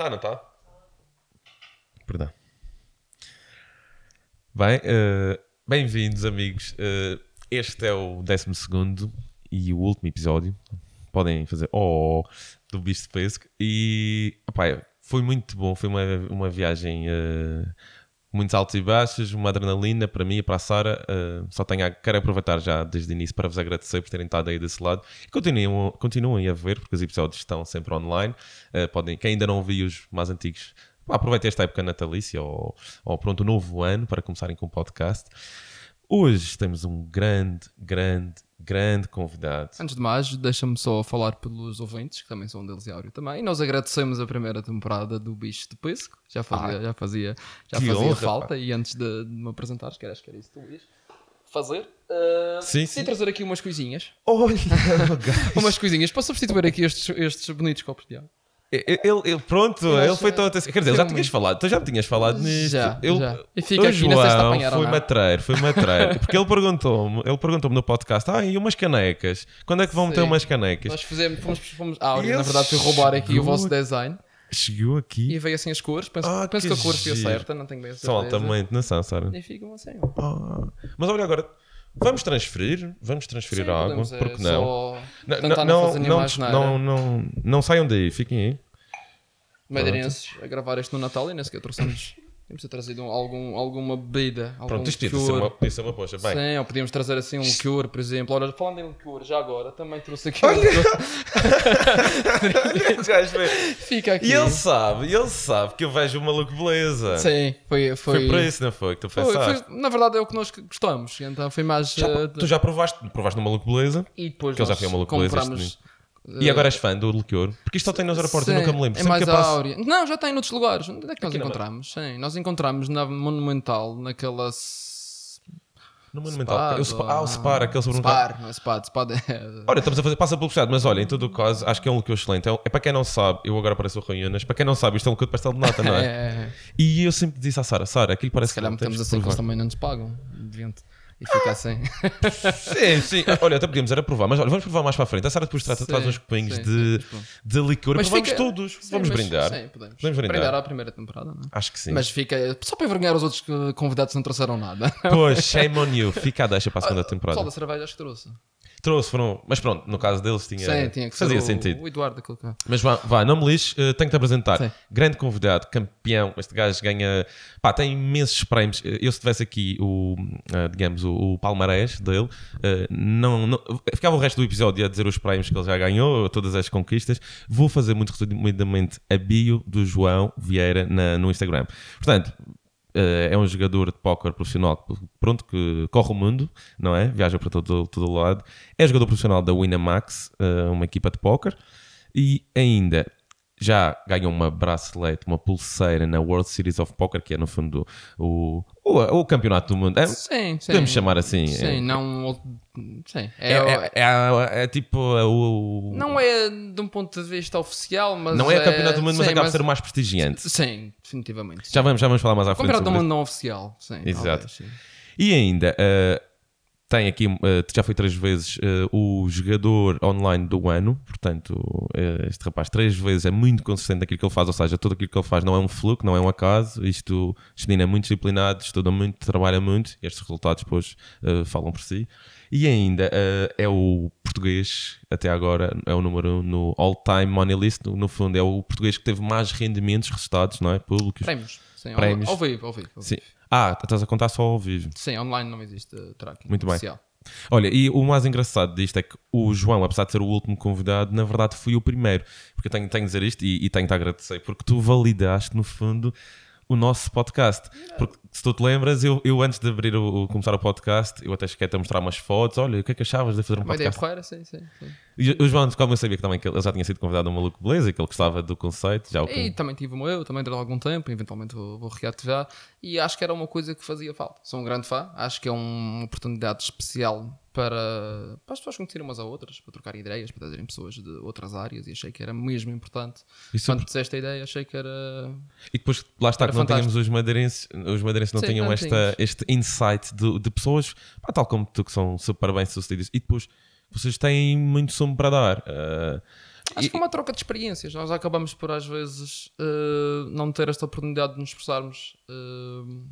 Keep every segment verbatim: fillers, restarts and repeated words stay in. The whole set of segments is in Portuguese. Está, não está? Perdão. Bem, uh, bem-vindos, amigos. Uh, este é o décimo segundo e o último episódio. Podem fazer oh do Bicho de Pesco. E opa, foi muito bom. Foi uma, uma viagem uh, muito altos e baixos, uma adrenalina para mim e para a Sara. Uh, só tenho a, quero aproveitar já desde o início para vos agradecer por terem estado aí desse lado. E continuem, continuem a ver, porque os episódios estão sempre online. Uh, podem, quem ainda não viu os mais antigos, aproveitem esta época natalícia ou, ou pronto, o novo ano para começarem com o podcast. Hoje temos um grande, grande, grande convidado. Antes de mais, deixa-me só falar pelos ouvintes, que também são deles e Áurea também. E nós agradecemos a primeira temporada do Bicho de Pesco. Já fazia, ah, já fazia, já fazia honra, falta. Pá. E antes de, de me apresentares, que acho que era isso que tu ias fazer, uh, sim, sim, trazer aqui umas coisinhas. Olha, umas coisinhas para substituir aqui estes, estes bonitos copos de água. Ele, ele, pronto, eu ele foi todo. Quer dizer, já tinhas falado, tu já me tinhas falado nisto. Já, eu, já. E fica aqui nesta apanhar. Foi matreiro, foi matreiro. Porque ele perguntou-me, ele perguntou-me no podcast: ah, e umas canecas? Quando é que vão meter umas canecas? Nós fizemos, fomos, fomos. Ah, na verdade, fui roubar aqui o vosso design. Chegou aqui. E veio assim as cores. Penso, ah, penso que, que a cor foi certa, não tenho bem a certeza. São altamente, não são, Sara? E ficam assim. Ah. Mas olha agora. Vamos transferir, vamos transferir sim, a água, podemos, porque é, não. Não, não, não, não, não, não, não saiam daí, fiquem aí. Madeirenses, a gravar este no Natal e nem sequer trouxemos. Temos de trazer algum, alguma bebida. Algum pronto, isto podia ser uma, podia ser uma poxa. Bem. Sim, ou podíamos trazer assim um liqueur, por exemplo. Ora, falando em liqueur, já agora, também trouxe aqui um liqueur. Fica aqui. E ele sabe, ele sabe que eu vejo uma maluco beleza. Sim, foi... Foi, foi para isso, não foi? Que tu foi, foi, na verdade é o que nós gostamos. Então foi mais... Já, uh, tu já provaste, provaste uma maluco beleza. E depois que nós eu já fui uma maluco beleza. E agora és fã do liqueur? Porque isto só tem nos aeroportos, sim, eu nunca me lembro. É mais a Áurea. Passo... Não, já tem noutros lugares. Onde é que nós aqui encontramos? Sim, nós encontramos na Monumental, naquela... No Monumental. Spar, ou... Ah, o Spar, aquele sobre Spar, um... não é Spar, Spar é... Olha, estamos a fazer, passa pelo puxado, mas olha, em todo o caso, acho que é um liqueur excelente. É, é para quem não sabe, eu agora pareço o Rui Unas, para quem não sabe, isto é um liqueur de pastel de nata, não é? É. E eu sempre disse à Sara, Sara, aquilo parece se que... Se calhar metemos assim, que eles também não nos pagam, deviam. E fica assim. Sim, sim. Olha, até podíamos era provar, mas olha, vamos provar mais para a frente. A Sara depois trata, sim, traz uns copinhos sim, de, sim, de liqueur. Mas provamos fica... todos. Sim, vamos mas, brindar. Sim, podemos. podemos brindar. brindar à primeira temporada, não é? Acho que sim. Mas fica. Só para envergonhar os outros convidados não trouxeram nada. Pois, shame on you. Fica a deixa para a segunda temporada. O pessoal da cerveja acho que trouxe. Trouxe, foram. Mas pronto, no caso deles tinha. Sim, tinha que ser fazia o, sentido. O Eduardo colocar. Mas vá, vá, não me lixe, uh, tenho que te apresentar. Sim. Grande convidado, campeão. Este gajo ganha. Pá, tem imensos prémios. Eu se tivesse aqui o, uh, digamos, o, o palmarés dele, uh, não, não, ficava o resto do episódio a dizer os prémios que ele já ganhou, todas as conquistas. Vou fazer muito resumidamente a bio do João Vieira na, no Instagram. Portanto. Uh, é um jogador de póquer profissional, pronto, que corre o mundo, não é? Viaja para todo, todo lado. É jogador profissional da Winamax, uh, uma equipa de póquer. E ainda já ganhou uma bracelete, uma pulseira na World Series of Poker, que é no fundo o, o, o campeonato do mundo. É, sim, sim. Podemos chamar assim. Sim, é, não... Sim. É, é, é, é, é, é tipo o... Não é de um ponto de vista oficial, mas... Não é, é campeonato do mundo, sim, mas acaba de ser o mais prestigiante. Sim, definitivamente. Sim. Já, vamos, já vamos falar mais à frente. Comparado do mundo isso. Não oficial. Sim, exato. Talvez, sim. E ainda... Uh, Tem aqui, já foi três vezes o jogador online do ano, portanto, este rapaz três vezes é muito consistente naquilo que ele faz, ou seja, tudo aquilo que ele faz não é um fluke, não é um acaso, isto, este menino é muito disciplinado, estuda muito, trabalha muito, estes resultados depois falam por si. E ainda é o português, até agora, é o número um no all-time money list, no fundo é o português que teve mais rendimentos, resultados, não é? Públicos. Prémios. Sim, prémios. Ao, ao vivo, ao vivo. Ao vivo. Sim. Ah, estás a contar só ao vivo. Sim, online não existe tracking. Muito bem. Olha, e o mais engraçado disto é que o João, apesar de ser o último convidado, na verdade fui o primeiro. Porque eu tenho, tenho de dizer isto e, e tenho de agradecer, porque tu validaste, no fundo, o nosso podcast. Porque se tu te lembras, eu, eu antes de abrir o, o, começar o podcast, eu até esqueci de mostrar umas fotos. Olha, o que é que achavas de fazer um podcast? Uma ideia sim, sim, sim. E o João, como eu sabia que também que ele já tinha sido convidado a um maluco beleza, que ele gostava do conceito. Já o e também tive o meu, também durante algum tempo, eventualmente vou, vou reativar. E acho que era uma coisa que fazia falta. Sou um grande fã, acho que é uma oportunidade especial para, para as pessoas conhecerem umas a outras, para trocar ideias, para trazerem pessoas de outras áreas. E achei que era mesmo importante. E quando disseste esta ideia, achei que era. E depois, lá está, que não tínhamos os madeirenses, os madeirenses não sim, tinham não esta, este insight de, de pessoas, pá, tal como tu, que são super bem sucedidas. E depois. Vocês têm muito sumo para dar. Uh, Acho e... que é uma troca de experiências. Nós acabamos por, às vezes, uh, não ter esta oportunidade de nos expressarmos uh,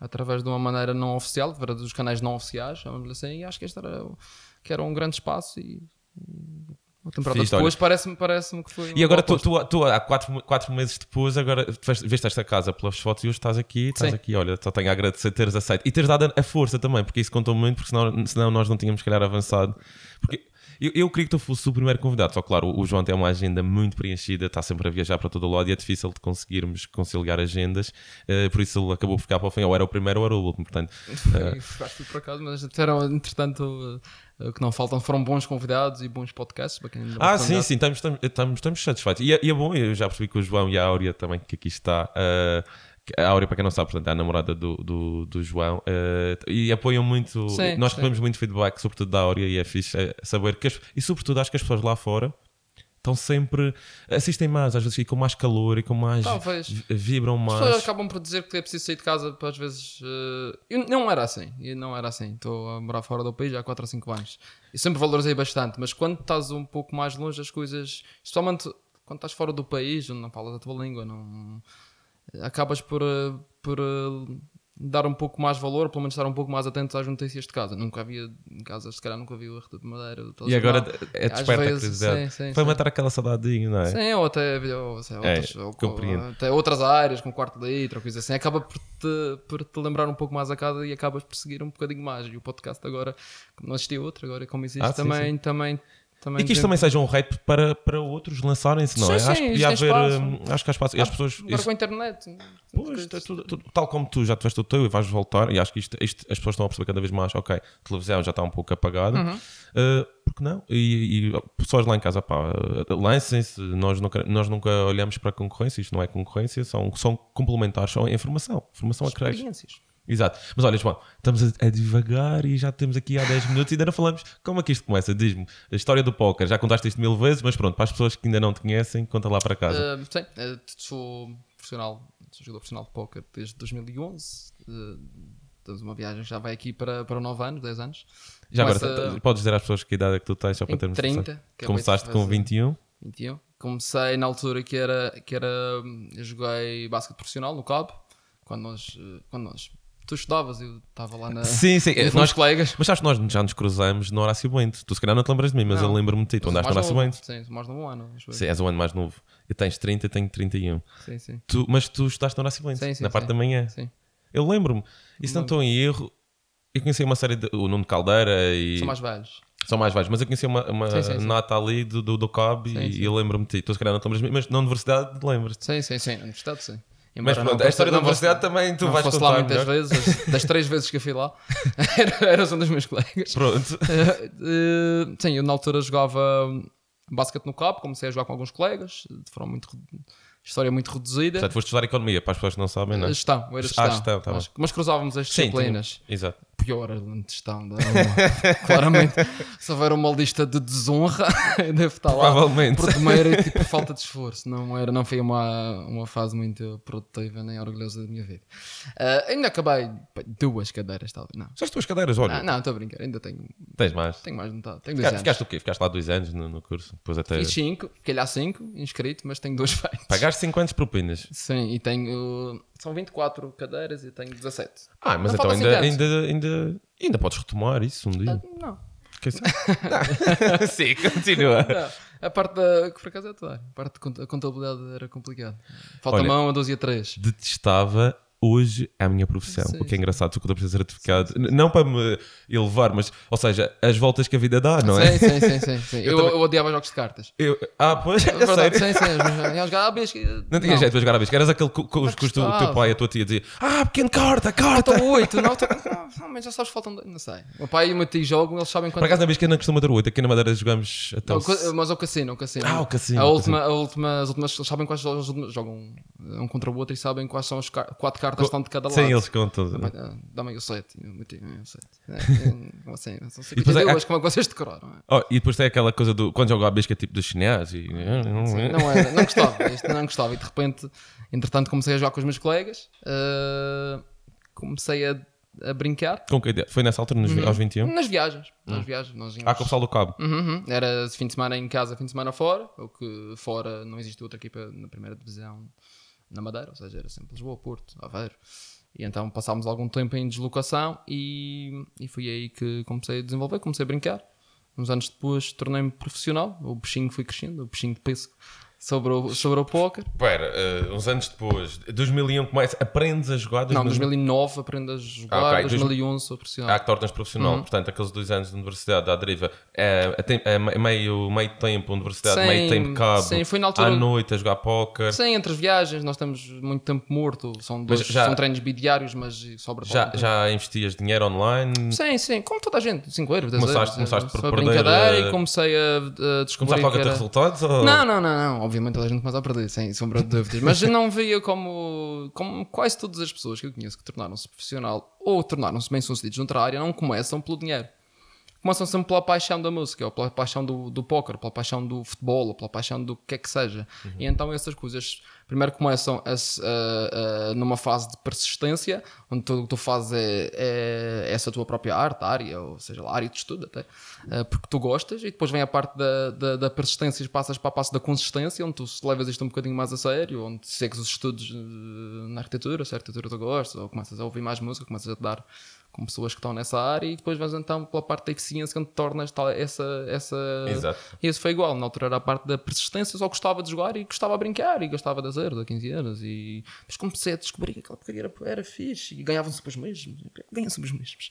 através de uma maneira não oficial, dos canais não oficiais, chamamos-lhe assim, e acho que este era, que era um grande espaço e... A temporada Fiz, depois parece-me parece que foi... E agora tu, tu, tu há quatro, quatro meses depois, agora viste esta casa pelas fotos e hoje estás aqui, estás Sim. aqui, olha, só tenho a agradecer teres aceito. E teres dado a força também, porque isso contou muito, porque senão, senão nós não tínhamos, se calhar, avançado. Porque eu, eu queria que tu fosses o primeiro convidado, só claro, o, o João tem uma agenda muito preenchida, está sempre a viajar para todo o lado e é difícil de conseguirmos conciliar agendas, uh, por isso ele acabou por ficar para o fim, ou era o primeiro ou era o último, portanto... Uh... Ficaste por acaso, mas eram, entretanto... Uh... O que não faltam foram bons convidados e bons podcasts para quem ainda Ah, sim, sim, estamos, estamos, estamos satisfeitos. E é, e é bom, eu já percebi que o João e a Áurea também, que aqui está. Uh, a Áurea, para quem não sabe, portanto, é a namorada do, do, do João. Uh, e apoiam muito. Sim, nós recebemos muito feedback, sobretudo da Áurea, e é fixe saber que. As, e sobretudo, acho que as pessoas lá fora estão sempre. Assistem mais, às vezes ficam mais calor e com mais. Talvez. Vibram mais. As pessoas acabam por dizer que é preciso sair de casa para às vezes. Uh... Eu não era assim, eu não era assim. Estou a morar fora do país já há quatro ou cinco anos. E sempre valorizei bastante, mas quando estás um pouco mais longe, as coisas. Especialmente quando estás fora do país, onde não falas a tua língua, não. Acabas por. por dar um pouco mais valor, pelo menos estar um pouco mais atentos às notícias de casa. Nunca havia em casa, se calhar nunca havia o R T de Madeira. E agora é desperta a curiosidade. Foi matar aquela saudadinha, não é? Sim, ou até, ou, assim, outras, é, ou, até outras áreas, com o quarto da outra coisa assim. Acaba por te, por te lembrar um pouco mais a casa e acabas por seguir um bocadinho mais. E o podcast agora, como não existia outro, agora como existe ah, também, sim, sim. também... Também e que isto tem... também seja um hype para, para outros lançarem-se, não sim, é? Sim, acho, que podia haver, acho que há espaço. E as pessoas, agora isso... com a internet. Pois, tu, tu, tu, tal como tu já tiveste o teu e vais voltar, e acho que isto, isto, as pessoas estão a perceber cada vez mais, ok, a televisão já está um pouco apagada, uhum. uh, porque não? E, e pessoas lá em casa, pá, lancem-se, nós nunca, nós nunca olhamos para a concorrência, isto não é concorrência, são, são complementares, são informação, informação a crer. Exato, mas olha João, estamos a, a divagar e já temos aqui há dez minutos e ainda não falamos como é que isto começa, diz-me, a história do póquer, já contaste isto mil vezes, mas pronto, para as pessoas que ainda não te conhecem, conta lá para casa. Uh, sim, uh, sou profissional, sou jogador profissional de póquer desde dois mil e onze, uh, temos uma viagem que já vai aqui para, para nove anos, dez anos. Já Começa, agora, podes dizer às pessoas que idade é que tu tens, só para termos trinta. Começaste com vinte e um? vinte e um, comecei na altura que era, que era eu joguei basquete profissional no Cabo, quando nós... Quando nós tu estudavas, eu estava lá na... Sim, sim. Com nós colegas. Mas sabes que nós já nos cruzamos no Horácio Bento. Tu se calhar não te lembras de mim, mas não. Eu lembro-me de ti. Tu andaste no Horácio Bento. Sim, mais novo ano. Sim, és um ano mais novo. Eu tens trinta, eu tenho trinta e um. Sim, sim. Tu, mas tu estudaste no Horácio Bento, sim, sim, na parte sim. da manhã. Sim. Eu lembro-me. E se não estou em erro, eu conheci uma série de... O Nuno Caldeira e... São mais velhos. São mais velhos, mas eu conheci uma, uma sim, sim, sim. nata ali do, do, do Cabo sim, e sim. eu lembro-me de ti. Tu se calhar não te lembras de mim, mas na universidade lembras-te. Sim, sim, sim. Na universidade, sim. Mas pronto, a história da universidade também tu vais contar lá muitas vezes, das três vezes que eu fui lá, eras um dos meus colegas. Pronto. Uh, uh, sim, eu na altura jogava basquete no Cabo, comecei a jogar com alguns colegas, de forma muito, história muito reduzida. Portanto, foste estudar economia, para as pessoas que não sabem, não é? Gestão, eu era gestão. Ah, gestão, tá bom. Mas, mas cruzávamos as disciplinas. Sim, exato. Pior a gestão, da... claramente. Se houver uma lista de desonra, deve estar lá. Provavelmente. Por primeiro, tipo, falta de esforço. Não, era, não foi uma, uma fase muito produtiva nem orgulhosa da minha vida. Uh, ainda acabei duas cadeiras, talvez. Não. Só as tuas cadeiras, olha. Ah, não, estou a brincar, ainda tenho. Tens mais? Tenho mais, não está. Tenho dois anos. Ficaste o quê? Ficaste lá dois anos no, no curso? Depois até... Fiz cinco, fiquei lá cinco, inscrito, mas tenho dois feitos. Pagaste cinquenta propinas? Sim, e tenho. São vinte e quatro cadeiras e tenho dezassete. Ah, mas não então ainda, ainda, ainda, ainda podes retomar isso um dia? Uh, não. Quer dizer? Não. Sim, continua. Não. A parte da... Que por acaso é toda. A parte da contabilidade era complicada. Falta olha, mão a doze e a três. Detestava hoje a minha profissão. Sim, o que é engraçado, tu que eu preciso de certificado. Sim, sim. Não para me elevar, mas... Ou seja, as voltas que a vida dá, não é? Sim, sim, sim. sim, sim. Eu, eu, também... eu odiava jogos de cartas. Eu... Ah, pois? É verdade, sério? Sim, sim. Eu jogava à bisca. Não tinha jeito para jogar à bisca. Eras aquele que co- os co- co- o teu pai e a tua tia diziam ah, pequeno carta, carta. Eu estou oito, não estou... Ah, mas já sabes que faltam... Não sei. O pai e o meu tio jogam, eles sabem quando... Por acaso na bisca não costuma ter oito. Aqui na Madeira jogamos até... Não, o... Mas ao cassino, ao cassino. Ah, ao cassino. A última, a última, as últimas... Eles sabem quais jogam um contra o outro e sabem quais são as quatro cartas. Estão de cada lado. Sim, eles contam. Dá-me o sete. E depois é como é que vocês decoraram. Oh, e depois tem aquela coisa do quando jogo à bisca tipo dos chineses. E... Não era, não gostava. Isto não gostava. E de repente, entretanto, comecei a jogar com os meus colegas. Uh, comecei a a brincar. Com que ideia? Foi nessa altura, nos, uhum. aos vinte e um? Nas viagens. Nas uhum. viagens nós íamos... Ah, com o pessoal do Cabo. Uhum. Era fim de semana em casa, fim de semana fora. O que fora não existe outra equipa na primeira divisão na Madeira. Ou seja, era sempre Lisboa, Porto, Aveiro. E então passámos algum tempo em deslocação e, e foi aí que comecei a desenvolver, comecei a brincar. Uns anos depois tornei-me profissional, o bichinho foi crescendo, o bichinho de peso sobre o, sobre o póquer. Espera, uh, uns anos depois, dois mil e um que mais aprendes a jogar? dois mil... Não, dois mil e nove aprendes a jogar, ah, okay. dois mil e onze sou profissional. Ah, que tornas profissional, uhum. portanto aqueles dois anos de universidade à deriva, é, é meio, meio tempo universidade, sim, meio tempo Cabo, sim, foi na altura... à noite a jogar póquer. Sim, entre as viagens, nós estamos muito tempo morto, são, dois, já... são treinos bidiários, mas sobra já, já investias dinheiro online? Sim, sim, como toda a gente, cinco euros, dez euros. Começaste por perder... brincadeira a... e comecei a, a descobrir... Começaste logo a ter resultados? Ou... Não, não, não, não. Obviamente toda a gente começa a perder, sem sombra de dúvidas, mas eu não via como, como quase todas as pessoas que eu conheço que tornaram-se profissional ou tornaram-se bem-sucedidos noutra área não começam pelo dinheiro. Começam sempre pela paixão da música, ou pela paixão do, do póquer, pela paixão do futebol, ou pela paixão do que é que seja. Uhum. E então essas coisas primeiro começam a, a, a, numa fase de persistência, onde tudo o que tu fazes é, é essa tua própria arte, área, ou seja, a área de estudo até, porque tu gostas, e depois vem a parte da, da, da persistência e passas para a parte da consistência, onde tu levas isto um bocadinho mais a sério, onde segues os estudos na arquitetura, se a arquitetura tu gostas, ou começas a ouvir mais música, começas a te dar... com pessoas que estão nessa área, e depois vais então pela parte da eficiência, onde tornas tal, essa... essa... Exato. E isso foi igual, na altura era a parte da persistência, só gostava de jogar e gostava de brincar, e gostava de zero, de quinze anos, e depois comecei a descobrir que aquela porcaria era, era fixe, e ganhavam-se para os mesmos, ganham-se para os mesmos.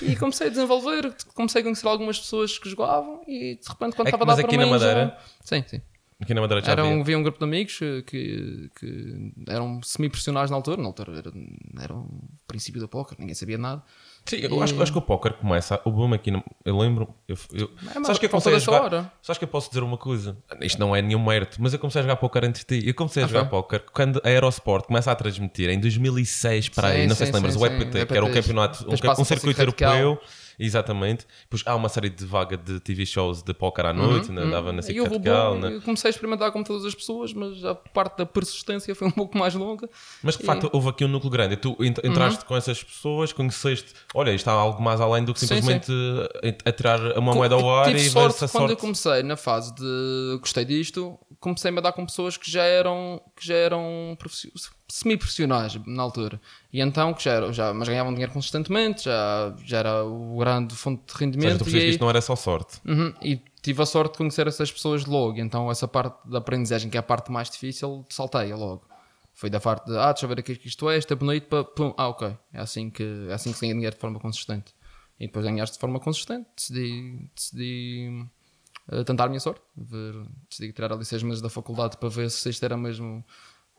E comecei a desenvolver, comecei a conhecer algumas pessoas que jogavam, e de repente quando é, estava a dar para mim... Mas aqui na Madeira? Já... Sim, sim. Aqui na Madeira já havia? Havia um grupo de amigos que, que eram semi-profissionais na altura, na altura era, era o princípio do póquer, ninguém sabia nada. Sim, eu e... acho, acho que o póquer começa, o boom aqui, não, eu lembro, eu, eu, é, mas sabes que eu comecei a jogar, hora. Sabes que eu posso dizer uma coisa, isto não é nenhum mérito, mas eu comecei a jogar póquer antes de ti, eu comecei a ah, jogar póquer quando a Aerosport começa a transmitir em dois mil e seis para sim, aí, não sim, sei se lembras, sim, o E P T, sim, que era um campeonato, um, um circuito europeu. Exatamente, pois há uma série de vaga de T V shows de póquer à noite, uhum, né? Dava uhum. na Cic Radical, né? Eu comecei a experimentar como todas as pessoas, mas a parte da persistência foi um pouco mais longa. Mas de e... facto houve aqui um núcleo grande, tu entraste uhum. com essas pessoas, conheceste, olha, isto está algo mais além do que simplesmente sim, sim. atirar uma com, moeda ao ar. Tive e sorte quando sorte. Eu comecei na fase de gostei disto, comecei-me a dar com pessoas que já eram, que já eram profissionais, semi-profissionais na altura, e então que já, era, já mas ganhavam dinheiro consistentemente, já, já era o grande fonte de rendimento. Mas tu percebes que isto não era só sorte. Uhum, e tive a sorte de conhecer essas pessoas logo, então essa parte da aprendizagem, que é a parte mais difícil, saltei logo. Foi da parte de, ah, deixa eu ver aqui que isto é, esta noite, para pum, ah, ok, é assim que é assim que se ganha dinheiro de forma consistente. E depois ganhaste de forma consistente, decidi... decidi uh, tentar a minha sorte, ver, decidi tirar ali seis meses da faculdade para ver se isto era mesmo...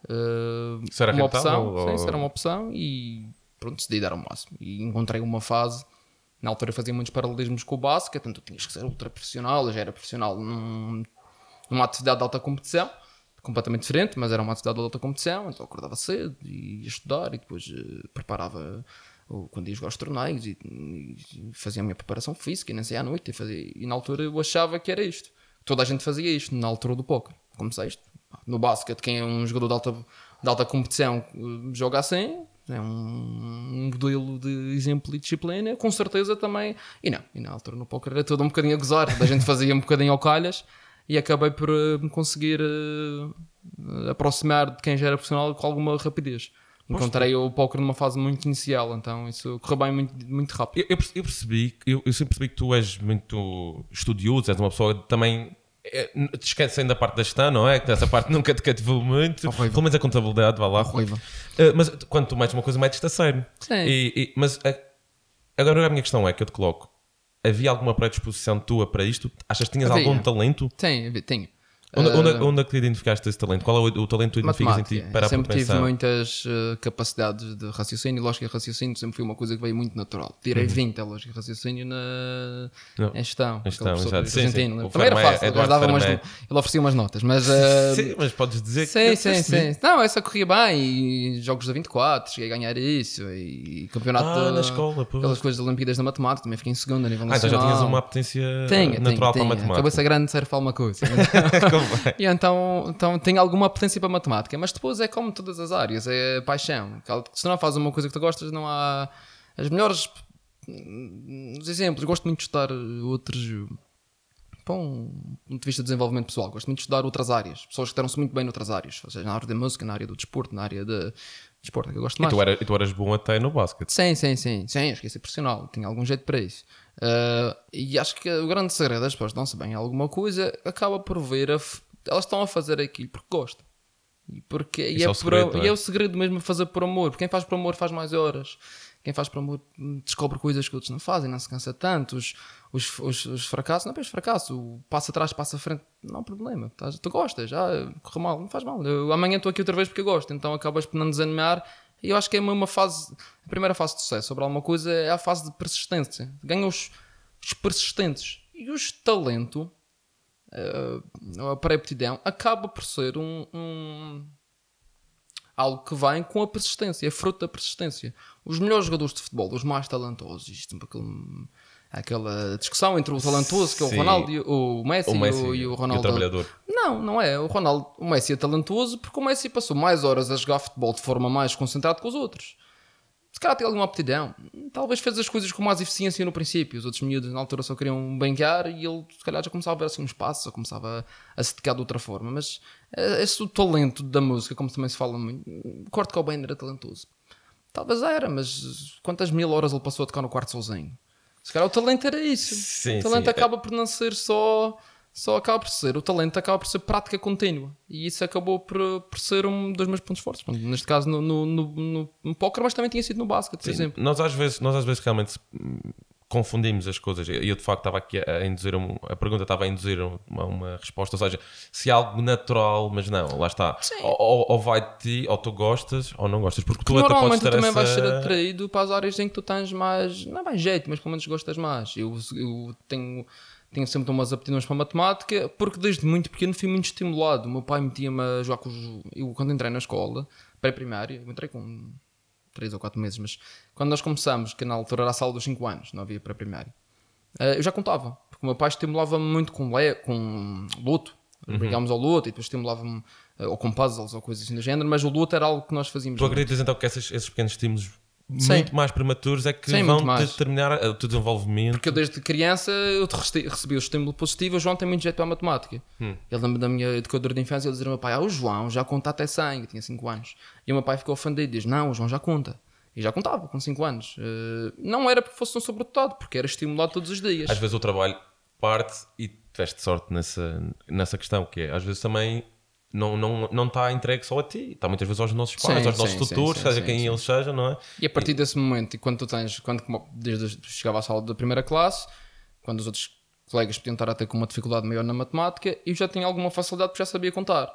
Uh, se era uma opção, ou... sim, se era uma opção, e pronto, decidi dar ao máximo. E encontrei uma fase, na altura fazia muitos paralelismos com o basquete, tanto tinhas que ser ultra profissional, eu já era profissional num, numa atividade de alta competição, completamente diferente, mas era uma atividade de alta competição, então acordava cedo e ia estudar, e depois uh, preparava uh, quando ia jogar os torneios, e, e fazia a minha preparação física, e nem saía à noite, e, fazia, e na altura eu achava que era isto, toda a gente fazia isto, na altura do póquer, comecei isto. No basquete, quem é um jogador de alta, de alta competição joga assim, é um, um modelo de exemplo e disciplina, com certeza também. E não, e na altura no póquer era todo um bocadinho a gozar, a gente fazia um bocadinho ao calhas, e acabei por me conseguir uh, aproximar de quem já era profissional com alguma rapidez. Encontrei o póquer numa fase muito inicial, então isso correu bem muito, muito rápido. Eu, eu, percebi, eu, eu sempre percebi que tu és muito estudioso, és uma pessoa também... Te esquecem da parte da gestão, não é? Que essa parte nunca te cativou muito. Horrível. Pelo menos a contabilidade, vai lá. Horrível. Uh, mas quando tu metes uma coisa, metes-te a sério. Sim. E, e, mas a, agora a minha questão é que eu te coloco. Havia alguma predisposição tua para isto? Achas que tinhas havia. algum talento? Tenho, tenho. Onde, onde, onde é que identificaste esse talento? Qual é o, o talento que identificas em ti para a sempre propensão? Tive muitas uh, capacidades de raciocínio. Lógica e raciocínio sempre foi uma coisa que veio muito natural. Tirei uhum. vinte a lógica e raciocínio na gestão. Argentino. Também era fácil. É, eu guardava umas, ele oferecia umas notas. Mas, uh, sim, mas podes dizer sim, que... Sim, sim, sim. Não, essa corria bem. E jogos da vinte e quatro, cheguei a ganhar isso. E campeonato... Ah, da, na escola. Pô. Aquelas coisas da Olimpíadas da Matemática. Também fiquei em segundo a nível nacional. Ah, então já tinhas uma apetência tenho, natural tenho, para a matemática. A cabeça grande serve para alguma coisa. E então, então tem alguma apetência para matemática, mas depois é como todas as áreas, é paixão. Se não fazes uma coisa que tu gostas, não há, as melhores os exemplos. Gosto muito de estudar outros, para um ponto de vista de desenvolvimento pessoal, gosto muito de estudar outras áreas, pessoas que deram-se muito bem noutras áreas, ou seja, na área da música, na área do desporto, na área da desporto, que eu gosto mais. E tu, era, e tu eras bom até no basquete? Sim, sim, sim, sim, eu esqueci profissional, tinha algum jeito para isso. Uh, e acho que o grande segredo das pessoas dão-se bem alguma coisa, acaba por ver, a f... elas estão a fazer aquilo porque gostam. E, porque, e, é, é, o segredo, por, é? E é o segredo mesmo, fazer por amor, porque quem faz por amor faz mais horas. Quem faz por amor descobre coisas que outros não fazem, não se cansa tanto. Os, os, os, os fracassos, não é para os fracassos, o passo atrás, passo à frente, não há problema. Tás, tu gostas, já corre mal, não faz mal. Eu, amanhã estou aqui outra vez porque eu gosto, então acabas por não desanimar. E eu acho que é uma fase, a primeira fase de sucesso sobre alguma coisa é a fase de persistência. Ganham os, os persistentes. E os talento, uh, a pré-aptidão, acaba por ser um... um algo que vem com a persistência, é fruto da persistência. Os melhores jogadores de futebol, os mais talentosos, existe aquele, aquela discussão entre o talentoso, que é o Ronaldo, e o Messi, o Messi o, e o Ronaldo. E o trabalhador. Não, não é. O, Ronaldo, o Messi é talentoso porque o Messi passou mais horas a jogar futebol de forma mais concentrada que os outros. Se calhar tem alguma aptidão. Talvez fez as coisas com mais eficiência no princípio. Os outros miúdos na altura só queriam brincar e ele se calhar já começava a ver assim uns passos, ou começava a, a se dedicar de outra forma. Mas esse o talento da música, como também se fala muito, Kurt Cobain era talentoso. Talvez era, mas quantas mil horas ele passou a tocar no quarto sozinho? Se calhar o talento era isso. Sim, o talento sim, acaba é. por não ser só... Só acaba por ser, o talento acaba por ser prática contínua. E isso acabou por, por ser um dos meus pontos fortes. Neste caso no, no, no, no, no póquer, mas também tinha sido no basquete, por Sim, exemplo. Nós às, vezes, nós às vezes realmente confundimos as coisas. E eu de facto estava aqui a induzir, um, a pergunta estava a induzir uma, uma resposta. Ou seja, se é algo natural, mas não, lá está. Ou, ou vai de ti, ou tu gostas, ou não gostas. Porque, Porque tu normalmente tu também essa... vais ser atraído para as áreas em que tu tens mais, não é mais jeito, mas pelo menos gostas mais. Eu, eu tenho... Tenho sempre umas aptidões para matemática, porque desde muito pequeno fui muito estimulado. O meu pai metia-me a jogar com os... Eu, quando entrei na escola, pré-primária, eu entrei com três ou quatro meses, mas quando nós começamos, que na altura era a sala dos cinco anos, não havia pré-primária, eu já contava, porque o meu pai estimulava-me muito com, le... com luto. Uhum. Brigámos ao luto e depois estimulava-me ou com puzzles ou coisas assim do género, mas o luto era algo que nós fazíamos. Tu acreditas então que esses, esses pequenos estímulos muito Sim. mais prematuros é que Sim, vão determinar o teu desenvolvimento? Porque eu desde criança eu recebi o estímulo positivo. O João tem muito jeito para a matemática. Hum. Ele lembra da minha educadora de infância, ele dizia ao meu pai: ah, o João já conta até cem, eu tinha cinco anos. E o meu pai ficou ofendido, diz: não, o João já conta. E já contava com cinco anos. Não era porque fosse um sobredotado, porque era estimulado todos os dias. Às vezes o trabalho parte e tiveste sorte nessa, nessa questão, que é às vezes também... Não, não, não está entregue só a ti, está muitas vezes aos nossos pais, sim, aos nossos sim, tutores, sim, sim, seja sim, quem sim. eles sejam, não é? E a partir desse momento, quando tu tens, quando desde chegava à sala da primeira classe, quando os outros colegas podiam estar até com uma dificuldade maior na matemática, eu já tinha alguma facilidade porque já sabia contar.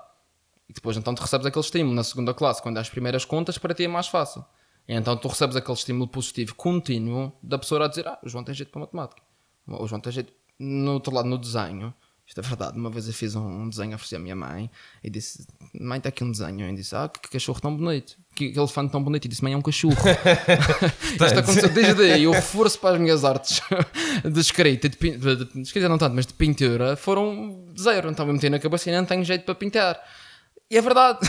E depois então tu recebes aquele estímulo na segunda classe, quando há as primeiras contas, para ti é mais fácil. E então tu recebes aquele estímulo positivo contínuo da pessoa a dizer: ah, o João tem jeito para matemática, o João tem jeito. No outro lado, no desenho. Isto é verdade, uma vez eu fiz um desenho a oferecer à minha mãe e disse: mãe, está aqui um desenho. E disse: ah, que cachorro tão bonito, que elefante tão bonito. E disse: mãe, é um cachorro. Isto aconteceu desde aí. O reforço para as minhas artes de escrita, de, de, de escrita não tanto, mas de pintura, foram zero. Então eu meti na cabeça e não tenho jeito para pintar. E é verdade,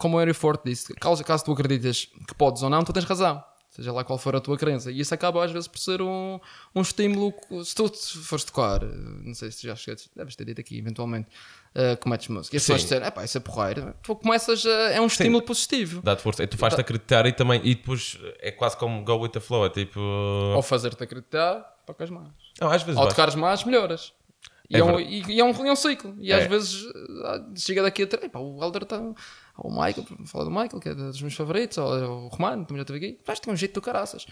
como o Henry Ford disse, caso, caso tu acreditas que podes ou não, tu tens razão. Seja lá qual for a tua crença. E isso acaba às vezes por ser um, um estímulo. Se tu fores tocar, não sei se tu já chegaste, deves ter dito aqui eventualmente, uh, que metes música, e as pessoas disseram: é pá, isso é porreiro. Tu começas, a, é um estímulo Sim. positivo. Dá-te força, e tu fazes-te acreditar e também, e depois é quase como go with the flow, é tipo... Ou fazer-te acreditar, tocas mais. Não, às vezes Ou basta. tocares mais, melhoras. E é, é um, e, e é, um, é um ciclo. E é. às vezes chega daqui a três, pá, o Alder está... Ou o Michael, falar do Michael, que é dos meus favoritos, ou o Romano, também já teve aqui. Mas tem um jeito do caraças.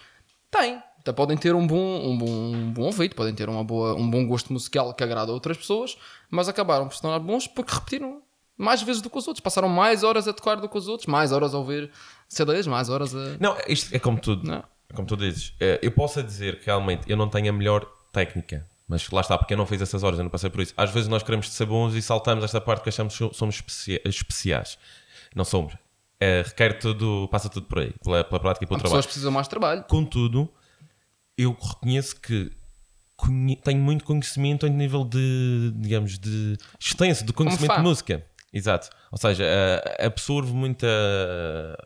Tem. Então podem ter um bom, um bom, um bom ouvido, podem ter uma boa, um bom gosto musical que agrada a outras pessoas, mas acabaram por se tornar bons porque repetiram mais vezes do que os outros. Passaram mais horas a tocar do que os outros, mais horas a ouvir C Ds, mais horas a... Não, isto é como tudo. Não. É como tu dizes. Eu posso dizer que realmente eu não tenho a melhor técnica. Mas lá está, porque eu não fiz essas horas, eu não passei por isso. Às vezes nós queremos ser bons e saltamos esta parte que achamos que somos especia- especiais. Não somos. É, requer tudo, passa tudo por aí, pela, pela prática e pelo As trabalho. As pessoas precisam mais de trabalho. Contudo, eu reconheço que conhe- tenho muito conhecimento a nível de, digamos, de extenso, de conhecimento de música. Exato, ou seja, absorve muita,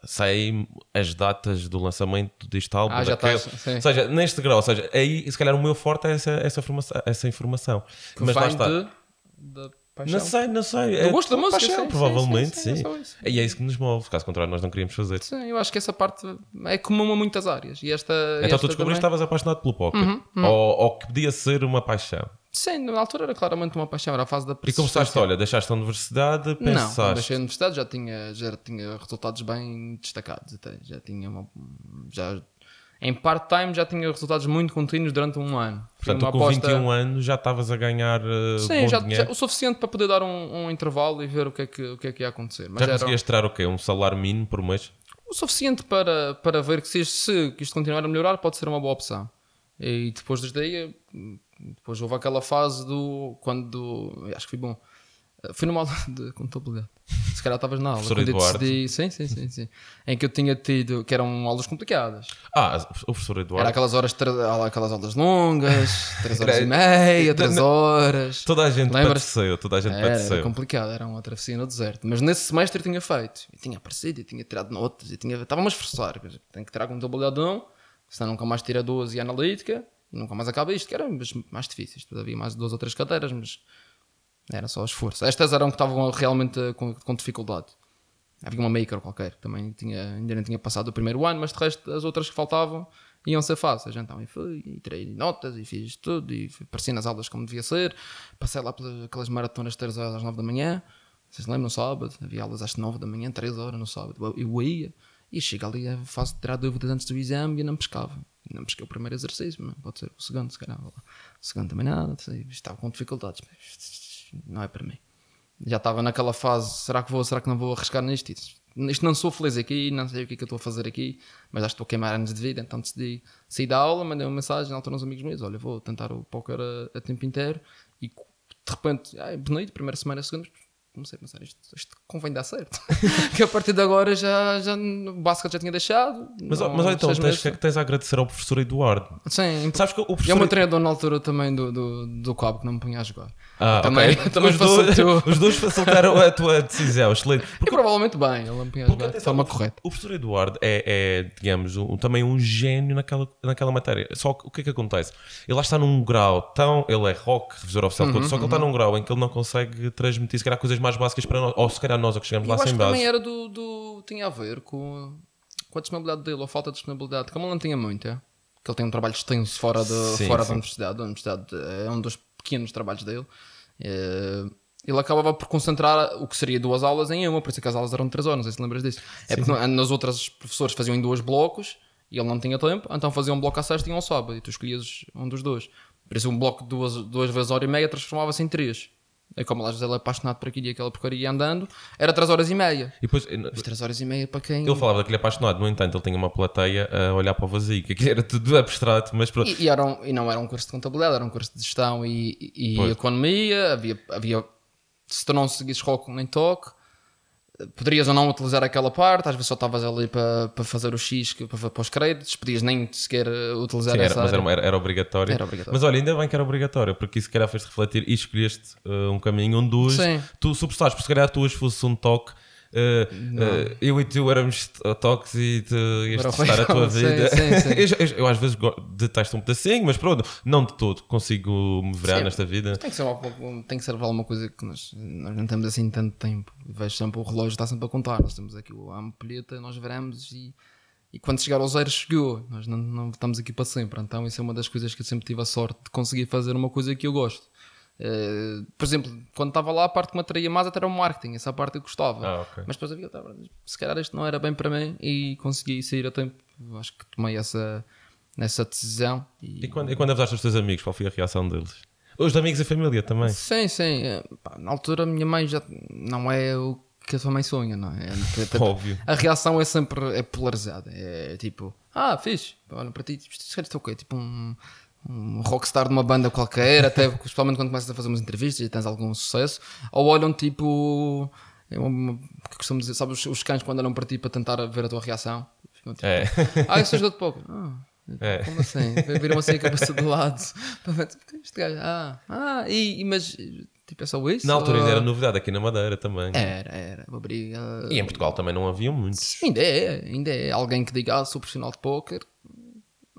sei, as datas do lançamento deste álbum. Ah, já está, ou seja, neste grau, ou seja, aí se calhar o meu forte é essa, essa, formação, essa informação. Que mas lá está. De, de paixão. Não sei, não sei. Eu gosto é, da música, paixão, sim, provavelmente, sim. sim, sim. sim. É e é isso que nos move, caso contrário nós não queríamos fazer. Sim, eu acho que essa parte é comum a muitas áreas. E esta, então esta tu descobriste que estavas apaixonado pelo póker, uhum, uhum. Ou, ou que podia ser uma paixão. Sim, na altura era claramente uma paixão, era a fase da persistência. E começaste, olha, deixaste a universidade, pensaste... Não, deixei a universidade, já tinha, já tinha resultados bem destacados, até. Já tinha uma... Já, em part-time já tinha resultados muito contínuos durante um ano. Portanto, uma tu com aposta... vinte e um anos já estavas a ganhar uh, Sim, bom já, dinheiro? Sim, o suficiente para poder dar um, um intervalo e ver o que é que, o que, é que ia acontecer. Mas já conseguias tirar o quê? Um salário mínimo por mês? O suficiente para, para ver que se, se isto continuar a melhorar pode ser uma boa opção. E depois desde aí... Depois houve aquela fase do... Quando... Acho que foi bom. Fui numa aula de contabilidade. Se calhar estavas na aula. Quando eu decidi... Sim, sim, sim, sim. Em que eu tinha tido... Que eram aulas complicadas. Ah, o professor Eduardo. Era aquelas, horas, aquelas aulas longas. três horas e meia, três horas. Toda a gente padeceu. Toda a gente era, era complicado. Era uma travessia no deserto. Mas nesse semestre eu tinha feito. Eu tinha aparecido, eu tinha tirado notas. Eu tinha... Estava-me a esforçar. Tenho que tirar contabilidade um. Senão nunca mais tira doze e analítica. Nunca mais acaba isto, que era mais difícil. Havia mais duas ou três cadeiras, mas era só esforço. Estas eram que estavam realmente com, com dificuldade. Havia uma maker qualquer, também tinha, ainda não tinha passado o primeiro ano, mas de resto as outras que faltavam iam ser fáceis. Então eu fui, e tirei notas, e fiz tudo, e apareci nas aulas como devia ser. Passei lá pelas aquelas maratonas de três horas às nove da manhã. Vocês lembram, no sábado? Havia aulas às nove da manhã, três horas no sábado. Eu ia, e chego ali a fase de tirar dúvidas antes do exame e não pescava. Não pesquei o primeiro exercício, mas pode ser o segundo, se calhar. O segundo também nada, estava com dificuldades. Não é para mim. Já estava naquela fase, será que vou, será que não vou arriscar nisto? Isto não sou feliz aqui, não sei o que é que eu estou a fazer aqui, mas acho que estou a queimar anos de vida, então decidi sair da aula, mandei uma mensagem na altura aos amigos meus, olha, vou tentar o póquer a, a tempo inteiro, e de repente, ai, bonito, primeira semana, segunda, comecei a pensar, isto, isto convém dar certo. Que a partir de agora já, já o basket já tinha deixado. Mas, não, mas olha, então tens, que, tens a agradecer ao professor Eduardo. Sim, sabes que o professor... Eu me treinador na altura também do, do, do Cabo, que não me punha a jogar. Ah, também, okay. Também os, facilitou... dois, os dois facilitaram a tua decisão, excelente. Porque... E provavelmente bem, ele não me punha a jogar de forma correta. O professor Eduardo é, é digamos, um, também um gênio naquela, naquela matéria. Só que o que é que acontece? Ele lá está num grau tão... Ele é rock, revisor oficial, uhum, só que uhum. ele está num grau em que ele não consegue transmitir, se calhar, coisas mais... mais básicas para nós, ou se calhar nós ou que chegamos eu lá sem base. Eu acho que também era do, do... tinha a ver com, com a disponibilidade dele, ou falta de disponibilidade, como ele não tinha muita, que ele tem um trabalho extenso fora, de, sim, fora sim. da universidade, a universidade é um dos pequenos trabalhos dele, ele acabava por concentrar o que seria duas aulas em uma, por isso que as aulas eram de três horas, não sei se lembras disso. Sim. É porque nas outras os professores faziam em dois blocos, e ele não tinha tempo, então fazia um bloco à sexta e um ao sábado, e tu escolhias um dos dois. Por isso um bloco de duas, duas vezes hora e meia transformava-se em três. É como lá, ele é apaixonado por aquilo e aquela porcaria ia andando, era três horas e meia. E depois, mas três horas e meia para quem? Ele falava daquele apaixonado, no entanto, ele tinha uma plateia a olhar para o vazio, que aquilo era tudo abstrato, mas pronto. E, e, era um, e não era um curso de contabilidade, era um curso de gestão e, e economia. Havia, havia se tu não seguisses rock nem toque, poderias ou não utilizar aquela parte, às vezes só estavas ali para, para fazer o X, para, para os créditos, podias nem sequer utilizar sim, era, essa mas área. Era, era, obrigatório. era obrigatório. Mas olha, ainda bem que era obrigatório, porque isso se calhar fez-te refletir e escolheste uh, um caminho onde hoje sim. tu subestaste, porque se calhar tu hoje fosses um toque, uh, uh, eu e tu éramos toques e tu ias testar a tua vida. Sim, sim, sim. eu, eu, eu às vezes detesto um pedacinho, mas pronto, não de todo, consigo me virar sim, nesta vida. Tem que ser alguma, tem que ser alguma coisa que nós, nós não temos assim tanto tempo. Vejo sempre o relógio, está sempre a contar. Nós temos aqui a ampulheta, nós viramos e, e quando chegar ao zero, chegou. Nós não, não estamos aqui para sempre. Então, isso é uma das coisas que eu sempre tive a sorte de conseguir fazer uma coisa que eu gosto. Uh, por exemplo, quando estava lá, a parte que me atraía mais até era o marketing, essa parte eu gostava. Ah, okay. Mas depois havia, se calhar isto não era bem para mim e consegui sair a tempo. Acho que tomei essa, essa decisão. E, e quando, e quando avisaste os teus amigos, qual foi a reação deles? Os de amigos e família também? Sim, sim. Pá, na altura a minha mãe já não é o que a sua mãe sonha, não é? É óbvio. A reação é sempre é polarizada. É tipo, ah, fixe, olha para ti, isto é o quê? Tipo um... um rockstar de uma banda qualquer, até principalmente quando começas a fazer umas entrevistas e tens algum sucesso, ou olham tipo, eu costumo dizer, sabes, os cães quando olham para ti para tentar ver a tua reação, ficam tipo, é. ah, isso ajudou-te pouco. Ah, é. Como assim? Viram assim a cabeça do lado, este gajo, ah, ah, e, mas Tipo, é só isso? Na altura ou... ainda era novidade aqui na Madeira também. Era, era. Uma briga... E em Portugal também não havia muitos. Sim, ainda é. Ainda é. Alguém que diga, ah, sou profissional de póquer.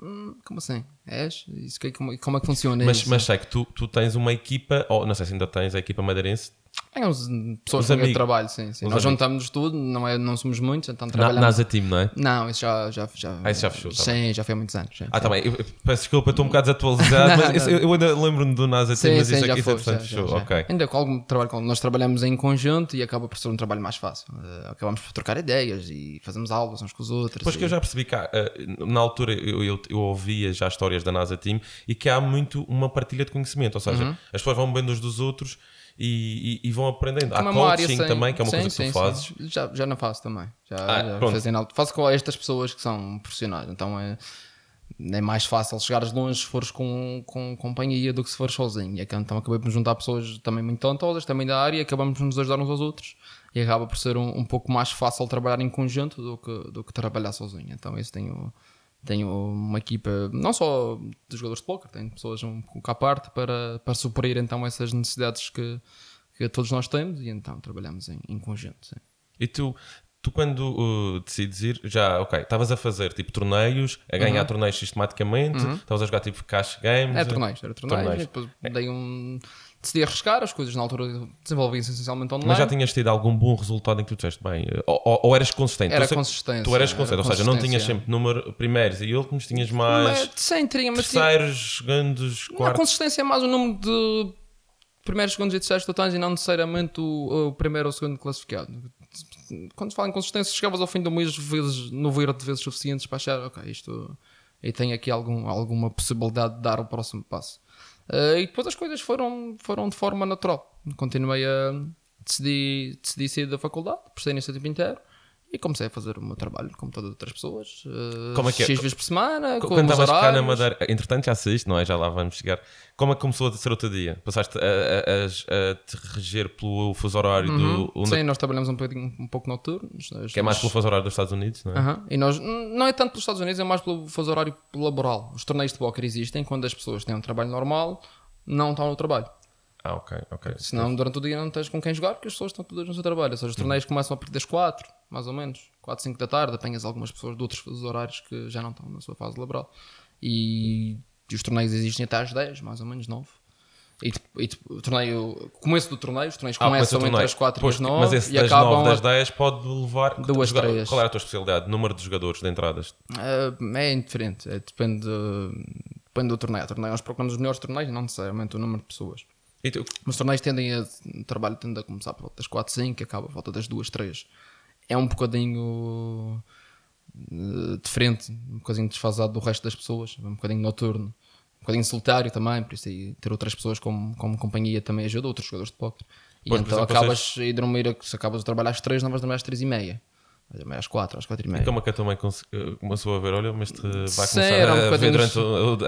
Hum, como assim? És? Isso que, como, como é que funciona? Mas, mas sei que tu, tu tens uma equipa, ou não sei se ainda tens a equipa madeirense. É, uns, pessoas os com amigos. Trabalho, sim. sim. Nós juntamos-nos tudo, não, é, não somos muitos, então trabalhamos. NASA Team, não é? Não, isso já, já, já, ah, isso já fechou. Sim, também. Já foi há muitos anos. Já. Ah, também. Tá, peço desculpa, estou um bocado desatualizado, mas isso, eu ainda lembro-me do NASA Team, sim, mas sim, isso aqui foi, já, fechou. Já, já. Okay. Ainda com algum trabalho, nós trabalhamos em conjunto e acaba por ser um trabalho mais fácil. Uh, acabamos por trocar ideias e fazemos aulas uns com os outros. Pois e... que eu já percebi que há, uh, na altura eu, eu, eu ouvia já histórias da NASA Team e que há muito uma partilha de conhecimento, ou seja, uhum. As pessoas vão bem uns dos outros. E, e, e vão aprendendo. Há coaching também, que é uma sim, coisa que sim, tu fazes. Já, já não faço também. Já, ah, já fazendo, faço com estas pessoas que são profissionais. Então é, é mais fácil chegares longe se fores com, com companhia do que se fores sozinho. Então acabei por juntar pessoas também muito talentosas, também da área, e acabamos por nos ajudar uns aos outros. E acaba por ser um, um pouco mais fácil trabalhar em conjunto do que, do que trabalhar sozinho. Então isso tenho... Tenho uma equipa, não só de jogadores de póquer, tenho pessoas um pouco à parte para, para suprir então essas necessidades que, que todos nós temos e então trabalhamos em, em conjunto. Sim. E tu, tu quando uh, decides ir, já, ok, estavas a fazer tipo torneios, a ganhar uhum. torneios sistematicamente, estavas uhum. a jogar tipo cash games? É, torneios, era torneios, torneios. Depois é. dei um... Decidi arriscar, as coisas na altura desenvolviam-se essencialmente online. Mas já tinhas tido algum bom resultado em que tu disseste bem? Ou, ou, ou eras consistente? Era consistente. Tu eras consistente, ou seja, não tinhas sempre número primeiros e últimos, tinhas mais sim, teria, mas terceiros, segundos, quartos. A consistência é mais o número de primeiros, segundos e terceiros totais e não necessariamente o, o primeiro ou o segundo classificado. Quando se fala em consistência, chegavas ao fim do mês vezes, no ver de vezes suficientes para achar, ok, isto e tem aqui algum, alguma possibilidade de dar o próximo passo. Uh, e depois as coisas foram, foram de forma natural. Continuei a decidi, decidi sair da faculdade, prestei nesse tempo inteiro e comecei a fazer o meu trabalho como todas as outras pessoas. Uh, como é que é? X vezes por semana. Quando estavas cá na Madeira, entretanto já saíste, não é? Já lá vamos chegar. Como é que começou a ser outro dia? Passaste a, a, a, a te reger pelo fuso horário uhum. do. Sim, nós trabalhamos um pouco, um pouco noturno. Nós, que é mais pelo fuso horário dos Estados Unidos, não é? Uhum. E nós, não é tanto pelos Estados Unidos, é mais pelo fuso horário laboral. Os torneios de póquer existem quando as pessoas têm um trabalho normal, não estão no trabalho. Ah, ok, ok. Senão durante o dia não tens com quem jogar porque as pessoas estão todas no seu trabalho. Ou seja, os torneios uhum. começam a partir das quatro, mais ou menos, quatro, cinco da tarde. Apanhas algumas pessoas de outros fusos horários que já não estão na sua fase laboral. E. E os torneios existem até às dez, mais ou menos, nove. E, e o torneio, começo do torneio, os torneios ah, começam entre as quatro e as nove. Mas esse das nove, das dez pode levar... Duas, três. Qual era a tua especialidade? Número de jogadores, de entradas? Uh, é indiferente. É, depende, depende do torneio. torneio. Nós procuramos os melhores torneios, não necessariamente o número de pessoas. E tu? Os torneios tendem a... O trabalho tende a começar por volta das quatro, cinco e acaba por volta das duas, três. É um bocadinho... diferente, um bocadinho desfasado do resto das pessoas, um bocadinho noturno, um bocadinho solitário também, por isso aí ter outras pessoas como, como companhia também ajuda, outros jogadores de póquer. E pois, então exemplo, acabas vocês... a dormir, se acabas de trabalhar às três, não vais dormir às três e meia. Às quatro, às quatro e meia. E como é que a tua mãe começou a ver, olha, mas te vai sim, começar um a ver durante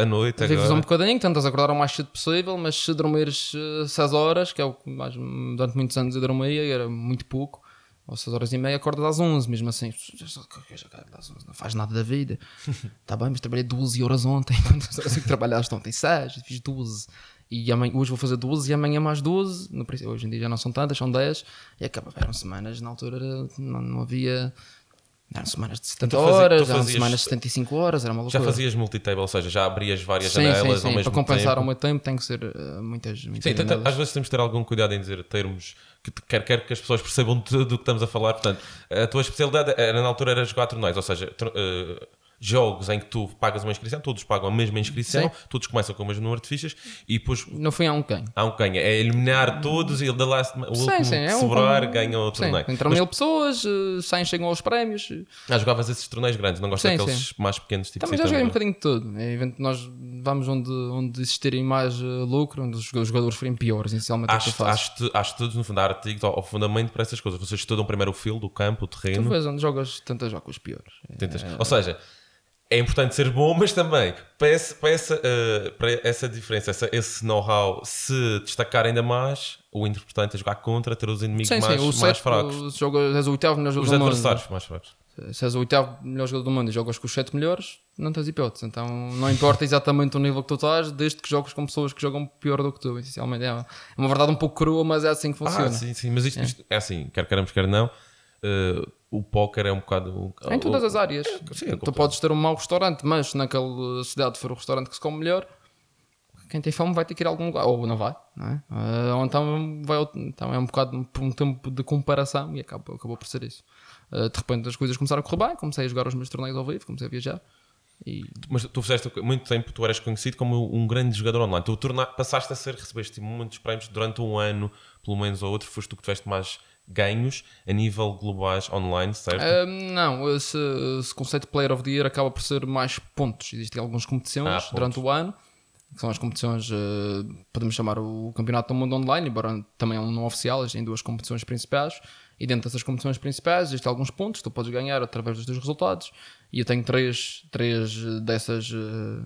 a noite agora? Vives um bocadinho, tentas acordar o mais cedo possível, mas se dormires seis horas, que é o que mais, durante muitos anos eu dormia, era muito pouco, ou seis horas e meia, acordas às onze, mesmo assim. Já só às onze, não faz nada da vida. Está bem, mas trabalhei doze horas ontem. Quantas horas que trabalhaste ontem? seis, fiz doze. E amanhã, hoje vou fazer doze e amanhã mais doze. No, hoje em dia já não são tantas, são dez. E acaba, eram semanas, na altura não, não havia... Eram semanas de setenta então, fazia, horas, fazias, eram semanas de setenta e cinco horas, era uma loucura. Já fazias multitable, ou seja, já abrias várias sim, janelas sim, sim. ao mesmo tempo. Para compensar tempo. O meu tempo tem que ser uh, muitas, muitas sim, então, às vezes temos de ter algum cuidado em dizer termos que quer, quer que as pessoas percebam tudo o que estamos a falar. Portanto, a tua especialidade era, na altura era jogar torneios, ou seja... Uh, jogos em que tu pagas uma inscrição, todos pagam a mesma inscrição, sim. Todos começam com o mesmo número de fichas e depois... Não foi a um quem. A um quem. É eliminar todos e da last... o sim, último sim, é um sobrar um... ganha o torneio. Entram mil pessoas, saem, chegam aos prémios. Ah, jogavas esses torneios grandes, não gostas daqueles sim. mais pequenos? Tipo também já joguei um bocadinho de tudo. É, nós vamos onde, onde existirem mais lucro, onde os jogadores forem piores, essencialmente. Acho todos no fundo, há artigos ao fundamento para essas coisas. Vocês estudam primeiro o field, o campo, o terreno. Tu vês onde jogas, tentas jogar com os piores. Tentas. É... Ou seja... É importante ser bom, mas também para essa, para essa, uh, para essa diferença, essa, esse know-how se destacar ainda mais, o interpretante a jogar contra, ter os inimigos sim, mais, sim, mais sete, fracos. Os jogadores, és o oitavo melhor jogador do mundo. Os adversários mais fracos. Se és o oitavo melhor jogador do mundo e jogas com os sete melhores, não tens hipótese. Então não importa exatamente o nível que tu estás, desde que jogas com pessoas que jogam pior do que tu. Essencialmente é uma verdade um pouco crua, mas é assim que funciona. Ah, sim, sim, mas isto é, isto, é assim, quer queremos, quer não. Uh, o póquer é um bocado... Um, em todas o, as áreas. É, sim, é tu podes ter um mau restaurante, mas se naquela cidade for o restaurante que se come melhor, quem tem fome vai ter que ir a algum lugar. Ou não vai, não é? Uh, ou então, vai, então é um bocado por um tempo de comparação e acabou, acabou por ser isso. Uh, de repente as coisas começaram a correr bem, comecei a jogar os meus torneios ao vivo, comecei a viajar. E... Mas tu fizeste muito tempo, tu eras conhecido como um grande jogador online. Tu torna, passaste a ser, recebeste muitos prémios durante um ano, pelo menos ou outro, foste tu que tiveste mais ganhos a nível globais online, certo? Uh, não, esse, esse conceito de Player of the Year acaba por ser mais pontos. Existem algumas competições ah, durante pontos. o ano, que são as competições, podemos chamar o Campeonato do Mundo Online, embora também é um não oficial, existem duas competições principais, e dentro dessas competições principais existem alguns pontos que tu podes ganhar através dos teus resultados, e eu tenho três, três dessas,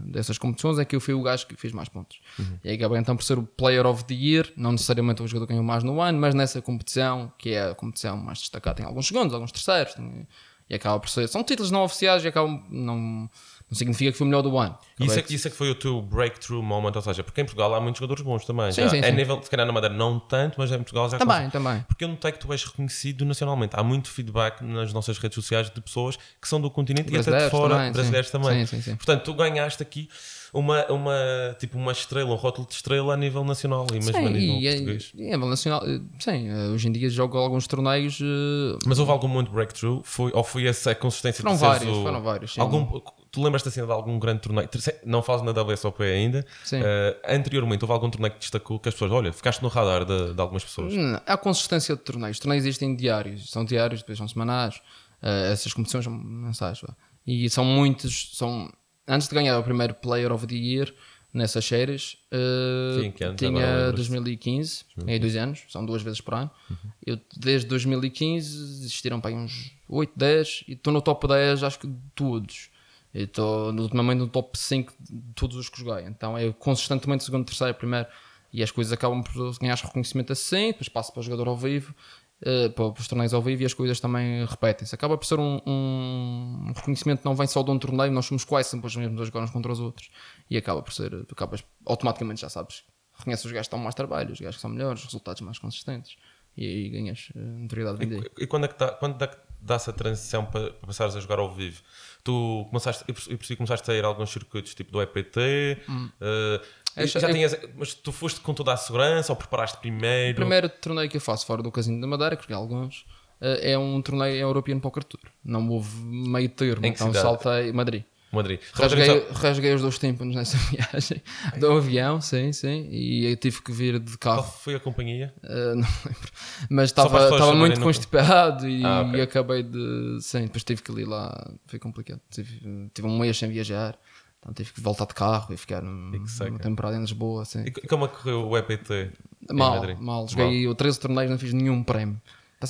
dessas competições em que eu fui o gajo que fez mais pontos. Uhum. E acabei então por ser o Player of the Year, não necessariamente o jogador que ganhou mais no ano, mas nessa competição, que é a competição mais destacada, tem alguns segundos, alguns terceiros, tem, e acaba por ser... São títulos não oficiais e acabam... Não, Não significa que foi o melhor do ano. Isso é, que, isso é que foi o teu breakthrough moment, ou seja, porque em Portugal há muitos jogadores bons também. Sim, já. Sim, é sim. Nível, se calhar na Madeira não tanto, mas em Portugal já Também, consigo. também. Porque eu notei que tu és reconhecido nacionalmente. Há muito feedback nas nossas redes sociais de pessoas que são do continente e até de fora, também, brasileiros sim. também. Sim, sim, sim. Portanto, tu ganhaste aqui uma, uma, tipo uma estrela, um rótulo de estrela a nível nacional e mesmo sim, a nível e, português. E, e a nível nacional, sim. Hoje em dia jogo alguns torneios... Uh... Mas houve algum muito breakthrough? Foi, ou foi essa a consistência foram de seres vários, o... Foram vários, foram vários. Tu lembras-te assim de algum grande torneio? Não falas na W S O P ainda. Sim. Uh, anteriormente, houve algum torneio que destacou que as pessoas... Olha, ficaste no radar de, de algumas pessoas. Não, há consistência de torneios. Os torneios existem diários. São diários, depois são semanais. Uh, essas competições são mensais. E são muitos... São... Antes de ganhar o primeiro Player of the Year nessas séries, uh, Sim, que tinha dois mil e quinze, em dois anos, são duas vezes por ano. Uhum. Eu, desde dois mil e quinze existiram para aí uns oito, dez, e estou no top dez acho que de todos. Estou ultimamente no top cinco de todos os que joguei, então é consistentemente segundo, terceiro, primeiro, e as coisas acabam por ganhar reconhecimento assim, depois passo para o jogador ao vivo, uh, para, para os torneios ao vivo, e as coisas também repetem-se. Acaba por ser um, um reconhecimento que não vem só de um torneio, nós somos quase sempre os mesmos a jogar uns contra os outros, e acaba por ser, tu acabas, automaticamente já sabes, reconheces os gajos que estão mais trabalho, os gajos que são melhores, os resultados mais consistentes, e aí ganhas notoriedade. Uh, e, e quando é que, tá, quando é que dá-se a transição para, para passares a jogar ao vivo? Tu começaste, eu percebi que começaste a ir a alguns circuitos tipo do E P T, hum. uh, é, já eu... tinhas, mas tu foste com toda a segurança ou preparaste primeiro? O primeiro torneio que eu faço fora do Casino da Madeira, porque há alguns, é um torneio European Poker Tour. Não houve meio termo, então cidade? saltei Madrid. Madrid. Rasguei, rasguei os dois tímpanos nessa viagem. Ai. Do avião, sim, sim. E eu tive que vir de carro. Qual foi a companhia? Uh, não lembro. Mas estava muito constipado e, ah, okay. e acabei de... Sim, depois tive que ir lá. Foi complicado. Tive, tive um mês sem viajar. Então tive que voltar de carro e ficar um, uma temporada em Lisboa. Assim. E como é que correu o E P T mal, em Madrid? Mal, joguei mal. treze torneios, não fiz nenhum prémio.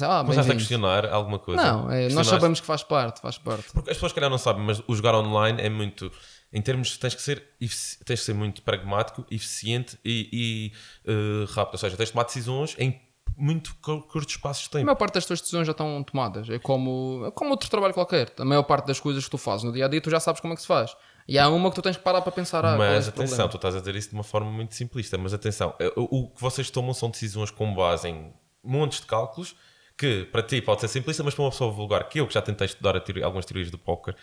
Ah, mas estás a questionar alguma coisa? Não, é, nós sabemos que faz parte, faz parte. Porque as pessoas que calhar não sabem, mas o jogar online é muito... Em termos, tens que ser, tens que ser muito pragmático, eficiente e, e uh, rápido. Ou seja, tens de tomar decisões em muito curto espaço de tempo. A maior parte das tuas decisões já estão tomadas. É como, é como outro trabalho qualquer. A maior parte das coisas que tu fazes no dia-a-dia, tu já sabes como é que se faz. E há uma que tu tens que parar para pensar. Ah, mas é atenção, problema. Tu estás a dizer isso de uma forma muito simplista. Mas atenção, o que vocês tomam são decisões com base em montes de cálculos, que para ti pode ser simplista, mas para uma pessoa vulgar, que eu que já tentei estudar a teoria, algumas teorias do póquer,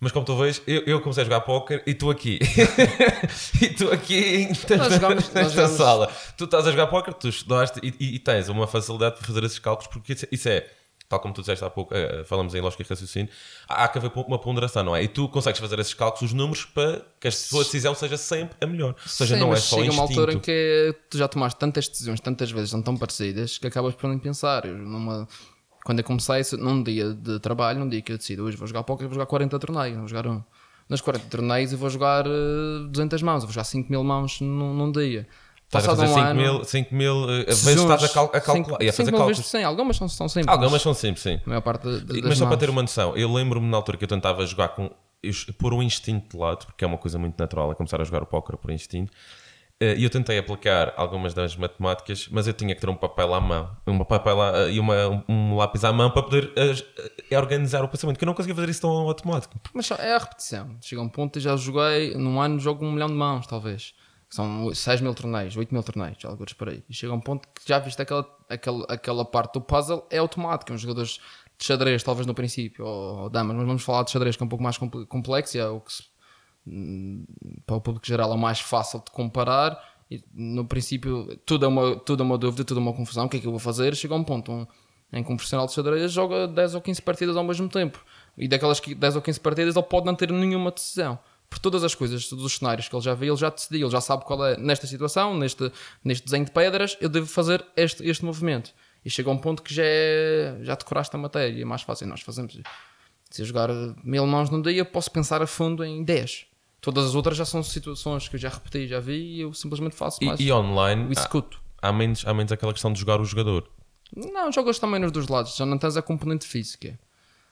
mas como tu vês, eu, eu comecei a jogar póquer e tu aqui. e tu aqui nós jogamos, nesta nós jogamos... sala. Tu estás a jogar póquer, tu estudaste e, e, e tens uma facilidade para fazer esses cálculos, porque isso, isso é, tal como tu disseste há pouco, uh, falamos em lógica e raciocínio, há que haver uma ponderação, não é? E tu consegues fazer esses cálculos, os números, para que a tua decisão seja sempre a melhor. Ou seja, sim, não é só instinto. Chega uma altura em que tu já tomaste tantas decisões, tantas vezes, são tão parecidas, que acabas por nem pensar. Eu, numa... Quando eu comecei, num dia de trabalho, num dia que eu decido, hoje vou jogar póquer, vou jogar quarenta torneios, vou jogar um. Nos quarenta torneios eu vou jogar uh, duzentas mãos, eu vou jogar cinco mil mãos num, num dia. Estás a fazer cinco mil vezes, estás a calcular e a fazer cálculos. Sim, algumas são, são simples. Algumas são simples, sim. A maior parte de, de, e, mas só mãos. Para ter uma noção, eu lembro-me na altura que eu tentava jogar com. Pôr o instinto de lado, porque é uma coisa muito natural, é começar a jogar o póquer por instinto. E eu tentei aplicar algumas das matemáticas, mas eu tinha que ter um papel à mão, um papel à, e uma, um lápis à mão para poder uh, organizar o pensamento, que eu não conseguia fazer isso tão automático. Mas é a repetição. Chega um ponto, eu já joguei, num ano jogo um milhão de mãos, talvez. São seis mil torneios, oito mil torneios, alguns por aí. E chega um ponto que já viste aquela, aquela, aquela parte do puzzle, é automático. Uns jogadores de xadrez, talvez no princípio, ou, ou damas, mas vamos falar de xadrez que é um pouco mais complexo, é o que se... para o público geral é mais fácil de comparar e no princípio tudo é uma, tudo é uma dúvida, tudo é uma confusão, o que é que eu vou fazer? Chega a um ponto um, em que um profissional de xadrez joga dez ou quinze partidas ao mesmo tempo e daquelas dez ou quinze partidas ele pode não ter nenhuma decisão, por todas as coisas, todos os cenários que ele já viu, ele já decidiu, ele já sabe qual é, nesta situação, neste, neste desenho de pedras eu devo fazer este, este movimento, e chega a um ponto que já, é, já decoraste a matéria, é mais fácil, nós fazemos, se eu jogar mil mãos num dia eu posso pensar a fundo em dez. Todas as outras já são situações que eu já repeti, já vi e eu simplesmente faço mais. E, e online, executo. Há, há, menos, há menos aquela questão de jogar o jogador. Não, jogas também nos dois lados, já não tens a componente física.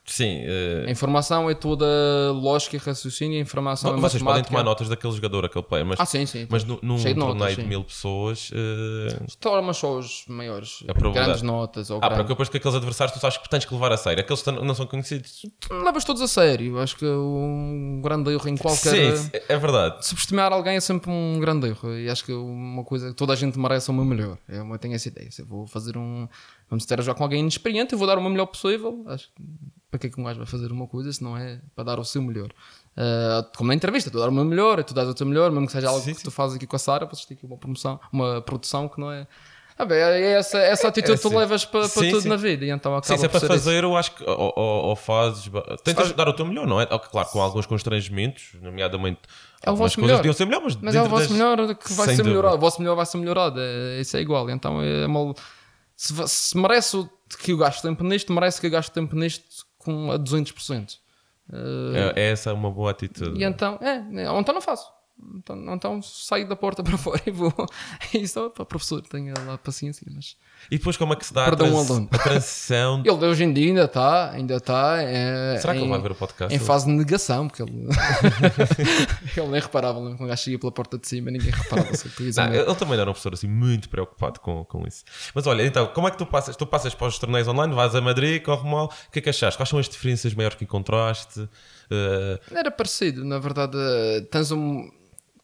Sim. Uh... A informação é toda lógica e raciocínio, a informação não, é vocês matemática. Vocês podem tomar notas daquele jogador, aquele player, mas, ah, sim, sim, mas no, num torneio notas, de sim. mil pessoas... Uh... Toma só os maiores, grandes notas. Ou ah, grande. Porque depois que aqueles adversários tu sabes que tens que levar a sério, aqueles que não são conhecidos... Levas todos a sério, acho que um grande erro em qualquer... Sim, é verdade. Subestimar alguém é sempre um grande erro e acho que uma coisa que toda a gente merece o meu melhor, eu tenho essa ideia, eu vou fazer um... Vamos estar a jogar com alguém inexperiente, eu vou dar o meu melhor possível. Acho que para que é que um gajo vai fazer uma coisa se não é para dar o seu melhor? Uh, como na entrevista, tu dar o meu melhor, tu dás o teu melhor, mesmo que seja algo sim, que sim. tu fazes aqui com a Sara, vocês têm aqui uma promoção, uma produção que não é. Ah, bem, é essa, essa atitude é, é, que tu levas para, para sim, tudo sim. na vida. E então acaba sim, se é para fazer, isso. eu acho que ou, ou, ou fazes. Tentas faz... dar o teu melhor, não é? Claro, com alguns constrangimentos, nomeadamente. É o vosso melhor. Ser melhor, mas, mas é o vosso das... melhor que vai Sem ser dúvida. melhorado. O vosso melhor vai ser melhorado. É, isso é igual. Então é uma. Se, se merece que eu gaste tempo nisto, merece que eu gaste tempo nisto com a duzentos por cento. Uh, é, essa é uma boa atitude. E então, é, é, então não faço. Então, então saio da porta para fora e vou. E só para professor, tenha lá paciência. Mas... E depois como é que se dá Perdão, a, trans, a transição? Ele hoje em dia ainda está, ainda está. É, Será que em, ele vai ver o podcast? Em fase de negação, porque ele, ele nem reparava. Quando o gajo cheguei pela porta de cima, ninguém reparava. Não, ele também era um professor assim, muito preocupado com, com isso. Mas olha, então, como é que tu passas? Tu passas para os torneios online, vais a Madrid, corre mal. O que é que achaste? Quais são as diferenças maiores que encontraste? Uh... Era parecido, na verdade, tens um.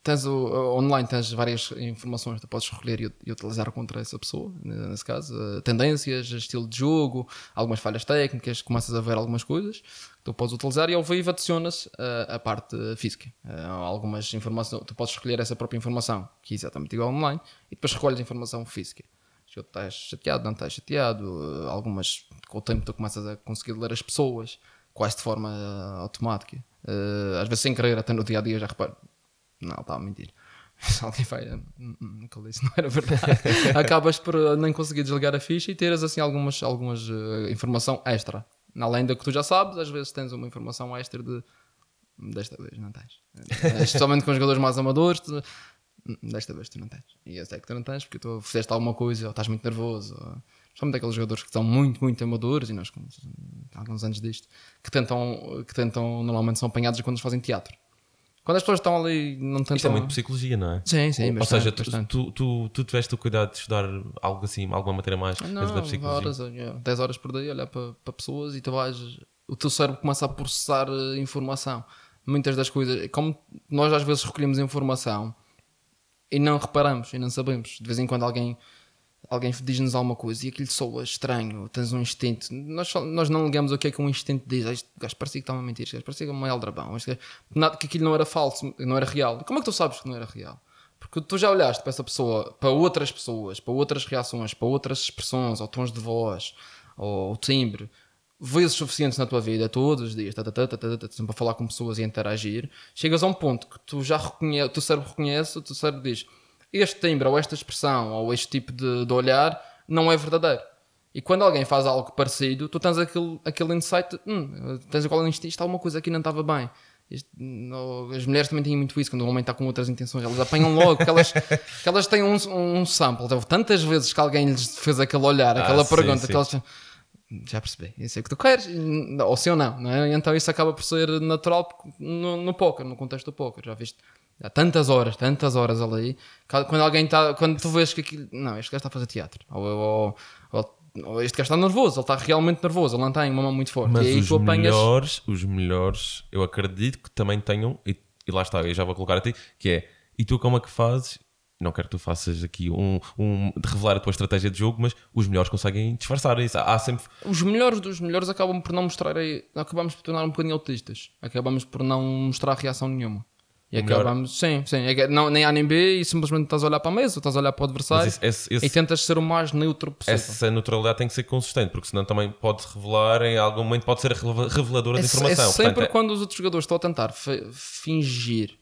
Tens o, online tens várias informações que tu podes escolher e, e utilizar contra essa pessoa, nesse caso, tendências, estilo de jogo, algumas falhas técnicas, começas a ver algumas coisas que tu podes utilizar e ao vivo adicionas a, a parte física, a, algumas informações, tu podes escolher essa própria informação, que é exatamente igual online, e depois recolhes a informação física. Se estás chateado, não estás chateado, algumas, com o tempo tu começas a conseguir ler as pessoas, quase de forma automática, às vezes sem querer, até no dia a dia já reparo. Não, está a mentir. Alguém vai. Nunca li isso, não era verdade. Acabas por nem conseguir desligar a ficha e teres assim algumas, algumas uh, informação extra. Além da que tu já sabes, às vezes tens uma informação extra de. Desta vez não tens. Especialmente com os jogadores mais amadores. Tu... Desta vez tu não tens. E eu sei que tu não tens porque tu fizeste alguma coisa ou estás muito nervoso. Ou... Principalmente aqueles jogadores que são muito, muito amadores e nós, como, há alguns anos disto, que tentam, que tentam. Normalmente são apanhados quando eles fazem teatro. Quando as pessoas estão ali, não tentam... Isto é muito psicologia, não é? Sim, sim. Bastante, Ou seja, tu, tu, tu, tu tiveste o cuidado de estudar algo assim, alguma matéria mais não, da psicologia? Não, dez horas por dia, olhar para, para pessoas e tu vais... O teu cérebro começa a processar informação. Muitas das coisas... Como nós às vezes recolhemos informação e não reparamos, e não sabemos. De vez em quando alguém... Alguém diz-nos alguma coisa e aquilo soa estranho, tens um instinto. Nós, nós não ligamos o que é que um instinto diz. Ah, este gajo parecia que estava a mentir, este gajo parecia que é um aldrabão. Este gajo, que aquilo não era falso, não era real. Como é que tu sabes que não era real? Porque tu já olhaste para essa pessoa, para outras pessoas, para outras reações, para outras expressões, ou tons de voz, ou, ou timbre, vezes suficientes na tua vida, todos os dias, tá, tá, tá, tá, tá, tá, sempre a falar com pessoas e interagir. Chegas a um ponto que tu já reconheces, o teu cérebro reconhece, o teu cérebro diz... Este timbre, ou esta expressão, ou este tipo de, de olhar, não é verdadeiro. E quando alguém faz algo parecido, tu tens aquele, aquele insight, hum, tens igual a instinto, alguma coisa aqui não estava bem. Este, no, as mulheres também têm muito isso, quando o homem está com outras intenções, elas apanham logo, porque elas, porque elas têm um, um sample. Então, tantas vezes que alguém lhes fez aquele olhar, aquela ah, pergunta, sim, sim. que elas... Já percebi, isso é o que tu queres, ou se ou não, não é? Então isso acaba por ser natural no, no póquer, no contexto do póquer, já viste? há tantas horas, tantas horas ali, quando alguém está, quando tu vês que aquilo, não, este gajo está a fazer teatro, ou, ou, ou, ou este gajo está nervoso, ele está realmente nervoso, ele não tem uma mão muito forte. Mas e aí os tu apanhas... melhores, os melhores, eu acredito que também tenham, e, e lá está, eu já vou colocar a ti, que é, e tu como é que fazes? Não quero que tu faças aqui um, um de revelar a tua estratégia de jogo, mas os melhores conseguem disfarçar isso. Há sempre... Os melhores dos melhores acabam por não mostrar, acabamos por tornar um bocadinho autistas, acabamos por não mostrar reação nenhuma. E acabamos, sim, sim, não, nem A nem B, e simplesmente estás a olhar para a mesa, estás a olhar para o adversário esse, esse, esse, e tentas ser o mais neutro possível. Essa neutralidade tem que ser consistente, porque senão também pode revelar, em algum momento pode ser reveladora esse, de informação. É sempre Portanto, quando os outros jogadores estão a tentar fingir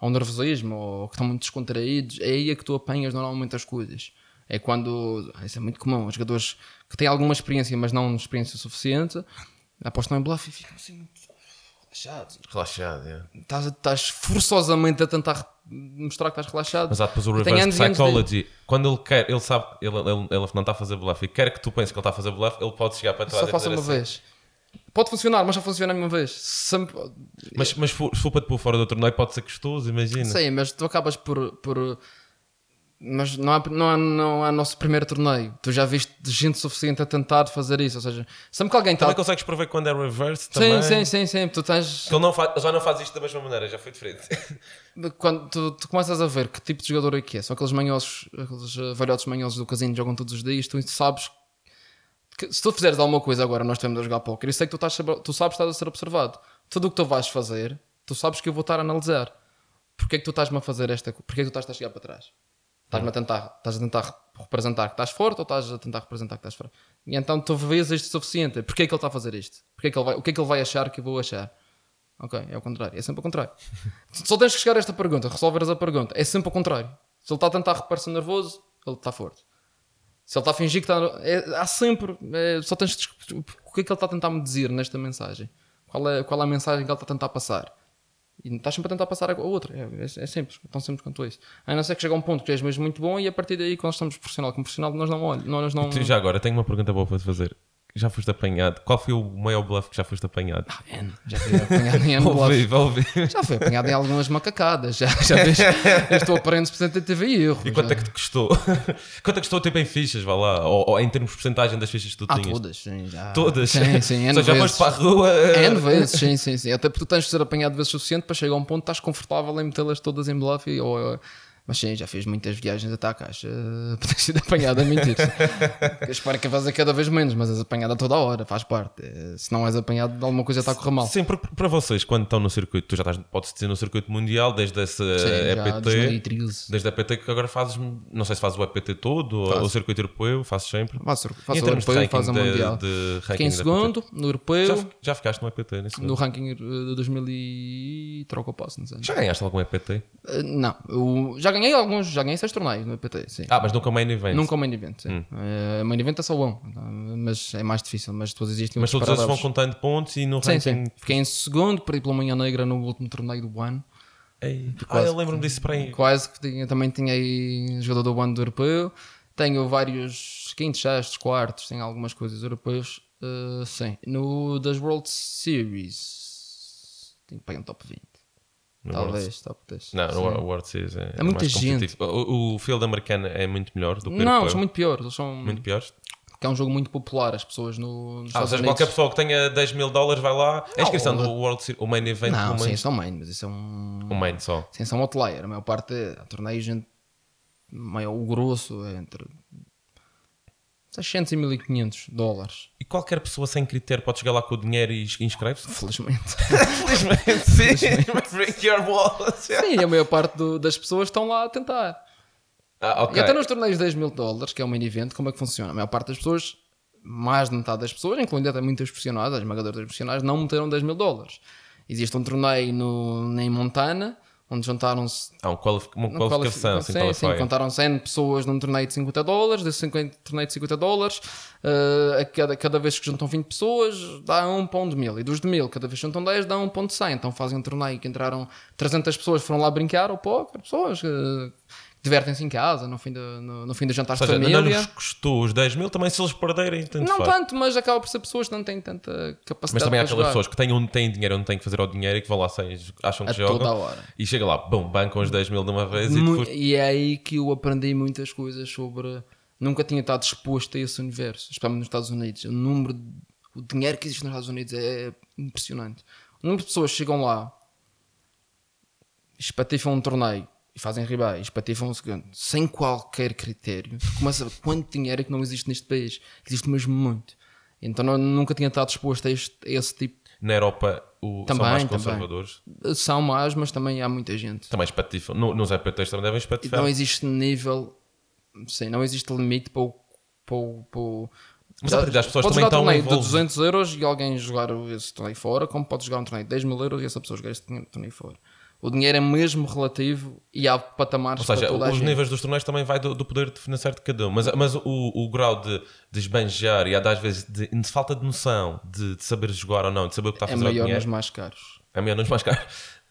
ao nervosismo ou que estão muito descontraídos, é aí que tu apanhas normalmente as coisas. É quando, isso é muito comum, os jogadores que têm alguma experiência, mas não experiência suficiente, apostam em bluff e ficam assim muito... relaxado. Relaxado, é. Estás, estás forçosamente a tentar mostrar que estás relaxado. Mas há depois o reverse psychology. Quando ele quer, ele sabe, ele, ele, ele não está a fazer bluff e quer que tu penses que ele está a fazer bluff, ele pode chegar para trás. Só faça uma assim. Vez. Pode funcionar, mas já funciona a mesma vez. Sempre... Mas, mas se for para te pôr fora do torneio, pode ser custoso, imagina. Sim, mas tu acabas por... por... Mas não há, não, há, não há nosso primeiro torneio. Tu já viste gente suficiente a tentar fazer isso. Ou seja, sempre que alguém está. Também consegues prever quando é reverse também. Sim, sim, sim. sim. Tu tens... Ele não faz, já não faz isto da mesma maneira, já foi diferente. Quando tu, tu começas a ver que tipo de jogador é que é, são aqueles manhosos, aqueles velhotes manhosos do casino que jogam todos os dias, tu sabes que se tu fizeres alguma coisa agora, nós estamos a jogar póquer, eu sei que tu, estás, tu sabes que estás a ser observado. Tudo o que tu vais fazer, tu sabes que eu vou estar a analisar. Porquê é que tu estás-me a fazer esta coisa? Porquê é que tu estás a chegar para trás? Estás-me a tentar, estás a tentar representar que estás forte ou estás a tentar representar que estás fraco? E então tu vês isto suficiente. Porquê é que ele está a fazer isto? Porquê é que ele vai, o que é que ele vai achar que eu vou achar? Ok, é o contrário. É sempre o contrário. Só tens que chegar a esta pergunta, resolveres a pergunta. É sempre o contrário. Se ele está a tentar repor-se nervoso, ele está forte. Se ele está a fingir que está... É, há sempre... É, só tens que... O que é que ele está a tentar me dizer nesta mensagem? Qual é, qual é a mensagem que ele está a tentar passar? E estás sempre a tentar passar a outra. É, é, é simples, tão simples quanto isso. A não ser que chega a um ponto que és mesmo muito bom e a partir daí, quando estamos profissional como profissional, nós não olhamos. Não... Já agora, tenho uma pergunta boa para te fazer. Já foste apanhado? Qual foi o maior bluff que já foste apanhado? Ah, ben, já fui apanhado em bluff. Já fui apanhado em algumas macacadas. Já, já vês, eu estou a parentes por cento de teve erro. E quanto já... é que te custou? Quanto é que custou o tempo em fichas, vá lá? Ou, ou em termos de porcentagem das fichas que tu ah, tinhas? Todas, sim. Já. Todas? Sim, sim. N Só já foste para a rua? N vezes, sim, sim, sim. Até porque tu tens de ser apanhado vezes suficiente para chegar a um ponto que estás confortável em metê-las todas em bluff e... Ou, mas sim, já fiz muitas viagens até à caixa para ter sido apanhado a mentir. Eu espero que faça cada vez menos, mas és apanhado a toda a hora, faz parte. Se não és apanhado, alguma coisa está a correr mal. Sim, para vocês, quando estão no circuito, tu já estás, podes dizer, no circuito mundial, desde essa E P T, desde a E P T que agora fazes, não sei se fazes o E P T todo, faz. Ou o circuito europeu, fazes sempre. Faço, faço em termos o europeu, de faz o mundial. De, de fiquei em segundo, no europeu. Já, já ficaste no E P T? Nesse no momento. Ranking de dois mil e troca o passo, não sei. Já ganhaste algum E P T? Uh, não, eu, já ganhei alguns, já ganhei seis torneios no E P T, sim. Ah, mas nunca o main event? Nunca o main event, sim. Hum. Uh, main event é só um, mas é mais difícil, mas depois existem mas outros paralelos. Mas todos eles vão contando pontos e no sim, ranking... Sim. Fiquei em segundo, perdi pela manhã negra no último torneio do One. Ei. Ah, eu lembro-me disso para aí. Quase que tinha, também tinha aí jogador do One do europeu, tenho vários quintos, sextos, quartos, tenho algumas coisas europeus, uh, sim. No das World Series, tenho que pegar um top vinte. No talvez, World... top dez. Não, no World Series é, é muita mais gente. O, o field americano é muito melhor do que o europeu. Não, são muito piores. Eles são muito piores. Que é um jogo muito popular. As pessoas no. Nos ah, ou seja, qualquer pessoa que tenha dez mil dólares vai lá. É a inscrição do World Series, o main event. Não, sim, são main, mas isso é um. O main só. Sim, são outlier. A maior parte é torneios entre. O grosso é entre. seiscentos e mil e quinhentos dólares. E qualquer pessoa sem critério pode chegar lá com o dinheiro e inscreve-se? Felizmente. Felizmente, sim. Felizmente. Break your wallet. Sim, a maior parte do, das pessoas estão lá a tentar. Ah, okay. E até nos torneios de dez mil dólares, que é um main event, como é que funciona? A maior parte das pessoas, mais de metade das pessoas, incluindo até muitas profissionais, as esmagadoras das profissionais, não meteram dez mil dólares. Existe um torneio no, em Montana... Onde juntaram-se... Ah, um qualif- uma um qualificação. Qualific- sim, sim, sim, contaram cem pessoas num torneio de cinquenta dólares, desse torneio de cinquenta dólares, uh, a cada, cada vez que juntam vinte pessoas, dá um pão de mil. E dos de mil, cada vez que juntam dez, dá um pão de cem. Então fazem um torneio que entraram trezentas pessoas, foram lá brincar ao póquer, pessoas que uh, divertem-se em casa, no fim, de, no, no fim do jantar de família. Ou seja, não lhes custou os dez mil também se eles perderem. Tanto não faz. Tanto, mas acaba por ser pessoas que não têm tanta capacidade. Mas também há aquelas pessoas que têm onde têm dinheiro, onde têm que fazer o dinheiro e que vão lá sem, acham que a jogam. Toda a hora. E chega lá, bom, bancam os dez mil de uma vez. Mu- e, depois... e é aí que eu aprendi muitas coisas sobre... Nunca tinha estado exposto a esse universo, especialmente nos Estados Unidos. O número, o dinheiro que existe nos Estados Unidos é impressionante. O número de pessoas que chegam lá, espatifam um torneio, e fazem riba, e espatifam um segundo, sem qualquer critério, começa a ver quanto dinheiro é que não existe neste país, existe mesmo muito. Então eu nunca tinha estado exposto a, este, a esse tipo. Na Europa o, também, são mais conservadores? Também. São mais, mas também há muita gente. Também espatifam, no, nos E P Ts também devem espatifar. Não existe nível, sim, não existe limite para o... Para o, para o mas a das pessoas também estão envolvidas. Podes jogar um torneio de duzentos euros e alguém jogar esse torneio fora, como podes jogar um torneio de dez mil euros e essa pessoa jogar esse torneio fora. O dinheiro é mesmo relativo e há patamares para toda a gente. Ou seja, os níveis dos torneios também vai do, do poder financeiro de cada um. Mas, mas o, o grau de, de esbanjar e há às vezes de, de falta de noção de, de saber jogar ou não, de saber o que está a fazer ao dinheiro. É melhor nos mais caros. É melhor nos mais caros. Ou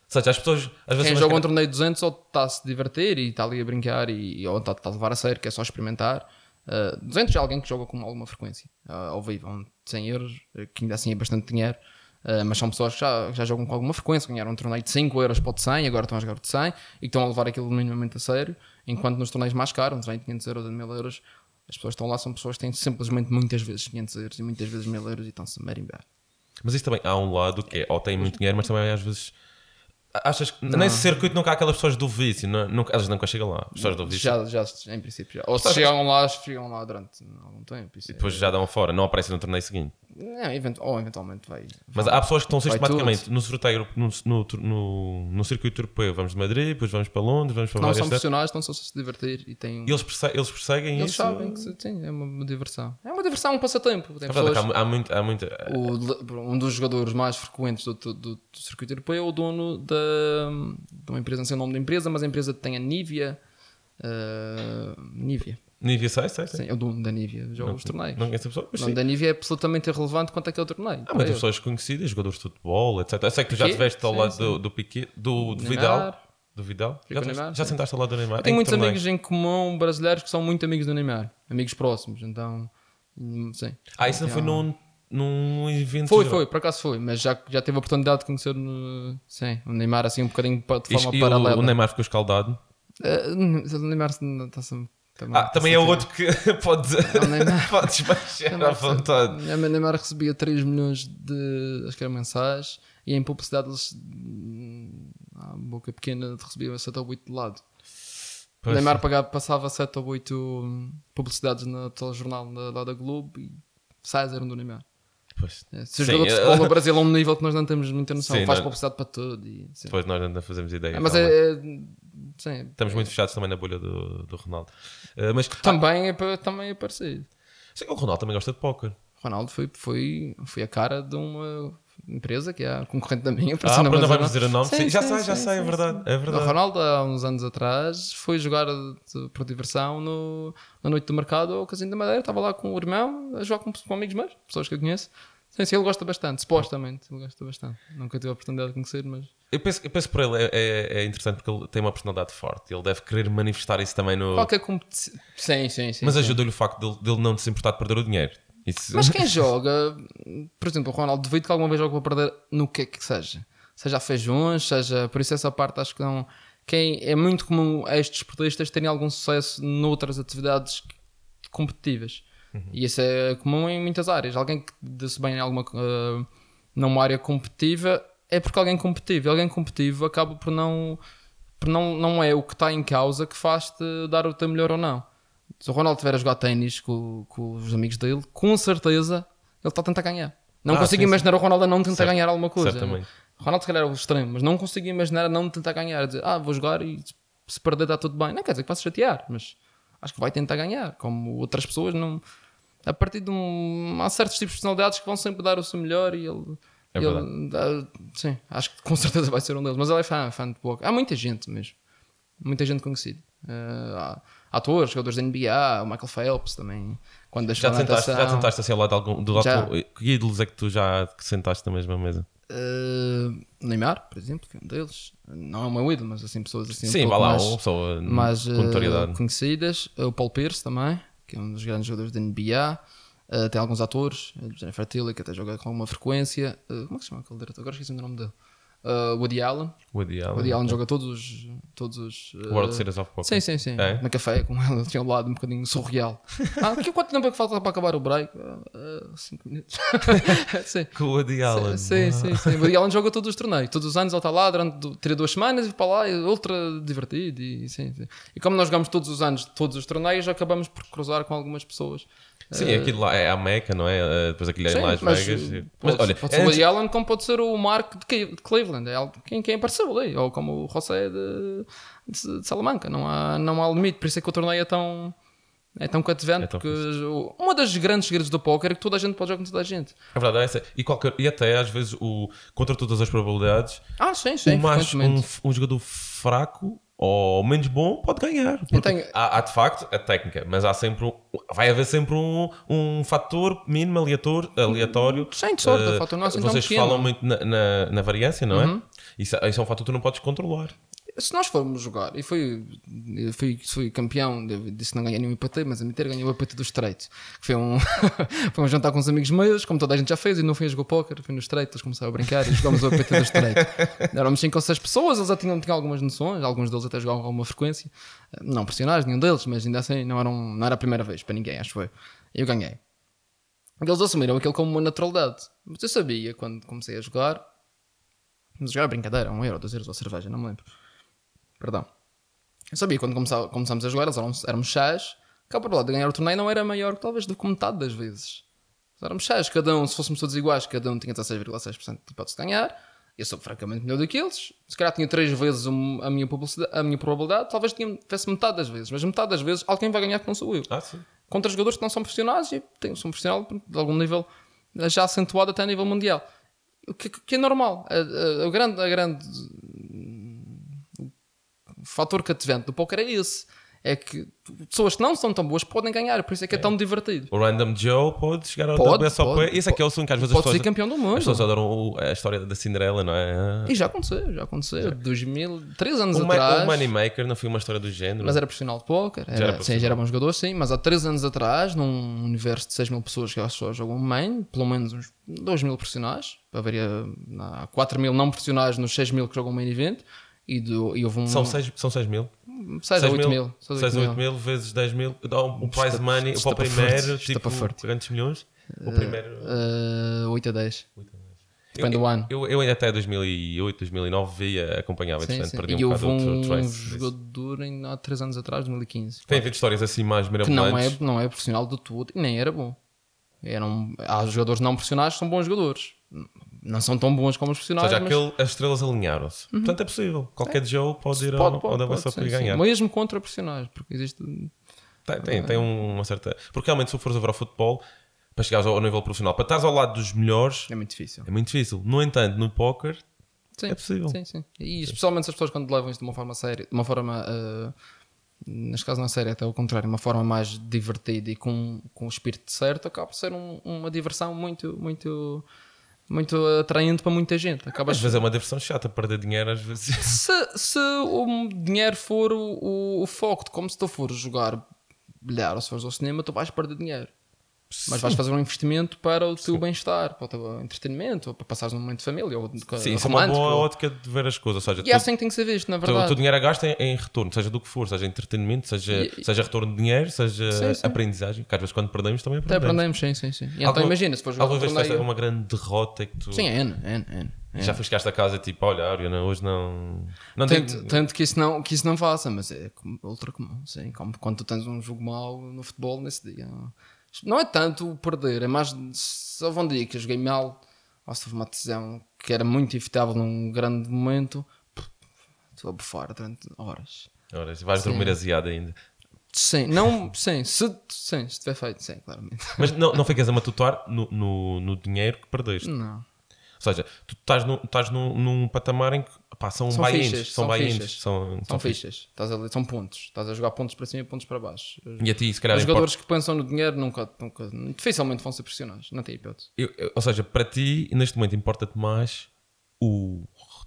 seja, as pessoas... Às vezes quem joga um torneio de duzentos ou está a se divertir e está ali a brincar e, ou está, está a levar a sério, que é só experimentar. Uh, duzentos é alguém que joga com alguma frequência. Uh, ao vivo, um cem euros, que ainda assim é bastante dinheiro. Uh, mas são pessoas que já, já jogam com alguma frequência, ganharam um torneio de cinco euros para o de cem, agora estão a jogar o de cem e que estão a levar aquilo minimamente a sério, enquanto nos torneios mais caros, um torneio de quinhentos euros ou de mil euros, as pessoas que estão lá são pessoas que têm simplesmente muitas vezes quinhentos euros e muitas vezes mil euros e estão-se a marimbar. Mas isso também há um lado que é, ou tem muito dinheiro, mas também às vezes achas que nesse circuito nunca há aquelas pessoas do vício, não, nunca, elas nunca chegam lá, pessoas do vício. Já, já em princípio já. Ou se chegam lá, chegam lá durante algum tempo e depois é... já dão fora, não aparecem no torneio seguinte. Não, eventu- ou eventualmente vai, vai. Mas há pessoas que estão sistematicamente no, no, no, no circuito europeu. Vamos de Madrid, depois vamos para Londres, vamos para Não são profissionais, estão só a se divertir. E têm um... eles, perse- eles perseguem eles isso? Eles sabem que sim, é uma diversão. É uma diversão, um passatempo. Tem é pessoas, verdade, há, há muito, há muito... O, um dos jogadores mais frequentes do, do, do circuito europeu é o dono da, de uma empresa, não sei o nome da empresa, mas a empresa tem a Nivea. Uh, Nivea. Nivea sei, sei, sei. Sim, é o dono da Nivea, joga os torneios. Não conheço a pessoa, mas o nome da Nivea é absolutamente irrelevante quanto àquele torneio. Há muitas pessoas conhecidas, jogadores de futebol, etcétera. Eu sei que tu já estiveste ao lado sim. do, do Piqué, do, do Vidal. Do Vidal? Já, Neymar, já sentaste ao lado do Neymar? Eu tenho muitos amigos em comum brasileiros que são muito amigos do Neymar, amigos próximos, então. Sim. Ah, isso não foi num, num evento? Foi, foi, por acaso foi, mas já, já teve a oportunidade de conhecer no, sim, o Neymar assim um bocadinho de forma e paralela. O, o Neymar ficou escaldado? Uh, o Neymar está sempre. Também, ah, também é outro que pode, pode despachar à vontade. A Neymar recebia três milhões de, acho que era mensagem, e em publicidade eles, a boca pequena, recebia sete ou oito de lado. Pois. Neymar é. pagava, passava sete ou oito publicidades no telejornal da, lá da Globo e seis eram do Neymar. Pois. Se o jogador de futebol no Brasil é um nível que nós não temos muita noção, sim, faz não... publicidade para tudo. E, pois nós não fazemos ideia. É, mas então, é, é... Sim, estamos é. muito fechados também na bolha do, do Ronaldo. Uh, mas também, ah, é, também é parecido. Sim, o Ronaldo também gosta de póquer. O Ronaldo foi, foi, foi a cara de uma empresa que é a concorrente da minha. Ah, não vai dizer o nome? Sim, sim, já sim, sei, sim, já sim, sei, sim, é, verdade, é verdade. O Ronaldo, há uns anos atrás, foi jogar de, por diversão no, na noite do mercado ao Casino da Madeira. Estava lá com o irmão, a jogar com, com amigos meus, pessoas que eu conheço. Sim, sim, ele gosta bastante, supostamente. Ele gosta bastante. Nunca tive a oportunidade de conhecer, mas. Eu penso, eu penso por ele, é, é, é interessante porque ele tem uma personalidade forte. Ele deve querer manifestar isso também no. Qualquer competição. Sim, sim, sim. Mas sim. Ajuda-lhe o facto dele de, de não se importar de perder o dinheiro. Isso... Mas quem joga, por exemplo, o Ronaldo, duvido que alguma vez joga para perder no que é que seja. Seja a feijões, seja. Por isso, essa parte acho que não. Quem... É muito comum a estes esportistas terem algum sucesso noutras atividades competitivas. Uhum. E isso é comum em muitas áreas. Alguém que dê-se bem em alguma, uh, numa área competitiva é porque alguém competitivo. Alguém competitivo acaba por não, por não, não é o que está em causa que faz-te dar o teu melhor ou não. Se o Ronaldo estiver a jogar ténis com, com os amigos dele, com certeza ele está a tentar ganhar. Não ah, consigo sim, imaginar sim. o Ronaldo a não tentar certo. ganhar alguma coisa. Certamente. O Ronaldo se calhar é o extremo, mas não consigo imaginar a não tentar ganhar. Dizer, ah, vou jogar e se perder está tudo bem. Não quer dizer que vai se chatear, mas... Acho que vai tentar ganhar, como outras pessoas. Não... A partir de um... Há certos tipos de personalidades que vão sempre dar o seu melhor e ele... É ele... Ah, sim, acho que com certeza vai ser um deles. Mas ele é fã, fã de pouco. Há muita gente mesmo. Muita gente conhecida. Uh, há atores, jogadores da N B A, o Michael Phelps também. Quando já, sentaste, natação... já sentaste assim ao lado de algum... Do lado já... Que ídolos é que tu já que sentaste na mesma mesa? Uh, Neymar, por exemplo, que é um deles. Não é o meu ídolo, mas assim, pessoas assim. Sim, um vai lá, mais, uma pessoa mais uh, conhecidas. O Paul Pierce também, que é um dos grandes jogadores da N B A. Uh, tem alguns atores, o Jennifer Tilly, que até joga com alguma frequência. Uh, como é que se chama aquele diretor? Agora esqueci o nome dele. Uh, Woody Allen. Woody Allen. Woody Allen joga todos os. Todos os uh, World Series of Poker. Sim, sim, sim. É? Na café, como ela tinha um lado um bocadinho surreal. Ah, que, quanto tempo é que falta para acabar o break? Uh, uh, cinco minutos. Sim. Com o Woody Allen. Sim, sim, sim. Woody Allen joga todos os torneios. Todos os anos ele está lá, durante três, duas semanas e para lá, é ultra divertido. E, sim, sim. E como nós jogamos todos os anos, todos os torneios, acabamos por cruzar com algumas pessoas. Sim, aquilo lá é a Meca, não é? Depois aquilo é em Las Vegas. Mas, mas olha, pode ser o Woody Allen, como pode ser o Mark de Cleveland, é algo, quem, quem apareceu ali, ou como o José de, de, de Salamanca, não há, não há limite, por isso é que o torneio é tão, é tão cativante, é tão porque o, uma das grandes segredos do póquer é que toda a gente pode jogar com toda a gente. É verdade, é essa. E, qualquer, e até às vezes, o, contra todas as probabilidades, ah, sim, sim, um, macho, um, um jogador fraco ou menos bom pode ganhar. Tenho... Há, há de facto a técnica, mas há sempre um, vai haver sempre um, um fator mínimo aleatório. aleatório Sem sorte, uh, o fator não é Vocês pequeno. Falam muito na, na, na variância, não uhum. é? Isso, isso é um fator que tu não podes controlar. Se nós formos jogar, e fui, fui, fui campeão, disse não ganhei nenhum E P T, mas a meter ganhei o E P T do Estreito. Foi um, foi um jantar com uns amigos meus, como toda a gente já fez, e não fui a jogar póquer, fui no Estreito, eles começaram a brincar e jogámos o E P T do Estreito. Éramos cinco ou seis pessoas, eles já tinham, tinham algumas noções, alguns deles até jogavam com alguma frequência, não profissionais, nenhum deles, mas ainda assim não era, um, não era a primeira vez para ninguém, acho que foi. Eu ganhei. Eles assumiram aquilo como uma naturalidade, mas eu sabia quando comecei a jogar, mas jogar a brincadeira, um euro, dois euros ou cerveja, não me lembro. Perdão. Eu sabia que quando começámos a jogar, eles eram, éramos chás, cá para lá de ganhar o torneio não era maior talvez do que metade das vezes. Nós éramos chás, cada um, se fôssemos todos iguais, cada um tinha dezasseis vírgula seis por cento de hipótese de ganhar. Eu sou francamente melhor do que eles. Se calhar tinha três vezes a minha, a minha probabilidade, talvez tinha, tivesse metade das vezes, mas metade das vezes alguém vai ganhar que não sou eu. Ah, sim. Contra jogadores que não são profissionais e tenho, são profissional de algum nível já acentuado até a nível mundial. O que, que é normal. A, a, a grande. A grande O fator cativante do póquer é esse. É que pessoas que não são tão boas podem ganhar, por isso é que é, é tão divertido. O Random Joe pode chegar ao W S O P. Isso é que é o sonho que às vezes as pessoas... Pode ser campeão do mundo. As pessoas adoram o, a história da Cinderela, não é? E já aconteceu, já aconteceu. dois mil, três anos o atrás... O Moneymaker não foi uma história do género. Mas era profissional de póquer. Era, já era sim, já era bom jogador, sim. Mas há três anos atrás, num universo de seis mil pessoas que só jogam main, pelo menos uns dois mil profissionais, haveria há quatro mil não profissionais nos seis mil que jogam main event. E do, e houve um... São seis mil? seis a oito mil. seis a oito mil vezes dez mil. Dá um, um prize money para o primeiro, tipo, quantos milhões? O primeiro... Uh, uh, oito a dez. Depende do ano. Eu, eu, eu até dois mil e oito, dois mil e nove via, acompanhava, sim, sim. Perdi um bocado um outro trace. E houve um jogador em, há três anos atrás, dois mil e quinze. Tem havido histórias assim mais mirabolantes. Que não é, não é profissional de tudo e nem era bom. Era um, há jogadores não profissionais que são bons jogadores. Não são tão bons como os profissionais. Ou seja, mas... aquele, as estrelas alinharam-se. Uhum. Portanto, é possível. Qualquer é. Joe pode ir pode, ao, pode, ao W S O P pode, e ganhar. Sim. Mesmo contra profissionais, porque existe. Tem, tem, tem uma certa. Porque realmente, se for a ver ao futebol, para chegares ao, ao nível profissional, para estares ao lado dos melhores. É muito difícil. É muito difícil. No entanto, no póquer, é possível. Sim, sim. E especialmente sim. As pessoas, quando levam isto de uma forma séria, de uma forma. Uh... Neste caso, não é sério, até ao contrário, uma forma mais divertida e com, com o espírito certo, acaba por ser um, uma diversão muito, muito, muito atraente para muita gente. Acaba às de... vezes é uma diversão chata, perder dinheiro às vezes. Se, se o dinheiro for o, o, o foco de como se tu fores jogar bilhar ou se fores ao cinema, tu vais perder dinheiro. Sim. Mas vais fazer um investimento para o teu sim. bem-estar, para o teu entretenimento, ou para passares um momento de família, ou de sim, isso é uma boa ótica de ver as coisas. Ou seja, e é assim que tem que ser visto, na verdade. O teu dinheiro é gasto em, em retorno, seja do que for, seja entretenimento, seja, e... seja retorno de dinheiro, seja sim, sim. aprendizagem. Porque às vezes quando perdemos também aprendemos. Até aprendemos, sim, sim, sim. E então alguma, imagina, se for jogar. Alguma vez torneio... tiveste uma grande derrota que tu. Sim, é, é, é. é. Já foste a casa tipo, olha, Áurea, hoje não. não tanto, tem... tanto que isso não, que isso não faça, mas é ultra comum, sim. Como quando tu tens um jogo mau no futebol nesse dia. Não é tanto o perder, é mais se houve um dia que eu joguei mal ou se houve uma decisão que era muito evitável num grande momento, estou a bufar durante horas. Horas, vais sim. dormir aziado ainda. Sim, não, sim, se, sim, se tiver feito, sim, claramente. Mas não, não ficas a matutar no, no, no dinheiro que perdeste? Não. Ou seja, tu estás, no, estás num, num patamar em que pá, são buy-ins. São buy-ins. São, são fichas. Estás ali, são pontos. Estás a jogar pontos para cima e pontos para baixo. E a ti, se calhar, os jogadores que pensam no dinheiro nunca, nunca dificilmente vão ser profissionais. Não tem hipótese. Eu, eu, ou seja, para ti, neste momento, importa-te mais o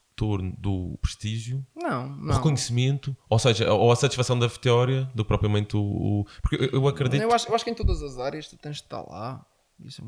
retorno do prestígio, não, não. o reconhecimento, ou seja, ou a satisfação da vitória, do propriamente o... o porque eu acredito... Eu acho, eu acho que em todas as áreas tu tens de estar lá. Isso,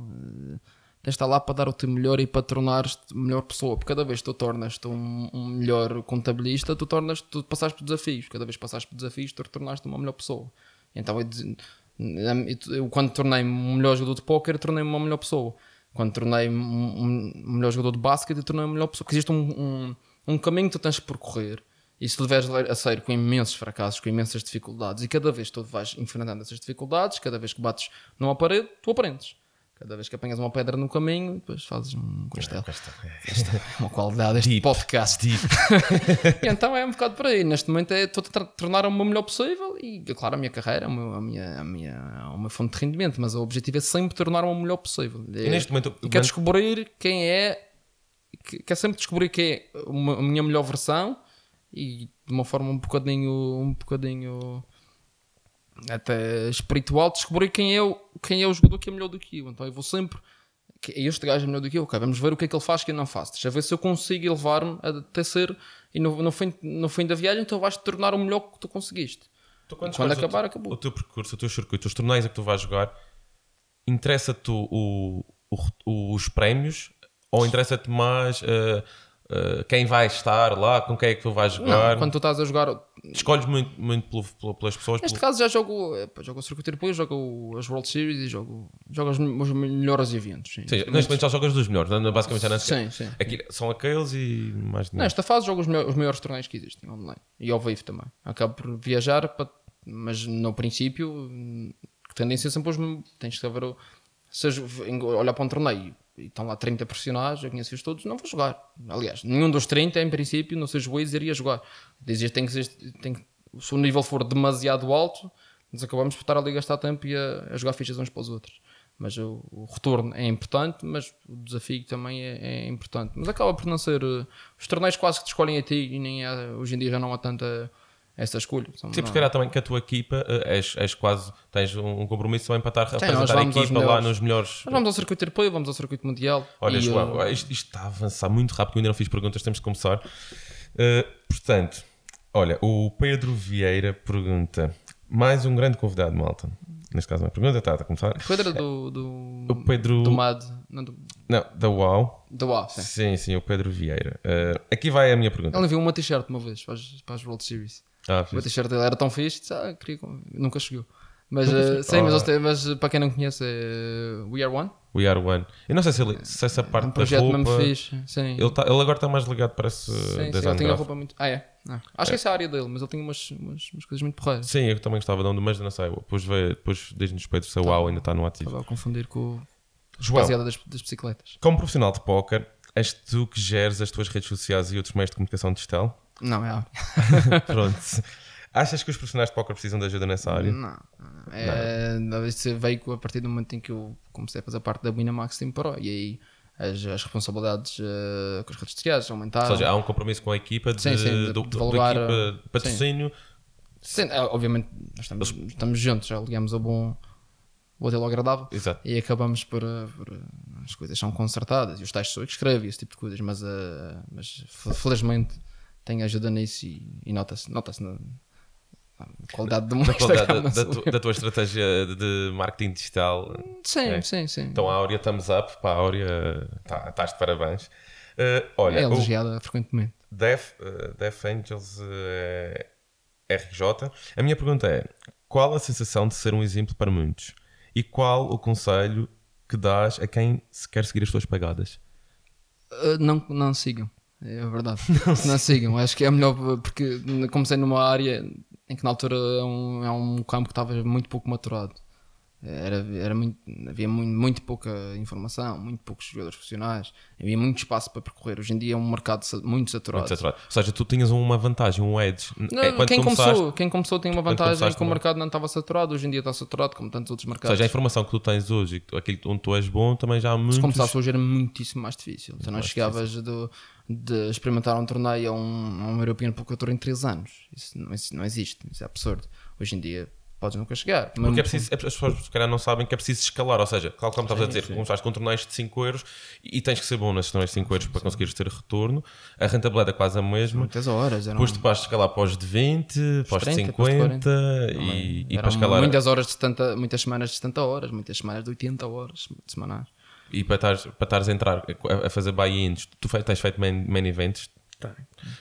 tens de estar lá para dar o teu melhor e para tornares-te melhor pessoa. Porque cada vez que tu tornas-te um, um melhor contabilista, tu, tornas, tu passaste por desafios. Cada vez que passaste por desafios, tu tornaste uma melhor pessoa. Então, eu, eu quando tornei-me um melhor jogador de póquer, tornei-me uma melhor pessoa. Quando tornei-me um, um melhor jogador de basquete, tornei-me uma melhor pessoa. Porque existe um, um, um caminho que tu tens de percorrer. E se tu leveres a sério com imensos fracassos, com imensas dificuldades, e cada vez que tu vais enfrentando essas dificuldades, cada vez que bates numa parede, tu aprendes. Cada vez que apanhas uma pedra no caminho, depois fazes um castelo. É, um castelo. Esta é uma qualidade deste podcast. E então é um bocado por aí. Neste momento é, estou a tornar-me o melhor possível e, claro, a minha carreira, a minha, a minha, a minha fonte de rendimento, mas o objetivo é sempre tornar-me o melhor possível. E, e neste momento... Eu quero descobrir quem é... Quero sempre descobrir quem é a minha melhor versão e de uma forma um bocadinho... Um bocadinho até espiritual, descobrir quem é, o, quem é o jogador que é melhor do que eu. Então eu vou sempre, este gajo é melhor do que eu, okay, vamos ver o que é que ele faz, que eu não faço, deixa ver se eu consigo elevar-me até ser, e no, no, fim, no fim da viagem então vais-te tornar o melhor que tu conseguiste. Tu, quando quando acabar, o, acabou. O teu percurso, o teu circuito, os torneios a que tu vais jogar, interessa-te o, o, os prémios ou interessa-te mais... Uh, Uh, quem vai estar lá, com quem é que tu vais jogar? Não, quando tu estás a jogar, escolhes muito, muito pelo, pelo, pelas pessoas. Neste pelo... caso já jogo, é, jogo o circuito europeu, jogo as World Series e jogo, jogo os, os melhores eventos. Sim, sim, neste momento já jogas dos melhores, basicamente já não sei. Sim, sim. Aqui são aqueles e mais dinheiro. Nesta fase jogo os maiores, os maiores torneios que existem online e ao vivo também. Acabo por viajar, para, mas no princípio tendência sempre os mesmos. Tens que haver, seja olhar para um torneio. E estão lá trinta profissionais, eu conheci-os todos, não vou jogar. Aliás, nenhum dos trinta, em princípio, não sei, juiz iria jogar. Dizia que tem que ser, tem que, se o nível for demasiado alto, nós acabamos por estar ali a gastar tempo e a, a jogar fichas uns para os outros. Mas o, o retorno é importante, mas o desafio também é, é importante. Mas acaba por não ser... Os torneios quase que te escolhem a ti e nem há, hoje em dia já não há tanta... Essa escolha. Sim, porque calhar também que a tua equipa és, és quase, tens um compromisso também para estar a representar a equipa lá nos melhores. Nós vamos ao circuito europeu, vamos ao circuito mundial. Olha, João, eu... isto, isto está a avançar muito rápido, eu ainda não fiz perguntas, temos de começar. Uh, portanto, olha, o Pedro Vieira pergunta, mais um grande convidado, malta. Neste caso, uma pergunta, está, está a começar. Pedro do, do, o Pedro do M A D. Não, do... não da U A U. Da U A U, sim. Sim, sim, o Pedro Vieira. Uh, aqui vai a minha pergunta. Ele enviou uma t-shirt uma vez para as, para as World Series. Ah, o t-shirt era tão fixe, ah, queria... nunca chegou. Mas, uh, sim, oh. mas, mas para quem não conhece, é We Are One. We Are One. Eu não sei se, ele, se essa parte é um projeto da roupa... Mesmo fixe. Sim. Ele, tá, ele agora está mais ligado, parece... Sim, sim, ele tem a roupa muito... Ah, é? Não. Acho é. que essa é a área dele, mas ele tem umas, umas, umas coisas muito porreiras. Sim, eu também gostava de onde, mas não sei. Depois, depois diz-nos Pedro se a U A U ainda está no ativo. Estava a confundir com a baseada das, das bicicletas. Como profissional de póquer, és tu que geres as tuas redes sociais e outros meios de comunicação digital? Não, é a Áurea. Pronto. Achas que os profissionais de póquer precisam de ajuda nessa área? Não. É, não. Isso veio a partir do momento em que eu comecei a fazer parte da Winamax Team Pro. E aí as, as responsabilidades uh, com as redes sociais aumentaram. Ou seja, há um compromisso com a equipa de, sim, sim, de, do, de valorar... Da equipa de patrocínio. Sim. Sim, obviamente nós estamos, Eles... estamos juntos, já ligamos a bom... o hotel agradável. Exato. E acabamos por, por... As coisas são consertadas e os tais sou que escrevo e esse tipo de coisas. Mas, uh, mas felizmente... Tenho ajuda nisso e, e nota-se, nota-se na, na qualidade do meu Instagram, da, da, tu, da tua estratégia de marketing digital. Sim, é. sim, sim. Então a Áurea, thumbs up para a Áurea, tá, estás de parabéns. Uh, olha, é elogiada o, frequentemente. Death, uh, Death Angels uh, R J. A minha pergunta é, qual a sensação de ser um exemplo para muitos? E qual o conselho que dás a quem se quer seguir as tuas pegadas? Uh, não, não sigam. É verdade, não, não sigam, acho que é melhor, porque comecei numa área em que na altura é um, é um campo que estava muito pouco maturado, era, era muito, havia muito, muito pouca informação, muito poucos jogadores profissionais, havia muito espaço para percorrer, hoje em dia é um mercado muito saturado. Muito saturado. Ou seja, tu tinhas uma vantagem, um edge. Não, quem, começou, quem começou tem uma vantagem que o mercado não estava saturado, hoje em dia está saturado como tantos outros mercados. Ou seja, a informação que tu tens hoje, aquilo onde tu és bom, também já há muitos... Se começasse hoje era muitíssimo mais difícil, tu não chegavas do... de experimentar um torneio a um, um European Poker Tour em três anos. Isso não, isso não existe, isso é absurdo. Hoje em dia podes nunca chegar. Mas porque é preciso, as pessoas se calhar não sabem que é preciso escalar, ou seja, claro, como estavas a dizer, sim. começaste com torneios de cinco euros e tens que ser bom nesses torneios de cinco euros para sim. conseguires ter retorno, a rentabilidade é quase a mesma. Muitas horas. Depois tu vais escalar para os de vinte, para os de cinquenta e, e para escalar... Muitas horas de setenta, muitas semanas de setenta horas, muitas semanas de oitenta horas semanais. E para estares a entrar, a fazer buy-ins, tu tens feito main, main events... Tá.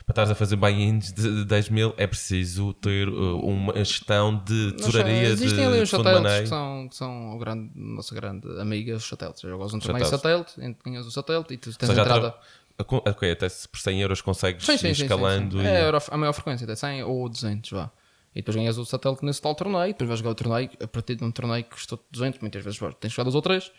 Para estares a fazer buy-ins de dez mil é preciso ter uma gestão de tesouraria. Existem ali uns satélites que são, que são o grande, nossa grande amiga, os satélites. Eu gosto de um torneio satélite, ganhas o satélite e tu tens a entrada. Ok, até por cem euros consegues sim, sim, ir escalando. Sim, sim, sim. E... É a maior frequência, até cem ou duzentos vá. E depois ganhas o satélite nesse tal torneio, depois vais jogar o torneio, a partir de um torneio que custou duzentos, muitas vezes tens jogado dois ou três.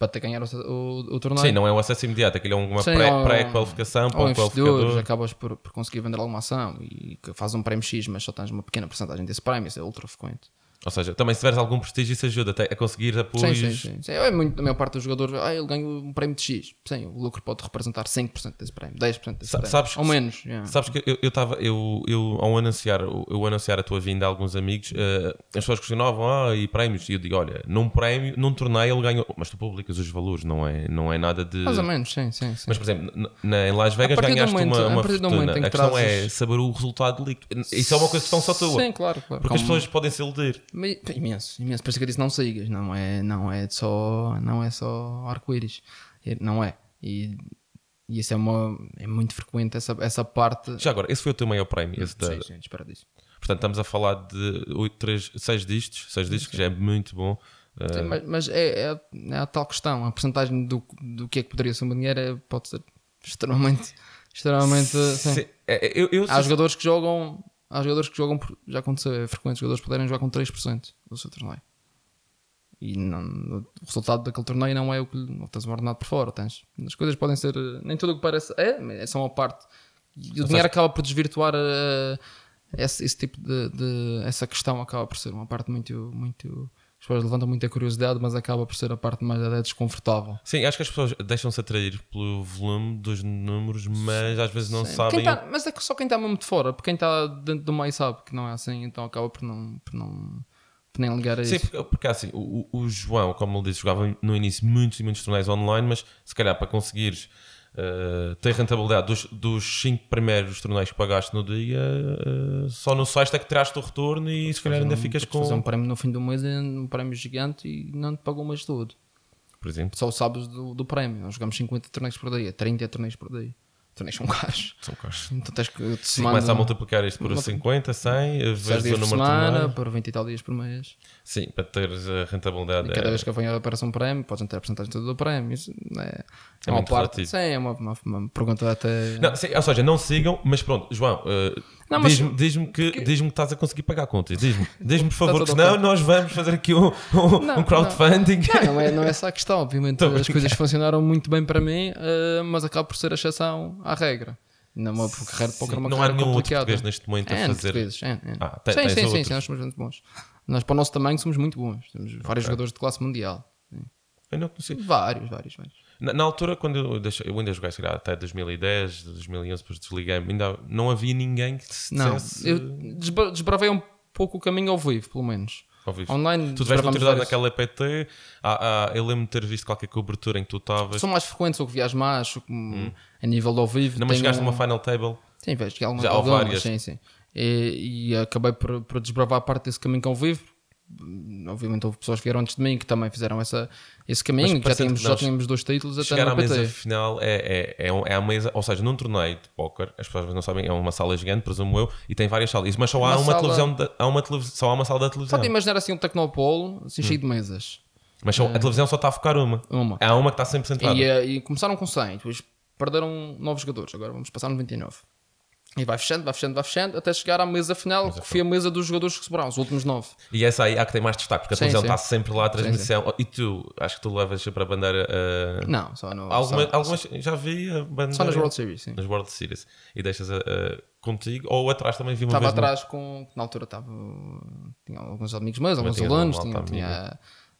Para te ganhar o, o, o torneio. Sim, não é um acesso imediato, aquilo é uma sim, pré, ou, pré-qualificação para o um qualificador. Acabas por, por conseguir vender alguma ação e faz um prémio X, mas só tens uma pequena porcentagem desse prémio, isso é ultra frequente. Ou seja, também se tiveres algum prestígio isso ajuda a conseguir apoios. Sim, sim, sim. sim. É muito, a maior parte dos jogadores, ah, ele ganha um prémio de X. Sim, o lucro pode representar cinco por cento desse prémio, dez por cento desse prémio, Sa- sabes ou que, menos. Yeah. Sabes que eu estava, eu, eu, eu, ao anunciar, eu anunciar a tua vinda a alguns amigos, uh, as pessoas questionavam, ah, e prémios? E eu digo, olha, num prémio, num torneio ele ganhou, mas tu publicas os valores, não é, não é nada de... Mais ou menos, sim, sim. sim. Mas, por exemplo, na, na, em Las Vegas ganhaste momento, uma, uma fortuna. Que a questão trazes... é saber o resultado líquido. Isso é uma coisa que são só tua. Sim, claro, claro. Porque como... as pessoas podem se iludir. Imenso, imenso. Por isso que eu disse não sigas, não é, não é só, não é só arco-íris, não é. E, e isso é uma, é muito frequente essa, essa parte. Já agora, esse foi o teu maior prémio. Esse sim, da... sim, espera disso. Portanto, estamos a falar de oito, três, seis distos, seis distos, que já é muito bom. Sim, mas mas é, é, é a tal questão, a porcentagem do, do que é que poderia ser um dinheiro pode ser extremamente, extremamente. Sim. Eu, eu, há jogadores que jogam. Há jogadores que jogam, já aconteceu, é frequente, jogadores poderem jogar com três por cento do seu torneio. E não, o resultado daquele torneio não é o que ou tens um ordenado por fora, tens. As coisas podem ser, nem tudo o que parece é, é só uma parte. E o ou dinheiro seja, acaba por desvirtuar uh, esse, esse tipo de, de... Essa questão acaba por ser uma parte muito... muito as pessoas levantam muita curiosidade, mas acaba por ser a parte mais é desconfortável. Sim, acho que as pessoas deixam-se atrair pelo volume dos números, mas às vezes não sim. sabem... Tá, mas é que só quem está mesmo de fora, porque quem está dentro do meio sabe que não é assim, então acaba por não... Por não... nem ligar a sim, isso. Sim, porque, porque assim, o, o João, como ele disse, jogava no início muitos e muitos torneios online, mas se calhar para conseguires uh, ter rentabilidade dos, dos cinco primeiros torneios que pagaste no dia, uh, só no sexto é que tiraste o retorno e se calhar ainda um, ficas com... fazer um prémio no fim do mês, um prémio gigante e não te pagou o mês todo. Por exemplo? Só sabes do, do prémio. Nós jogamos cinquenta torneios por dia, trinta torneios por dia. Torneios são caros. São caros. Então tens que... Te sim, começa a multiplicar isto por cinquenta, cem, vezes o número de semana, por vinte e tal dias por mês. Sim, para teres a rentabilidade. E cada é... vez que a apanhada aparece um prémio, podes entrar a porcentagem toda do prémio. Isso é, é uma parte. Sim, é uma, uma, uma pergunta até... Não, sim, ou seja, não sigam, mas pronto, João, uh, não, mas diz-me, diz-me, que, porque... diz-me que estás a conseguir pagar contas. Diz-me, diz-me por favor, que senão nós vamos fazer aqui um, um, não, um crowdfunding. Não, não, não, é, não é essa a questão. Obviamente as coisas funcionaram muito bem para mim, uh, mas acaba por ser a exceção à regra. Não, carreira de poker, uma não há nenhum outro português neste momento é, a fazer. Vezes, é, é. Ah, tem, sim, sim, outros. Sim, nós somos muito bons. Nós, para o nosso tamanho, somos muito bons. Temos okay. vários jogadores de classe mundial. Eu não consigo. Vários, vários, vários. Na, na altura, quando eu, deixei, eu ainda joguei, se calhar, até dois mil e dez, dois mil e onze, depois desliguei-me, ainda não havia ninguém que se não, dissesse... eu desbra- desbravei um pouco o caminho ao vivo, pelo menos. Ao vivo. Online, tu tiveste utilidade naquela E P T, ah, ah, eu lembro-me de ter visto qualquer cobertura em que tu estavas... São mais frequentes, ou que vias mais, ou que, hum. a nível do ao vivo... Não, mas chegaste a uma final table? Sim, vejo, que há algumas algumas, sim, sim. E, e acabei por, por desbravar a parte desse caminho ao vivo. Obviamente houve pessoas que vieram antes de mim que também fizeram essa, esse caminho. Já tínhamos, já tínhamos dois títulos até na E P T. Chegar à mesa final é, é, é, é a mesa, ou seja, num torneio de póquer, as pessoas não sabem, é uma sala gigante, presumo eu, e tem várias salas, mas só há uma, uma sala... televisão, de, há uma televisão, só há uma sala da televisão. Pode imaginar assim um tecnopolo assim, hum. cheio de mesas, mas só, é... a televisão só está a focar uma, uma. Há uma que está sempre centrada e, e começaram com cem, depois perderam nove jogadores, agora vamos passar no vinte e nove. E vai fechando, vai fechando, vai fechando, até chegar à mesa final, mesa que foi a mesa dos jogadores que sobraram, os últimos nove. E essa aí há que tem mais destaque, porque a televisão está sempre lá, a transmissão. Sim, sim. E tu, acho que tu levas para a bandeira... Uh... Não, só no... Alguma, só, algumas, só. Já vi a bandeira... Só nas World Series, sim. Nas World Series. E deixas uh, contigo, ou atrás também vi uma tava vez... Estava atrás no... com... Na altura estava... Tinha alguns amigos meus, alguns alunos, tinha, tinha...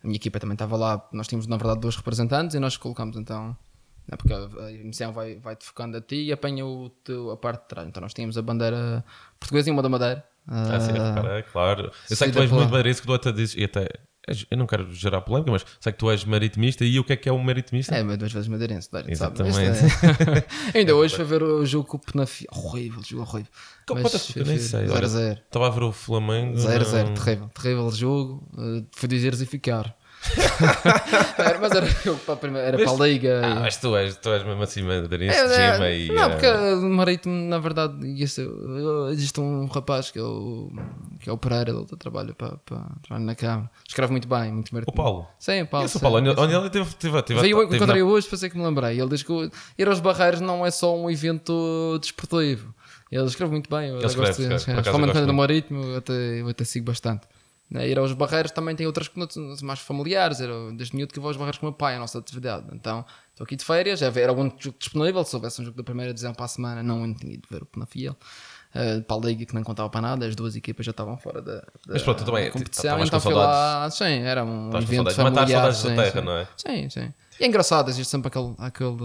A minha equipa também estava lá, nós tínhamos na verdade dois representantes e nós colocámos então... Não é? Porque a emissão vai, vai-te focando a ti e apanha o teu, a parte de trás. Então nós tínhamos a bandeira portuguesa e uma da Madeira. Ah, ah sim, reparei, claro. Eu sei que tu és muito madeirense, que tu até dizes, e até... Eu não quero gerar polémica, mas sei que tu és maritimista e o que é que é um maritimista? É, mas duas vezes madeirense, sabe? Exatamente. É... Ainda é hoje foi ver o jogo com o Penafiel. Horrível, jogo horrível. Como pode ser? Eu nem sei. zero a zero. Estava a ver o Flamengo. zero a zero, terrível. Terrível jogo. Uh, foi dizeres e ficar. Era, mas era jogo para a, primeira, era mas, para a Liga. Ah, e... mas tu és, tu és mesmo assim madeirense, é, gema é, e. Não, é... porque o Marítimo, na verdade, esse, existe um rapaz que é o, que é o Pereira, ele trabalha para, para, para na Câmara. Escreve muito bem, muito marítimo. O Paulo. Sim, o Paulo. Esse sim, o Paulo, sim, onde ele teve. Veio, encontrei na... hoje, pensei que me lembrei. Ele diz que o, ir aos Barreiros não é só um evento desportivo. Ele escreve muito bem. Eu gosto de realmente do Marítimo, eu até, eu até sigo bastante. Ir aos Barreiros também tem outras coisas mais familiares. Era desde miúdo que vou aos Barreiros com o meu pai, a nossa atividade. Então estou aqui de férias, era o único jogo disponível. Se houvesse um jogo da primeira divisão para a semana, não tinha de ver o Penafiel. Uh, para a Liga que não contava para nada, as duas equipas já estavam fora da, da mas pronto, também, competição. Então foi lá, sim, era um evento familiar. Sim, sim, sim. E é engraçado, existe sempre aquele... aquele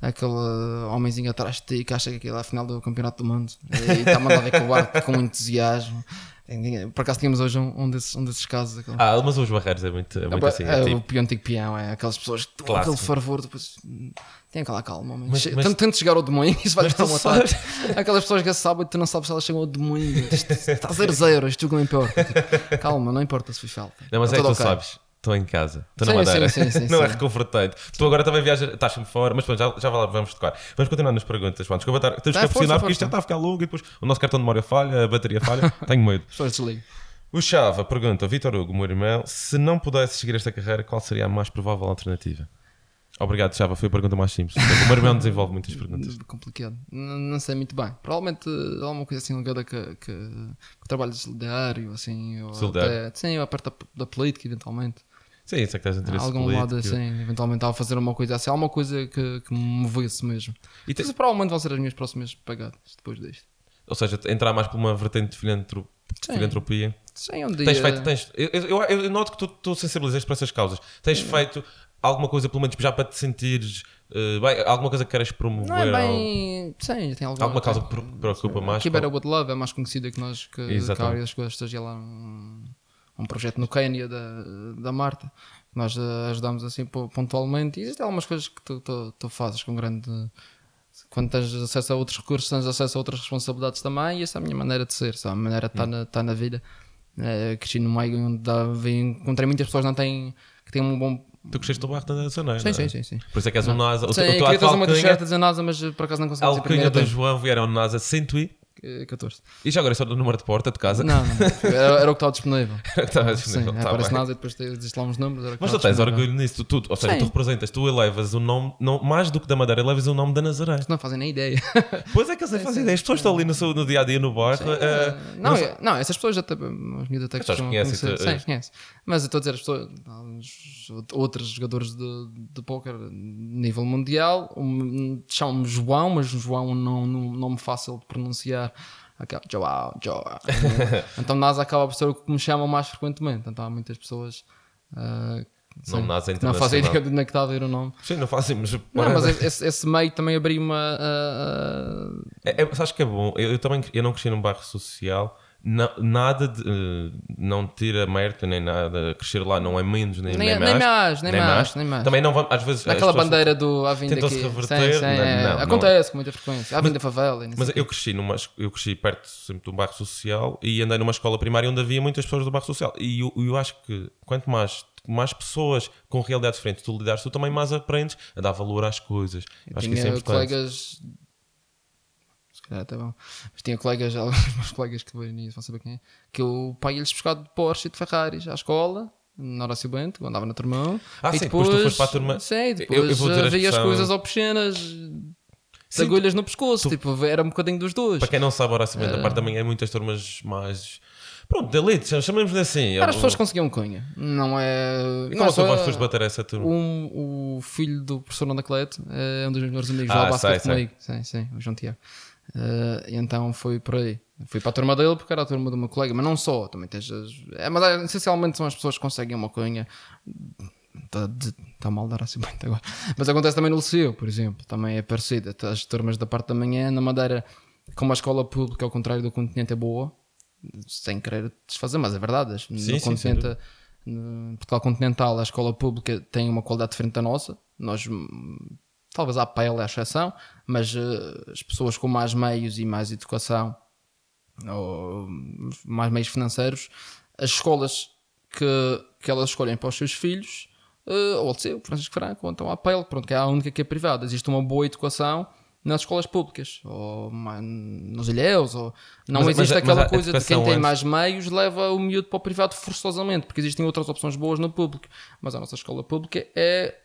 aquele homenzinho atrás de ti que acha que aquilo é a final do campeonato do mundo e está a mandar ver com o barco com entusiasmo. Por acaso tínhamos hoje um, um, desses, um desses casos. Aquele... Ah, mas os Barreiros é muito, é muito é, assim. É, é, tipo... O pião antigo peão, é aquelas pessoas que estão aquele fervor, depois tem aquela calma. Mas, mas, mas... Tento chegar ao domingo e isso vai estar uma tarde. Aquelas pessoas que a sábado tu não sabes se elas chegam ao domingo. Está zero zero, isto não importa. Calma, não importa se foi falta. Não, mas é que tu sabes. Estou em casa, estou na Madeira, sim, sim, sim, não sim. É reconfortante. Tu agora também viajas, estás-me fora, mas pronto, já, já vai lá, vamos tocar. Vamos continuar nas perguntas, João. Desculpa, estar, temos que aproximar porque isto já está a ficar longo e depois o nosso cartão de memória falha, a bateria falha, tenho medo. O Chava pergunta, Vítor Hugo, meu irmão, se não pudesse seguir esta carreira, qual seria a mais provável alternativa? Obrigado, Chava, foi a pergunta mais simples. O meu irmão desenvolve muitas perguntas. Complicado, não, não sei muito bem. Provavelmente há alguma coisa assim ligada que, que, que trabalho solidário, assim, ou até, sim, a parte da, da política, eventualmente. Sim, isso é que estás interesse algum político. Lado assim, eventualmente ao fazer uma coisa assim, alguma coisa que, que me movesse mesmo. E te... provavelmente vão ser as minhas próximas pagadas depois disto. Ou seja, entrar mais por uma vertente de filantrop... Sim. filantropia. Sim, um dia... Tens feito, tens... Eu, eu, eu noto que tu, tu sensibilizaste para essas causas. Tens Sim. feito alguma coisa, pelo menos já para te sentires uh, bem, alguma coisa que queres promover? Não é bem... Ou... Sim, tem alguma, alguma causa que pro, preocupa Sim. mais. Que Better Wood Love é mais conhecida que nós, que a Áurea das coisas esteja lá... um projeto no Quênia da, da Marta, nós ajudamos assim pontualmente e existem algumas coisas que tu, tu, tu fazes com grande... Quando tens acesso a outros recursos, tens acesso a outras responsabilidades também e essa é a minha maneira de ser, essa é a maneira de estar na, estar na vida. É, cresci no meio onde dá, encontrei muitas pessoas que não têm, que têm um bom... Tu cresceste do bairro da NASA, não é? Sim, sim, sim, sim. Por isso é que és não. um NASA. Sim, eu queria trazer uma t-shirt a dizer NASA, mas por acaso não conseguimos ir primeiro. A alcunha do João Vieira ao NASA cento e... catorze. E já agora é só do número de porta de casa? Não, não. Era, era o que estava disponível. Estava disponível. Sim, tá aparece bem. NASA e depois existe lá uns números. Mas tu tens orgulho nisso, tu, ou seja, Sim. tu representas, tu elevas o nome, não, mais do que da Madeira, elevas o nome da Nazaré. Eles não fazem nem ideia. Pois é que eles não fazem ideia. As pessoas estão ali no, seu, no dia a dia no bairro. É, não, não, não, essas pessoas já até. Os miúdos até que conhecem. Sim, é. Conhecem. Mas eu estou a dizer, as pessoas, outros jogadores de, de póquer nível mundial, um, chamam-me João, mas João não, não, não me fácil de pronunciar. Acaba, João, João. Então NASA acaba por ser o que me chamam mais frequentemente. Então há muitas pessoas uh, sei, não, que não fazem ideia de onde é que está a vir o nome. Sim, não fazem, mas, não, mas esse, esse meio também abriu uma. Uh, é, é, acho que é bom. Eu, eu também eu não cresci num bairro social. Não, nada de, não tira mérito nem nada, crescer lá não é menos nem, nem, nem, mais, nem, mais, nem, nem mais, mais nem mais também não vamos às vezes aquela bandeira do à vinda tentam-se reverter sim, sim, não, é, não, acontece não. com muita frequência à vinda favela e mas eu cresci, numa, eu cresci perto sempre de um bairro social e andei numa escola primária onde havia muitas pessoas do bairro social e eu, eu acho que quanto mais mais pessoas com realidades diferentes tu lidares tu também mais aprendes a dar valor às coisas. Eu acho tinha que isso é colegas Ah, tá bom. Mas tinha colegas, alguns meus colegas que nem vão saber quem é, que o pai ia-lhes buscar de Porsche e de Ferraris à escola, no Horácio Bento, andava na turmão. Ah, e sim, depois, depois tu foste para a turma. Sim, depois eu, eu havia as, as coisas obscenas, de agulhas tu, no pescoço, tu, tipo, era um bocadinho dos dois. Para quem não sabe, Horácio Bento, a parte da manhã, muitas turmas mais. Pronto, delete, chamemos-lhe assim. Cara, eu... as pessoas conseguiam cunha. Não é. E como é que vais bater essa turma? Um, o filho do professor Nandacleto é um dos meus melhores amigos, ah, lá basquete comigo. Sim, sim, o João Tiago. Uh, então foi por aí. Fui para a turma dele porque era a turma do meu colega, mas não só. Também tens as... é, mas essencialmente são as pessoas que conseguem uma cunha. está tá mal dar assim muito agora, mas acontece também no Liceu, por exemplo, também é parecida, as turmas da parte da manhã na Madeira, como a escola pública ao contrário do continente é boa, sem querer desfazer, mas é verdade, no sim, continente sim, no Portugal continental a escola pública tem uma qualidade diferente da nossa, nós talvez a P L é a exceção, mas uh, as pessoas com mais meios e mais educação ou mais meios financeiros, as escolas que, que elas escolhem para os seus filhos, uh, ou o Liceu, Francisco Franco, ou então a P E L, pronto, que é a única que é privada. Existe uma boa educação nas escolas públicas, ou nos ilhéus, ou não mas, existe mas, aquela mas coisa de quem tem antes... mais meios leva o miúdo para o privado forçosamente, porque existem outras opções boas no público. Mas a nossa escola pública é...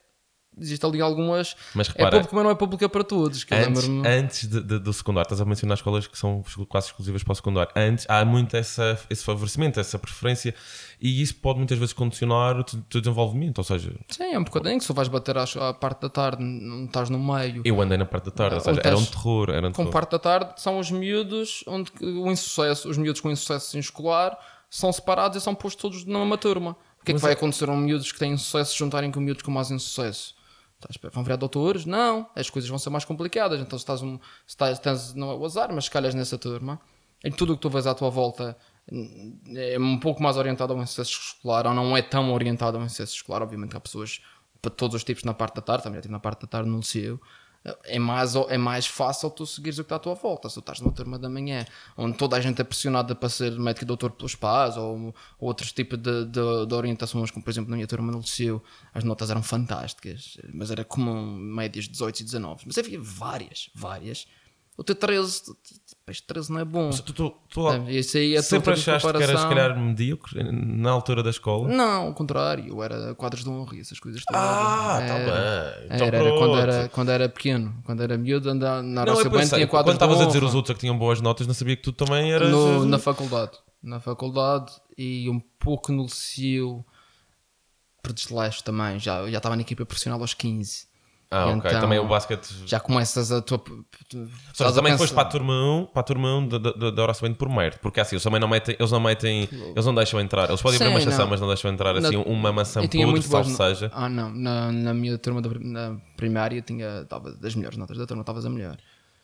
Existem ali algumas... Mas repara, é público, mas não é pública para todos. Que antes antes de, de, do secundário, estás a mencionar escolas que são quase exclusivas para o secundário. Antes há muito essa, esse favorecimento, essa preferência, e isso pode muitas vezes condicionar o teu desenvolvimento, ou seja... Sim, é um bocadinho que só vais bater à, à parte da tarde, não estás no meio. Eu andei na parte da tarde, ou seja, era um terror. Era um terror. Com parte da tarde são os miúdos, onde o insucesso, os miúdos com insucesso escolar são separados e são postos todos na mesma turma. O que é que mas vai é... acontecer a miúdos que têm insucesso se juntarem com miúdos com mais insucesso? Vão virar doutores? Não, as coisas vão ser mais complicadas. Então, se estás, um, se estás tens, não é o azar, mas se calhas nessa turma, em tudo o que tu vês à tua volta é um pouco mais orientado ao insucesso escolar, ou não é tão orientado ao insucesso escolar. Obviamente, há pessoas para todos os tipos na parte da tarde, também já tive na parte da tarde no Liceu. É mais, é mais fácil tu seguires o que está à tua volta. Se tu estás numa turma da manhã onde toda a gente é pressionada para ser médico e doutor pelos pais ou, ou outros tipos de, de, de orientações, como por exemplo na minha turma no Liceu, as notas eram fantásticas, mas era comum médias dezoito e dezanove, mas havia várias, várias. O teu treze, treze não é bom. Tu, tu, tu, isso aí é sempre achaste que eras, se calhar, medíocre na altura da escola? Não, ao contrário. Eu era quadros de honra e essas coisas todas. Ah, está bem. Então era, era, quando era quando era pequeno, quando era miúdo, andava na nossa bem, tinha quadros de honra. Quando estavas a dizer os outros que tinham boas notas, não sabia que tu também eras... No, na faculdade. Na faculdade e um pouco no Liceu, por desleixo também. Já, já estava na equipa profissional aos quinze. Ah, então, ok. Também o basquete... Já começas a tua... Só também pensar... foste para a turma para a turma da Horácio Bento por mérito, porque assim, eles também não metem... Eles não, metem, eles não deixam entrar. Eles podem abrir uma exceção, mas não deixam entrar assim, na... uma maçã podre, salvo no... seja. Ah, não. Na, na minha turma da na primária tinha... Tava das melhores notas da turma, estavas a melhor.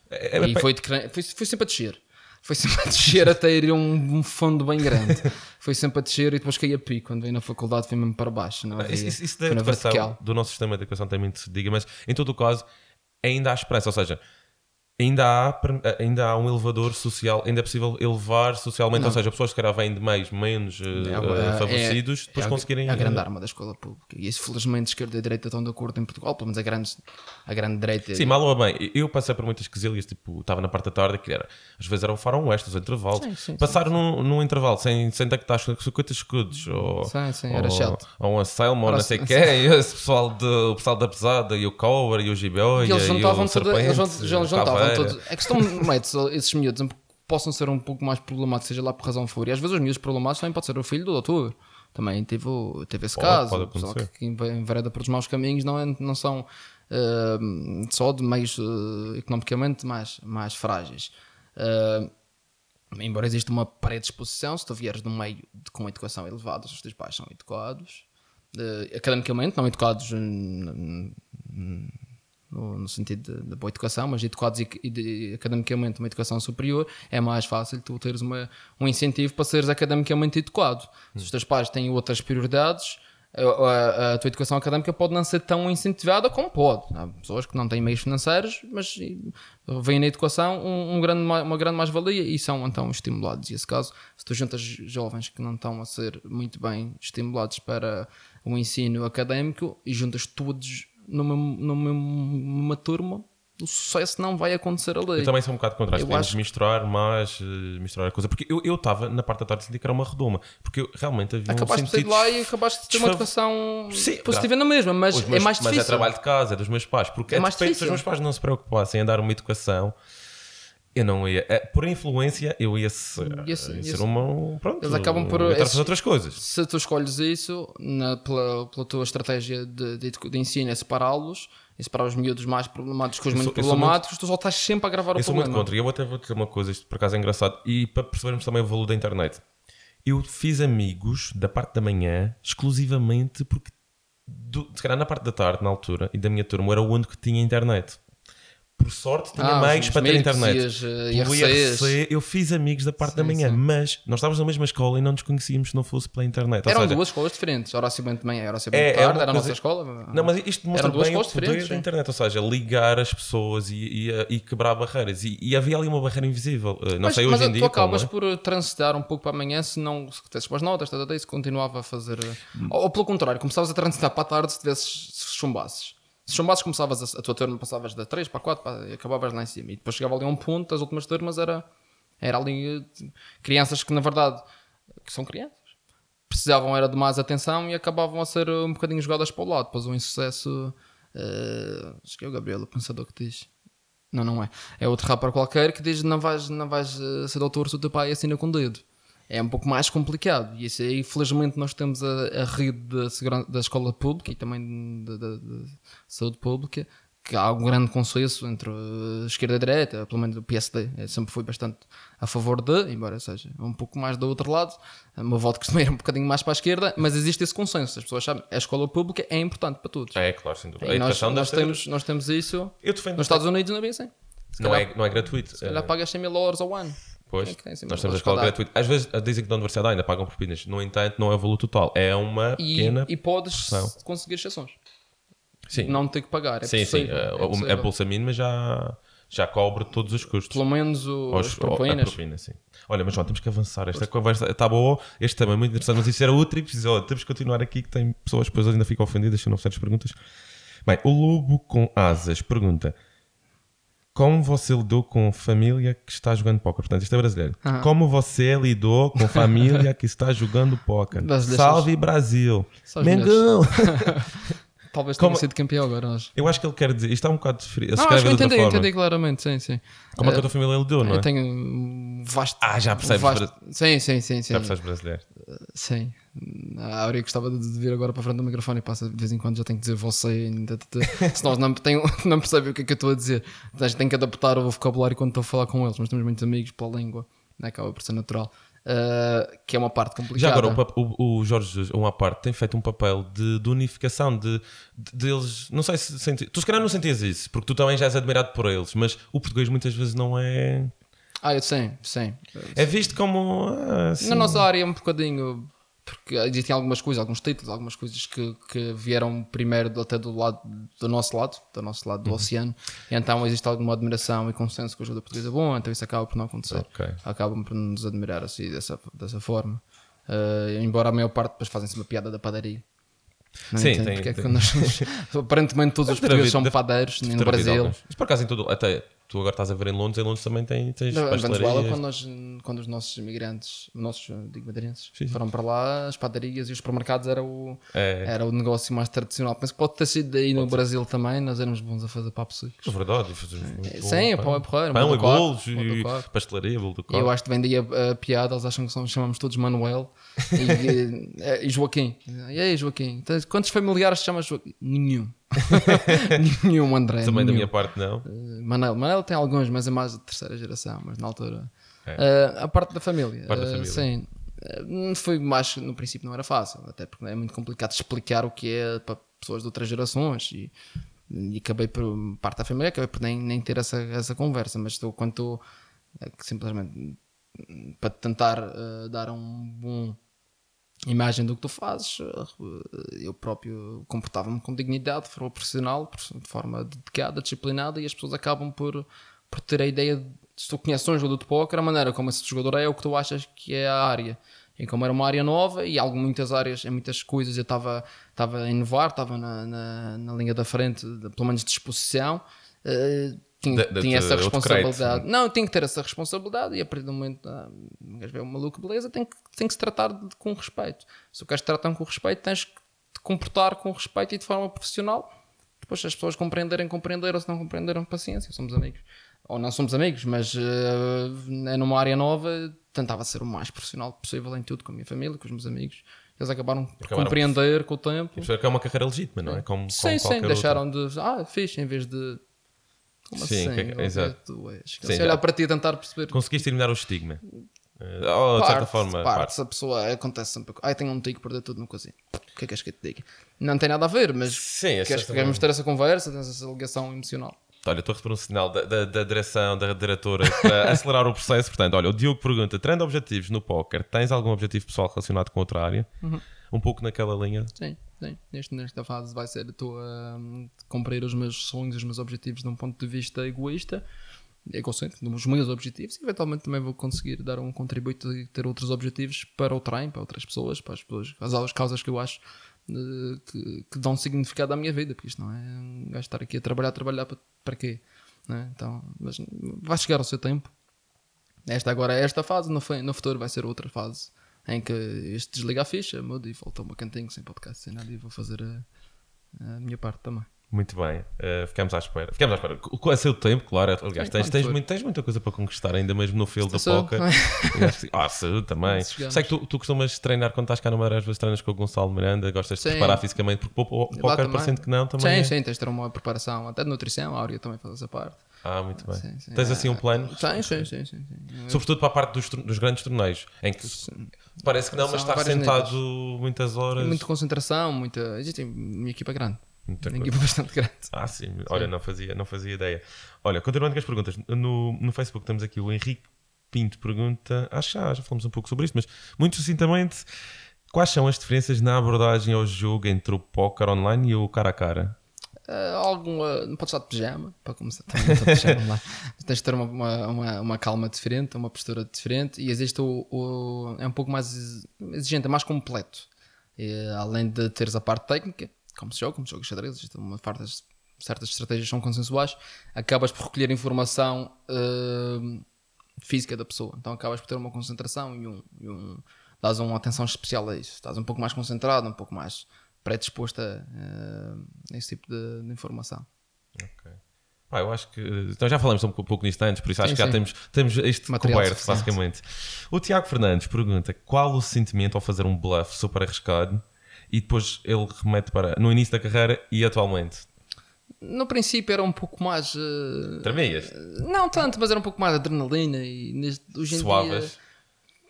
É, e é, foi, de... foi, foi sempre a descer. Foi sempre a descer até ir a um, um fundo bem grande. Foi sempre a descer e depois caí a pico. Quando vim na faculdade fui mesmo para baixo. Não havia, isso isso da educação, do nosso sistema de educação tem muito se diga, mas em todo o caso ainda há esperança. Ou seja, ainda há, ainda há um elevador social, ainda é possível elevar socialmente. Não. Ou seja, pessoas que calhar vêm de meios menos uh, é, favorecidos, é, depois é, conseguirem... É a grande arma da escola pública. E isso, felizmente, esquerda e direita estão de acordo em Portugal, pelo menos a grande, a grande direita... Sim, e... mal ou bem. Eu passei por muitas quesilhas, tipo, estava na parte da tarde, que era, às vezes era o Faro Oeste, os intervalos. Sim, sim, passar sim, num, sim. num intervalo sem, sem tactar cinquenta escudos, ou, sim, sim, era ou, ou um asylum, ou não sei o que, e esse pessoal de, o pessoal da pesada, e o Cover, e o Gibeoia, e, e o Serpente, e o Todos. A questão de esses miúdos possam ser um pouco mais problemáticos, seja lá por razão for. E às vezes os miúdos problemáticos também pode ser o filho do doutor. Também teve, teve esse pode, caso. Pode só que, que envereda para os maus caminhos não, é, não são uh, só de meios uh, economicamente mais, mais frágeis. Uh, embora exista uma predisposição, se tu vieres de um meio de, com educação elevada, os teus pais são educados. Uh, academicamente, não educados... N- n- No, no sentido da boa educação, mas educados e, e de, academicamente uma educação superior, é mais fácil tu teres uma, um incentivo para seres academicamente educado. Hum. Se os teus pais têm outras prioridades, a, a, a tua educação académica pode não ser tão incentivada como pode. Há pessoas que não têm meios financeiros, mas veem na educação um, um grande, uma grande mais-valia e são então estimulados. E esse caso, se tu juntas jovens que não estão a ser muito bem estimulados para o ensino académico e juntas todos Numa, numa, numa turma, o sucesso não vai acontecer ali. Eu também sou um bocado contrário, temos acho... de misturar mais, misturar a coisa. Porque eu estava na parte da tarde, senti que era uma redoma, porque eu, realmente havia acabaste um sentido... Acabaste de sair de lá e acabaste de ter uma educação Sim, positiva claro. na mesma, mas meus, é mais difícil. Mas é trabalho de casa, é dos meus pais, porque é, é difícil. Se os meus pais não se preocupassem em dar uma educação... Eu não ia, por influência eu ia ser, esse, ia ser esse, uma, pronto, eles acabam por esses, outras coisas. Se tu escolhes isso na, pela, pela tua estratégia de, de, de ensino é separá-los e separar os miúdos mais problemáticos com os menos problemáticos, muito, tu só estás sempre a gravar o problema. Eu sou muito contra, e eu até vou dizer uma coisa, isto por acaso é engraçado, e para percebermos também o valor da internet, eu fiz amigos da parte da manhã exclusivamente porque do, se calhar na parte da tarde, na altura, e da minha turma, era o único que tinha internet. Por sorte, tinha ah, meios para ter internet. E as, I R C, eu fiz amigos da parte sim, da manhã, sim. Mas nós estávamos na mesma escola e não nos conhecíamos se não fosse pela internet. Ou eram seja, duas escolas diferentes. Horácio Bento de manhã, Horácio Bento de tarde, era a nossa escola. Não, mas isto demonstra bem o poder da internet, ou seja, ligar as pessoas e, e, e quebrar barreiras. E, e havia ali uma barreira invisível. Não mas, sei hoje mas em dia. Mas tu acabas como, por transitar um pouco para amanhã se não se tivesses boas notas, tata, tata, se continuava a fazer. Ou, ou pelo contrário, começavas a transitar para a tarde se tivesses se chumbasses. Se chumbasses, começavas a, a tua turma, passavas da três para a quatro para, e acabavas lá em cima. E depois chegava ali a um ponto, as últimas turmas era, era ali crianças que, na verdade, que são crianças, precisavam era de mais atenção e acabavam a ser um bocadinho jogadas para o lado. Depois o insucesso, uh, acho que é o Gabriel, o pensador que diz... Não, não é. É outro rapper qualquer que diz não vais, não vais ser doutor se o teu pai assina com o dedo. É um pouco mais complicado e isso aí, felizmente, nós temos a, a rede da, segurança, da escola pública e também da, da, da saúde pública, que há um grande consenso entre a esquerda e a direita, pelo menos o P S D. Eu sempre fui bastante a favor de, embora seja um pouco mais do outro lado, o meu voto costuma ir um bocadinho mais para a esquerda, mas existe esse consenso. As pessoas sabem que a escola pública é importante para todos. É, claro, sem dúvida. E a nós, nós, temos, nós temos isso nos Estados Unidos, não é bem assim. Não, calhar, é, não é gratuito. Se calhar pagas cem mil dólares ao ano. Pois, é nós temos a escola gratuita. Às vezes dizem que na universidade ainda pagam propinas. No entanto, não é o valor total. É uma e, pequena... E podes não. conseguir exceções. Sim. Não ter que pagar. É sim, possível. Sim. É, possível. É a bolsa mínima já, já cobre todos os custos. Pelo menos o, os, as propinas. A propina, sim. Olha, mas João, temos que avançar. Esta pois. Conversa está boa. Este tema é muito interessante. Mas isso era outro episódio. Temos que continuar aqui que tem pessoas que depois ainda ficam ofendidas se não fizerem as perguntas. Bem, o Lobo com Asas pergunta... Como você lidou com a família que está jogando póquer? Portanto, isto é brasileiro. Ah. Como você lidou com a família que está jogando póquer? Salve Brasil! Salve Mengão! Talvez tenha como... sido campeão agora. Acho. Eu acho que ele quer dizer... Isto está um bocado... Frio. Não, acho que eu entendi, entendi claramente. Sim, sim. Como uh, a tua família lidou, não é? Eu tenho um vasto... Ah, já percebes. Um vasto... Sim, sim, sim, sim. Já percebes brasileiro. Uh, sim. A Áurea gostava de vir agora para a frente do microfone e passa de vez em quando já tenho que dizer você, se nós não, não percebem o que é que eu estou a dizer. Tenho que adaptar o vocabulário quando estou a falar com eles, mas temos muitos amigos pela língua, né? Acaba por ser natural, uh, que é uma parte complicada. Já agora, o, o Jorge Jesus, uma parte, tem feito um papel de, de unificação de, de, deles. Não sei se senti, tu se calhar não sentias isso, porque tu também já és admirado por eles, mas o português muitas vezes não é. Ah, eu sim, sim. É visto como. Assim... Na nossa área, um bocadinho. Porque existem algumas coisas, alguns títulos, algumas coisas que, que vieram primeiro até do lado do nosso lado, do nosso lado do uhum. oceano, e então existe alguma admiração e consenso que o jogo da portuguesa é bom, então isso acaba por não acontecer. Okay. Acabam por nos admirar assim dessa, dessa forma. Uh, embora a maior parte depois fazem-se uma piada da padaria. Não sim, tem, tem. É que nós, aparentemente todos os portugueses são padeiros no Brasil. Mas por acaso em todo até tu agora estás a ver em Londres, em Londres também tem tens pastelarias. Quando, nós, quando os nossos imigrantes, nossos, digo madeirenses, foram para lá, as padarias e os supermercados era o, é. era o negócio mais tradicional. Penso que pode ter sido aí no pode Brasil ser. Também, nós éramos bons a fazer papos secos. É verdade, é, sim, pão é porreiro. Pão e bolos, pastelaria, bolo do copo. Eu acho que vendia a piada, eles acham que somos, chamamos todos Manuel e, e Joaquim. E aí Joaquim, tens, quantos familiares te chamas Joaquim? Nenhum. Nenhum, André. Também nenhum. Da minha parte, não. Uh, Manel. Manel tem alguns, mas é mais de terceira geração, mas na altura. É. Uh, a parte da família. Parte da família. Uh, sim. Uh, foi mais, no princípio não era fácil, até porque é muito complicado explicar o que é para pessoas de outras gerações e, e acabei por parte da família, acabei por nem, nem ter essa, essa conversa, mas estou quando estou simplesmente para tentar uh, dar um bom. Imagem do que tu fazes, eu próprio comportava-me com dignidade, de forma profissional, de forma dedicada, disciplinada, e as pessoas acabam por, por ter a ideia de se tu conheces um jogador de póquer, a maneira como esse jogador é, é o que tu achas que é a área. E como era uma área nova, e em muitas áreas, em muitas coisas eu estava a inovar, estava na, na, na linha da frente, de, pelo menos de exposição. Uh, Tinha, de, de, tinha essa responsabilidade. Não, eu tenho que ter essa responsabilidade e a partir do momento ah, é um maluco, beleza, tem que, tem que se tratar de, com respeito. Se o gajo te tratar com respeito, tens que te comportar com respeito e de forma profissional. Depois, se as pessoas compreenderem, compreenderam, se não compreenderam, paciência, somos amigos. Ou não somos amigos, mas uh, numa área nova, tentava ser o mais profissional possível em tudo, com a minha família, com os meus amigos. Eles acabaram por compreender com o tempo. Isso é uma carreira legítima, não é? Como, sim, como sim, deixaram outra. De. Ah, fiz, em vez de. Como sim, assim? Que, exato. Se olhar para ti e tentar perceber. Conseguiste eliminar o estigma. Ou, de partes, certa forma, partes, partes. A pessoa acontece sempre. Ai, tenho um tico, perder tudo no casino. O que é que és que eu te diga? Não tem nada a ver, mas sim, queres que queremos ter essa conversa, tens essa ligação emocional. Olha, estou a receber um sinal da, da, da direção, da diretora, para acelerar o processo. Portanto, olha, o Diogo pergunta: treinando objetivos no póquer, tens algum objetivo pessoal relacionado com outra área? Uhum. Um pouco naquela linha? Sim, sim. Neste, nesta fase vai ser: estou a um, cumprir os meus sonhos, os meus objetivos de um ponto de vista egoísta. É consciente dos meus objetivos e eventualmente também vou conseguir dar um contributo e ter outros objetivos para o treino, para outras pessoas, para as pessoas, as causas que eu acho uh, que, que dão significado à minha vida, porque isto não é gastar estar aqui a trabalhar, trabalhar para, para quê? Não é? Então, mas vai chegar ao seu tempo. Esta agora é esta fase, no, no futuro vai ser outra fase em que este desliga a ficha, muda e volta ao meu cantinho sem podcast, sem nada, e vou fazer a, a minha parte também. Muito bem, uh, ficamos à espera. Ficamos à espera. Com o seu tempo, claro. Aliás, sim, tens, tens, muito, tens muita coisa para conquistar ainda mesmo no feel da póquer. Ah, sim, também. Sei que tu, tu costumas treinar quando estás cá na Madeira, às vezes treinas com o Gonçalo Miranda, gostas sim. de preparar fisicamente, porque o póquer, parecendo que não, também. Sim, é. Sim, tens de ter uma preparação, até de nutrição, a Áurea também faz essa parte. Ah, muito bem. Sim, sim. Tens assim um plano? Sim, sim, sim, sim, sim. Sobretudo para a parte dos, dos grandes torneios, em que sim. parece que não, mas estar sentado níveis. Muitas horas. Muita concentração, muita. Existe uma equipa grande. Tem equipa bastante grande. Ah, sim. sim. Olha, não fazia, não fazia ideia. Olha, continuando com as perguntas, no, no Facebook temos aqui o Henrique Pinto pergunta, acho que já, já falamos um pouco sobre isto, mas muito sucintamente, quais são as diferenças na abordagem ao jogo entre o póquer online e o cara a cara? Uh, alguma, não podes estar de pijama, para começar, também não estou de pijama lá. Tens de ter uma, uma, uma, uma calma diferente, uma postura diferente e existe o, o, é um pouco mais exigente, é mais completo. E, além de teres a parte técnica, como se joga, como se joga xadrez, uma parte das, certas estratégias são consensuais, acabas por recolher informação uh, física da pessoa, então acabas por ter uma concentração e um, e um dás uma atenção especial a isso, estás um pouco mais concentrado, um pouco mais predisposto a uh, esse tipo de, de informação. Ok. Ah, eu acho que. Então já falamos um pouco nisto antes, por isso acho sim, que sim. já temos, temos este coberto, basicamente. O Tiago Fernandes pergunta: qual o sentimento ao fazer um bluff super arriscado? E depois ele remete para no início da carreira e atualmente? No princípio era um pouco mais... Uh, Tremias? Não tanto, mas era um pouco mais adrenalina e neste, hoje em Suaves. Dia...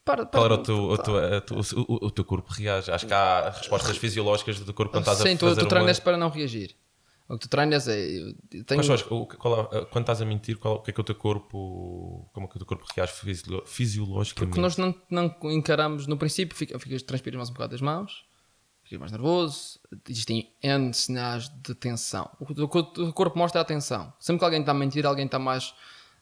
Para, para, claro, para, o, para, tu, para. O, o, o teu corpo reage. Acho que há respostas fisiológicas do teu corpo quando estás sim, a fazer... Sim, tu, tu treinas uma... para não reagir. O que tu treinas é... Eu tenho... Mas, o, qual é, quando estás a mentir, qual, o que é que o teu corpo... Como é que o teu corpo reage fisiolo, fisiologicamente? Porque nós não, não encaramos... No princípio, fica, fica, transpiras mais um bocado das mãos... mais nervoso, existem N sinais de tensão. O que o corpo mostra é a tensão. Sempre que alguém está a mentir, alguém está mais...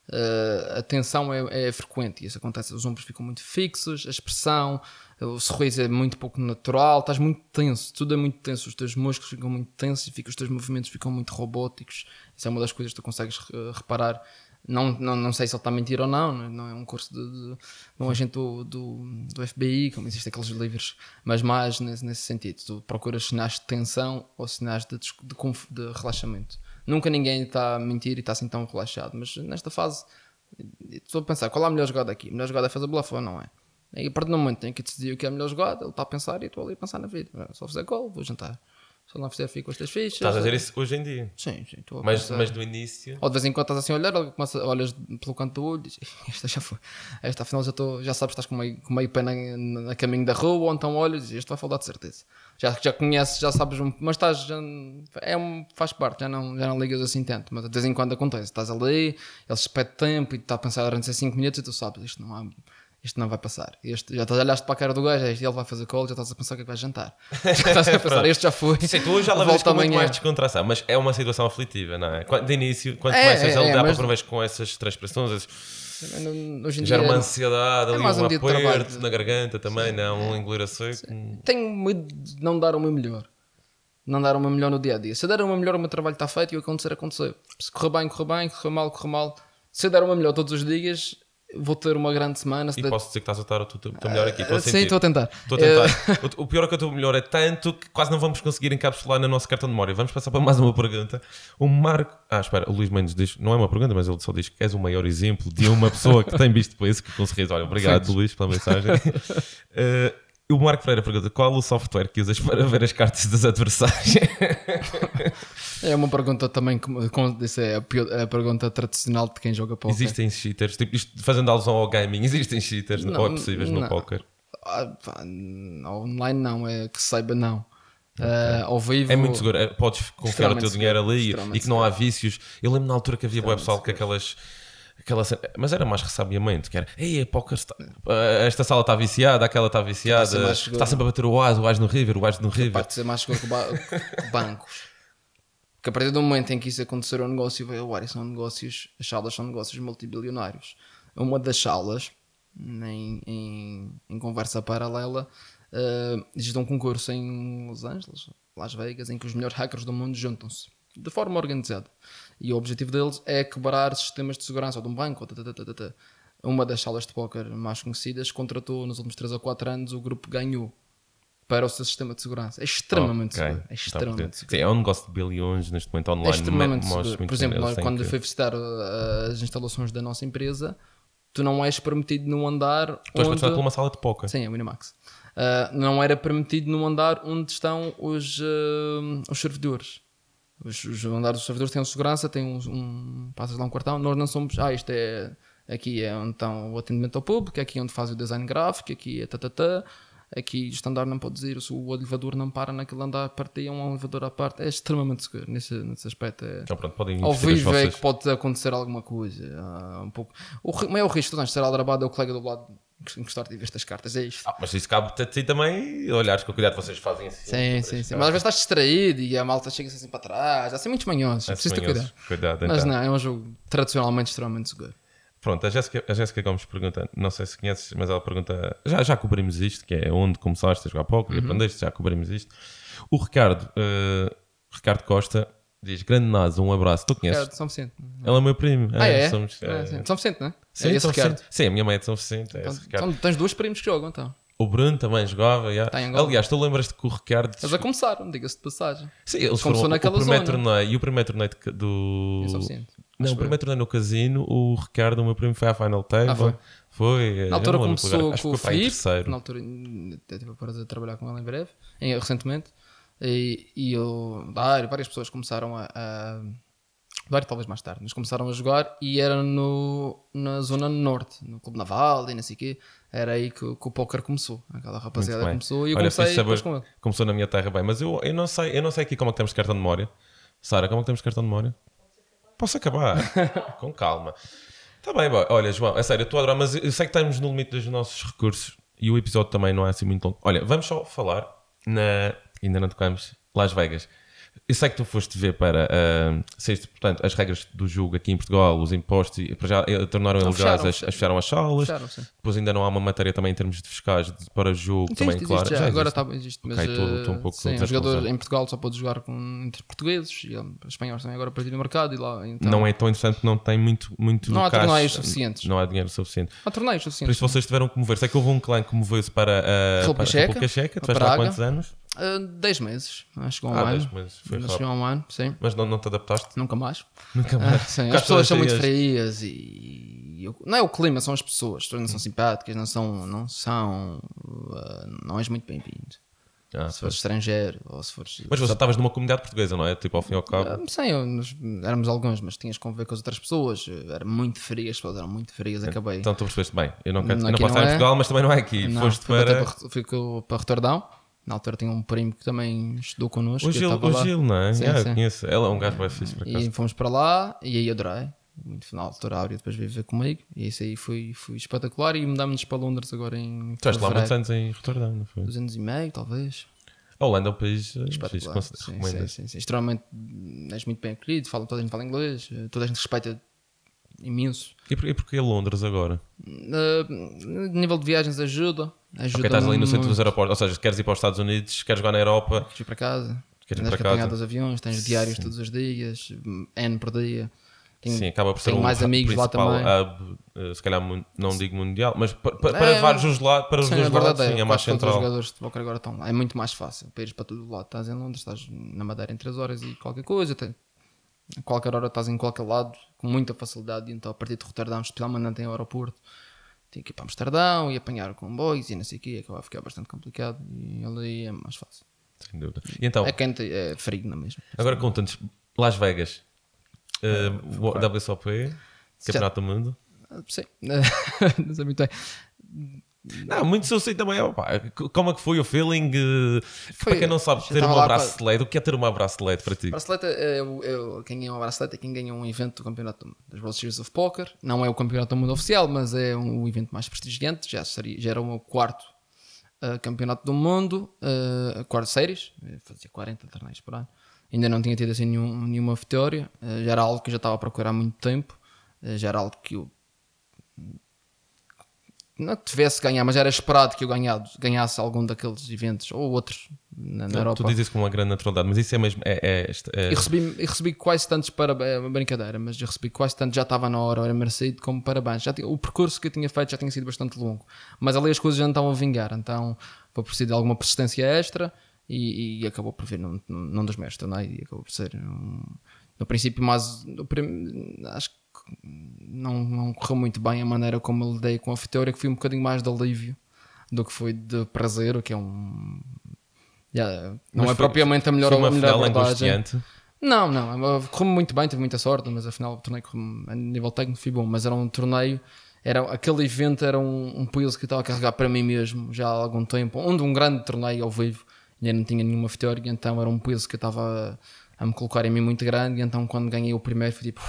Uh, a tensão é, é frequente e isso acontece. Os ombros ficam muito fixos, a expressão, o sorriso é muito pouco natural, estás muito tenso, tudo é muito tenso, os teus músculos ficam muito tensos e fica, os teus movimentos ficam muito robóticos. Isso é uma das coisas que tu consegues uh, reparar. Não, não, não sei se ele está a mentir ou não, não é um curso de, de, de um agente do, do, do F B I, como existem aqueles livros, mas mais nesse, nesse sentido. Tu procuras sinais de tensão ou sinais de, de, de relaxamento. Nunca ninguém está a mentir e está assim tão relaxado, mas nesta fase estou a pensar, qual é a melhor jogada aqui? A melhor jogada é fazer bluff ou não é? E a partir do momento em que decidir o que é a melhor jogada, ele está a pensar e estou ali a pensar na vida. Se eu fizer gol, vou jantar. Se não fizer, fico com estas fichas. Estás a dizer isso hoje em dia? Sim, sim. Estou a mas, mas do início... Ou de vez em quando estás assim a olhar, começa, olhas pelo canto do olho e esta já foi. Esta afinal já, estou, já sabes que estás com meio, com meio pé na, na caminho da rua, ou então olhas e este vai faltar de certeza. Já, já conheces, já sabes, mas estás... Já, é um, faz parte, já não, já não ligas assim tanto. Mas de vez em quando acontece. Estás ali, eles pedem tempo e está a pensar durante cinco minutos e tu sabes, isto não há... Isto não vai passar. Este, já estás a olhar para a cara do gajo, este, ele vai fazer call, já estás a pensar o que é que vais jantar. Já estás a pensar, este já foi. Sim, tu já levas com muito mais descontração, mas é uma situação aflitiva, não é? De início, quando é, começas é, a lidar é, para mas... com essas transpressões, esses... não, não, hoje em gera dia, uma ansiedade, é ali, um, um aperto na garganta também, sim, não? É. Um engolir a seco. Tenho medo de não dar o meu melhor. Não dar o meu melhor no dia a dia. Se eu der o meu melhor, o meu trabalho está feito e o acontecer, aconteceu. Se correr bem, correr bem, correr mal, correr mal. Se eu der o meu melhor todos os dias. Vou ter uma grande semana. Se e der... posso dizer que estás a estar o teu melhor aqui. Estou a sentir. Sim, estou a tentar. Estou a tentar. O pior é que o teu melhor é tanto que quase não vamos conseguir encapsular no nosso cartão de memória. Vamos passar para mais uma pergunta. O Marco. Ah, espera, o Luís Mendes diz: não é uma pergunta, mas ele só diz que és o maior exemplo de uma pessoa que tem visto peso, que com certeza. Olha, obrigado, Luís, pela mensagem. Uh, O Marco Pereira pergunta, qual o software que usas para ver as cartas dos adversários? É uma pergunta também, como disse, é a, pior, é a pergunta tradicional de quem joga póquer. Existem cheaters? Tipo, isto, fazendo alusão ao gaming, existem cheaters não, ou é possíveis não. no póquer? Online não, é que saiba não. Okay. Uh, ao vivo, é muito seguro, podes confiar o teu dinheiro seguro, ali e, e que não há vicios. Eu lembro na altura que havia website que aquelas, aquelas mas era mais ressabiamente que era ei, a poker está, esta sala está viciada, aquela está viciada, está, está sempre a bater o as, o as no river, o as no river. Pode ser mais seguro que, ba- que bancos. Porque a partir do momento em que isso acontecer ao negócio, vai agora, são negócios, as salas são negócios multibilionários. Uma das salas em, em, em conversa paralela, Uh, existe um concurso em Los Angeles, Las Vegas, em que os melhores hackers do mundo juntam-se de forma organizada e o objetivo deles é quebrar sistemas de segurança ou de um banco. Ou tata, tata, tata. Uma das salas de póquer mais conhecidas contratou nos últimos três ou quatro anos o grupo ganhou para o seu sistema de segurança. É extremamente okay. seguro. É, extremamente seguro. Sim, é um negócio de bilhões neste momento online. É extremamente me- seguro. Por exemplo, nós, quando que... fui visitar uh, as instalações da nossa empresa, tu não és permitido num andar. Tu és onde... por uma sala de póquer. Sim, é o Winamax. Uh, não era permitido no andar onde estão os, uh, os servidores. Os, os andares dos servidores têm segurança, têm um, um, passas lá um quartão. Nós não somos, ah, isto é aqui é onde está o atendimento ao público, aqui é onde faz o design gráfico, aqui é tatatá, aqui este andar não pode ir, o elevador não para naquele andar, partia um elevador à parte. É extremamente seguro nesse, nesse aspecto. É... Então, pronto, podem ao vivo é que pode acontecer alguma coisa. Ah, um pouco. O maior risco de ser aldrabado é o colega do lado. Gostar de ver estas cartas, é isto. Ah, mas isso cabe-te a ti também, olhares com cuidado, vocês fazem assim. Sim, sim, sim. Mas às vezes estás distraído e a malta chega assim para trás. Há assim muitos manhosos, é preciso ter cuidado. cuidado então. Mas não, é um jogo tradicionalmente extremamente seguro. Pronto, a Jéssica, a Jéssica Gomes pergunta, não sei se conheces, mas ela pergunta, já, já cobrimos isto, que é onde começaste a jogar póquer, uhum. aprendeste, já cobrimos isto. O Ricardo, uh, Ricardo Costa, diz, grande NASA, um abraço. Tu conheces? Ricardo, São Vicente. Ela é o meu primo. Ah, é? é? Somos, é, é. São Vicente, não é? Sim, é esse Ricardo. Sim, a minha mãe é de São Vicente. É então, esse Ricardo. Tens dois primos que jogam, então. O Bruno também jogava. Já. Aliás, tu lembras-te que o Ricardo... Eles já começaram, diga-se de passagem. Sim, eles começou foram naquela o primeiro zona. Torneio. E o primeiro torneio de, do... É São Vicente. Não, o primeiro torneio no casino, o Ricardo, o meu primo, foi à Final Table. Ah, foi? Foi. Na altura começou com o Filipe. Na altura, eu tive a prazer de trabalhar com ele em breve, em, recentemente. E, e eu, Dário, várias pessoas começaram a, a Dário talvez mais tarde, mas começaram a jogar e era no, na zona norte, no Clube Naval e não sei o quê. Era aí que, que o póquer começou. Aquela rapaziada começou e eu Olha, comecei saber, com ele. Começou na minha terra bem, mas eu, eu, não sei, eu não sei aqui como é que temos cartão de memória. Sara, como é que temos cartão de memória? Posso acabar? Com calma. Está bem, boy. Olha João, é sério, eu estou a adorar, mas eu sei que estamos no limite dos nossos recursos e o episódio também não é assim muito longo. Olha, vamos só falar na... Ainda não tocamos Las Vegas. Eu sei que tu foste ver para uh, sexto, portanto, as regras do jogo aqui em Portugal, os impostos, já tornaram não, ilegais, fecharam, as, as fecharam as salas. Fecharam, depois ainda não há uma matéria também em termos de fiscais de, para jogo existe, também, existe, claro. Já, já agora está existe, mas okay, tô, tô um pouco sim, um jogador em Portugal só pode jogar com, entre portugueses e espanhóis também agora a partir do mercado e lá então... Não é tão interessante, não tem muito, muito não há caixa, torneios suficientes. Não há dinheiro suficiente. Há torneios suficientes. Por isso vocês tiveram que mover. Sei que houve um clã que moveu-se para a uh, República Checa. Tu vais lá há quantos anos? dez uh, meses, acho que um ah, ano. Meses. Foi acho que um ano, sim. Mas não, não te adaptaste? Nunca mais. Nunca mais. Uh, sim. As pessoas são muito frias e. Eu... Não é o clima, são as pessoas. As pessoas não são simpáticas, não são. Não, são, uh, não és muito bem-vindo. Ah, se fores estrangeiro ou se fores. Mas você estavas numa comunidade portuguesa, não é? Tipo, ao fim e ao cabo. Uh, sim, eu, nós, éramos alguns, mas tinhas que conviver com as outras pessoas. Era muito frias, as pessoas eram muito frias. Acabei. Então tu percebeste bem. Eu não, quero, eu não posso estar é. em Portugal, mas também não é aqui. Não, foste para. Fico para Roterdão. Na altura tinha um primo que também estudou connosco. O Gil, eu o Gil não é? Sim, yeah, sim. Eu conheço. Ela é um gajo bem fixe para cá. E fomos para lá e aí adorei. Muito final, a altura Áurea depois veio ver comigo. E isso aí foi, foi espetacular. E mudámos-nos para Londres agora em. Tu estás lá muitos anos em Roterdão, não foi? Dois anos e meio, talvez. A Holanda é um país espetacular. Fixe, sim, sim, sim, sim. Extremamente. És muito bem acolhido. Fala, toda a gente fala inglês. Toda a gente respeita imenso. E, por, e porquê Londres agora? Uh, nível de viagens ajuda. Ajuda okay, estás ali no muito. Centro dos aeroportos, ou seja, queres ir para os Estados Unidos, queres jogar na Europa, queres ir para casa, queres ir para casa dos aviões, tens diários sim. todos os dias, N por dia. Tenho, sim, acaba por ser um mais amigos lá também. Hub, se calhar não digo mundial, mas para, para, é, para os lá, para os sim, dois lados, é, sim, é mais central. Os jogadores de póquer agora estão lá, é muito mais fácil para ires para todo lado. Estás em Londres, estás na Madeira em três horas e qualquer coisa, até a qualquer hora estás em qualquer lado com muita facilidade. Então a partir de Roterdão, especialmente não tem aeroporto. tinha que ir para Amsterdão e apanhar comboios e não sei o quê, acabava a ficar bastante complicado e ali é mais fácil. Sem dúvida. E então, é quente, é frio na mesma. Agora conta-nos, Las Vegas, uh, uh, W S O P, Campeonato do Mundo. Sim, não sei muito bem. Não, muito eu sei também, opa, como é que foi o feeling? Foi, para quem não sabe, ter uma bracelete, para... o que é ter uma bracelete para ti? Bracelete é, é, é, quem ganha uma bracelete é quem ganha um evento do campeonato do mundo, das World Series of Poker. Não é o campeonato do mundo oficial, mas é um, o evento mais prestigiante. Já, seria, já era o meu quarto uh, campeonato do mundo, uh, quarto séries, fazia quarenta torneios por ano. Ainda não tinha tido assim nenhum, nenhuma vitória, uh, já era algo que eu já estava a procurar há muito tempo, uh, já era algo que eu... não tivesse ganhar, mas era esperado que eu ganhado, ganhasse algum daqueles eventos ou outros na, na não, Europa. Tu dizes isso com uma grande naturalidade, mas isso é mesmo... É, é, é... Eu, recebi, eu recebi quase tantos parabéns, é uma brincadeira, mas eu recebi quase tantos, já estava na hora, era merecido como parabéns. Já tinha, o percurso que eu tinha feito já tinha sido bastante longo, mas ali as coisas já não estavam a vingar, então foi preciso de alguma persistência extra e, e acabou por vir num, num dos meus torneios, e acabou por ser um, no princípio, mas no prim, acho que Não, não correu muito bem a maneira como eu lidei com a vitória, que foi um bocadinho mais de alívio do que foi de prazer, o que é um... Yeah, não mas é foi, propriamente a melhor ou a melhor abordagem. Não, não, correu-me muito bem, tive muita sorte, mas afinal o torneio a nível técnico foi bom, mas era um torneio, era, aquele evento era um, um puzzle que eu estava a carregar para mim mesmo já há algum tempo, onde um grande torneio ao vivo, ainda não tinha nenhuma vitória, então era um puzzle que eu estava a, a me colocar em mim muito grande, e então quando ganhei o primeiro foi tipo...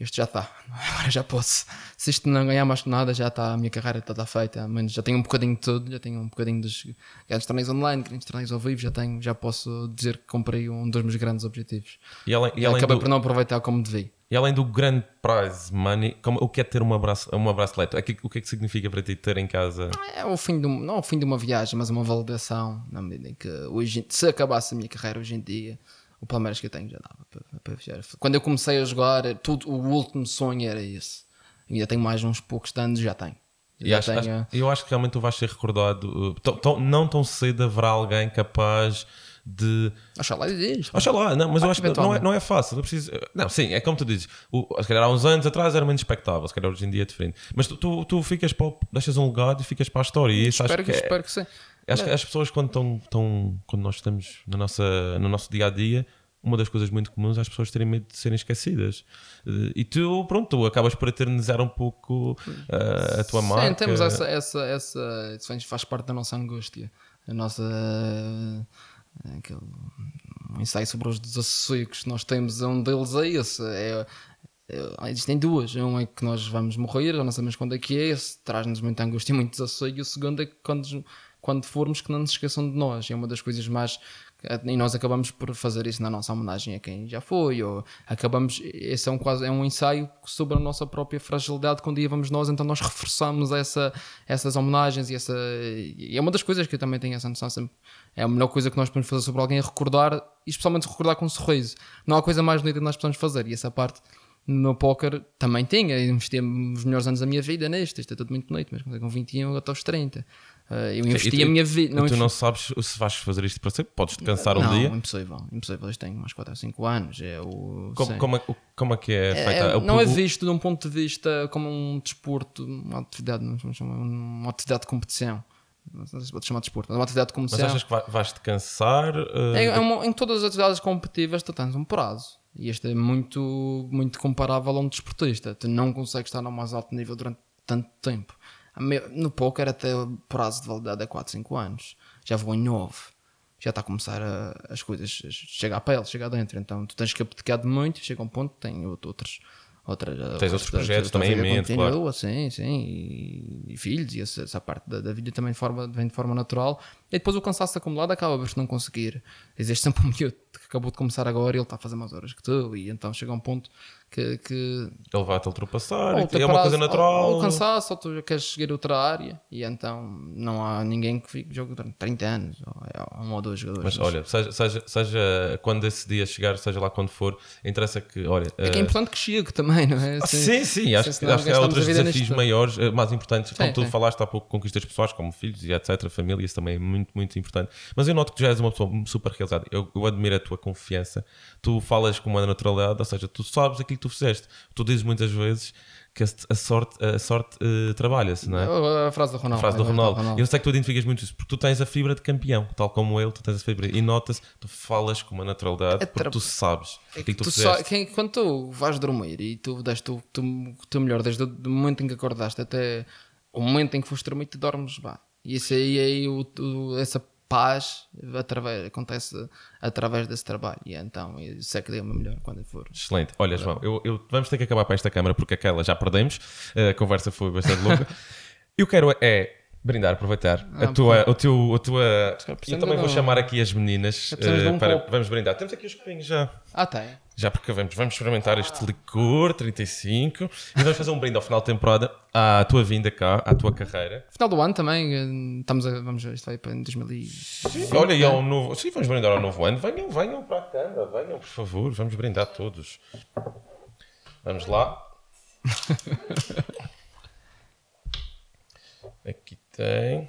Isto já está, agora já posso. Se isto não ganhar mais que nada, já está, a minha carreira está, está feita. Menos, já tenho um bocadinho de tudo, já tenho um bocadinho dos grandes torneios online, grandes torneios ao vivo, já tenho, já posso dizer que cumpri um dos meus grandes objetivos. E, além, e além acabei do, por não aproveitar como devia. E além do grande prize money, como, o que é ter uma, braço, uma bracelete? O que é que significa para ti ter em casa? É o fim de, não é o fim de uma viagem, mas uma validação, na medida em que hoje, se acabasse a minha carreira hoje em dia... O Palmeiras que eu tenho já dava para, para viajar. Quando eu comecei a jogar, tudo, o último sonho era esse. Ainda tenho mais uns poucos anos, já tenho. Já e acho, tenho... Acho, eu acho que realmente tu vais ser recordado. Tão, tão, não tão cedo haverá alguém capaz de... Oxalá existe. Oxalá, não, mas ah, eu acho que não é, não é fácil. Não preciso... Não, sim, é como tu dizes. O, se calhar há uns anos atrás era menos expectável, se calhar hoje em dia é diferente. Mas tu, tu, tu ficas para, deixas um legado e ficas para a história. E isso, espero, acho que, que, é... espero que sim. Acho que as pessoas quando estão, estão quando nós estamos na nossa, no nosso dia a dia, uma das coisas muito comuns é as pessoas terem medo de serem esquecidas. E tu, pronto, tu acabas por eternizar um pouco uh, a tua marca. Sim, temos essa, essa, essa. Isso faz parte da nossa angústia, a nossa. Uh, aquele, um ensaio sobre os desassocios que nós temos, um deles é esse. É, é, existem duas. Um é que nós vamos morrer, já não sabemos quando é que é, esse traz-nos muita angústia e muito desassoio, e o segundo é que quando. Quando formos, que não nos esqueçam de nós. É uma das coisas mais... E nós acabamos por fazer isso na nossa homenagem a quem já foi. Ou acabamos... Esse é um, quase, é um ensaio sobre a nossa própria fragilidade. Quando um dia vamos nós, então nós reforçamos essa, essas homenagens. E, essa, e é uma das coisas que eu também tenho essa noção sempre. É a melhor coisa que nós podemos fazer sobre alguém é recordar. E especialmente recordar com um sorriso. Não há coisa mais bonita que nós possamos fazer. E essa parte... No póquer também tinha, investi os melhores anos da minha vida neste, isto é tudo muito bonito, mas com vinte e um até aos trinta. Eu investi tu, a minha vida. Não tu investi... não sabes se vais fazer isto para sempre? Podes descansar não, um dia? Não, impossível, impossível. Isto tem uns quatro ou cinco anos. É o, como, como, é, como é que é feita? É, é, não é visto de um ponto de vista como um desporto, uma atividade, uma atividade de competição. Não sei se pode chamar de desporto, mas uma atividade de competição. Mas achas que vais-te cansar? Uh... É, é uma, em todas as atividades competitivas tu tens um prazo. E este é muito, muito comparável a um desportista. Tu não consegues estar no mais alto nível durante tanto tempo. No póquer até o prazo de validade é quatro, cinco anos. Já vou em nove. Já está a começar a, as coisas. Chega à pele, chega dentro. Então tu tens que abdicar de muito. Chega a um ponto que tem outros... Outra, tens outros projetos também em mente, claro. Assim, sim, e, e filhos, e essa, essa parte da, da vida também forma, vem de forma natural. E depois o cansaço acumulado acaba por não conseguir. Existe sempre um miúdo que acabou de começar agora e ele está a fazer mais horas que tu, e então chega um ponto que. que... Ele vai-te ultrapassar, é prazo, uma coisa natural. Ou, ou cansaço, ou tu queres seguir outra área, e então não há ninguém que fique jogue durante trinta anos, ou um ou dois jogadores. Mas olha, seja, seja, seja quando esse dia chegar, seja lá quando for, interessa que. Olha, é que é importante que chegue também. Não é? Assim, sim, sim, acho, assim, acho que há outros desafios nisto. Maiores, mais importantes, como sim, tu sim. falaste há pouco, conquistas pessoais como filhos e etc, família, isso também é muito, muito importante, mas eu noto que tu já és uma pessoa super realizada, eu, eu admiro a tua confiança. Tu falas com uma naturalidade, ou seja, tu sabes aquilo que tu fizeste. Tu dizes muitas vezes que a sorte, a sorte uh, trabalha-se, não é? A frase do Ronaldo. A frase do Ronaldo. Ronaldo. Eu sei que tu identificas muito isso, porque tu tens a fibra de campeão, tal como ele, tu tens a fibra. E nota-se, tu falas com uma naturalidade, é porque tra... tu sabes é aquilo que tu, tu fizeste. Só, quem, quando tu vais dormir e tu deste o teu melhor, desde o momento em que acordaste até o momento em que foste dormir, tu dormes bem. E isso aí, aí o, o, essa paz através, acontece através desse trabalho, e então isso é que deu-me melhor quando for. Excelente. Olha, João, eu, eu, vamos ter que acabar para esta câmara porque aquela já perdemos, a conversa foi bastante louca. Eu quero é brindar, aproveitar ah, a tua, o teu, a tua... Eu também vou chamar aqui as meninas uh, um para... Copo. Vamos brindar. Temos aqui os copinhos já. Ah, tem. Já porque vamos, vamos experimentar ah. este licor trinta e cinco e vamos fazer um brinde ao final da temporada à tua vinda cá, à tua carreira. Final do ano também, estamos a, vamos ver, isto vai para dois mil e vinte. Olha, e ao novo... Sim, vamos brindar ao novo ano. Venham, venham para a câmara, venham, por favor. Vamos brindar todos. Vamos lá. Aqui tem.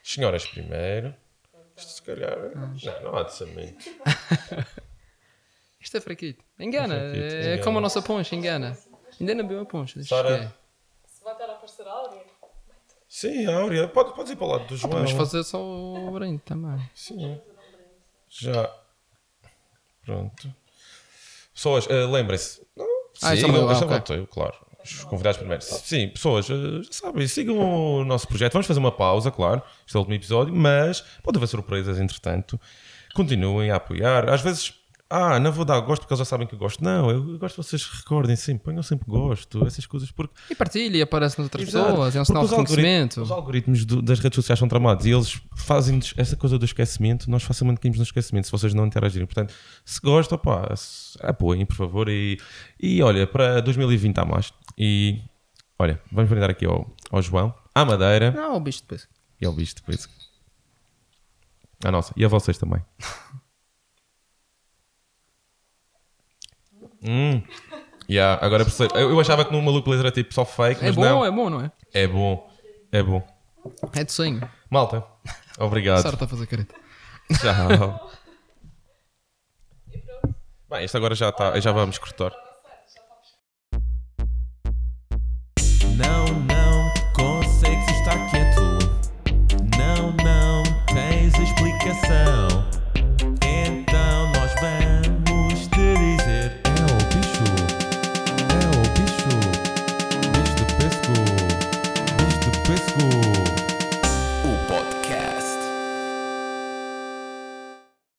Senhoras primeiro. Isto se calhar. Ah, não, não há dessamento. Isto é fraquito. Engana. É, fraquito. Engana. É como a nossa poncha, engana. Ainda não bebeu a poncha. Sara. Se vai estar a aparecer a Áurea. Sim, a Áurea. Podes pode ir para o lado do João. Vamos fazer só o brinde também. Sim. Já. Pronto. Pessoas, uh, lembrem-se. Não? Ah, sim, eu já voltei, claro. Os convidados primeiro. Sim, pessoas, já sabem, sigam o nosso projeto. Vamos fazer uma pausa, claro, este é o último episódio, mas pode haver surpresas, entretanto. Continuem a apoiar. Às vezes, ah, não vou dar gosto porque eles já sabem que eu gosto. Não, eu gosto, vocês recordem sempre, ponham sempre gosto, essas coisas. Porque... E partilhem, aparecem outras exato, pessoas, é um sinal de reconhecimento. Os algoritmos do, das redes sociais são tramados e eles fazem-nos essa coisa do esquecimento, nós facilmente caímos no esquecimento se vocês não interagirem. Portanto, se gostam, pá, apoiem, por favor. E, e olha, para dois mil e vinte há mais. E olha, vamos brindar aqui ao, ao João, à Madeira. Não, ao bicho depois. E ao bicho depois. Ah, nossa, e a vocês também. hum, yeah, agora percebo. Eu, eu achava que no maluco laser era tipo só fake. É mas bom, não. é bom, não é? É bom, é bom. É de sonho. Malta, obrigado. Sara está a fazer careta. Tchau. E pronto. Bem, isto agora já está, já vamos cortar.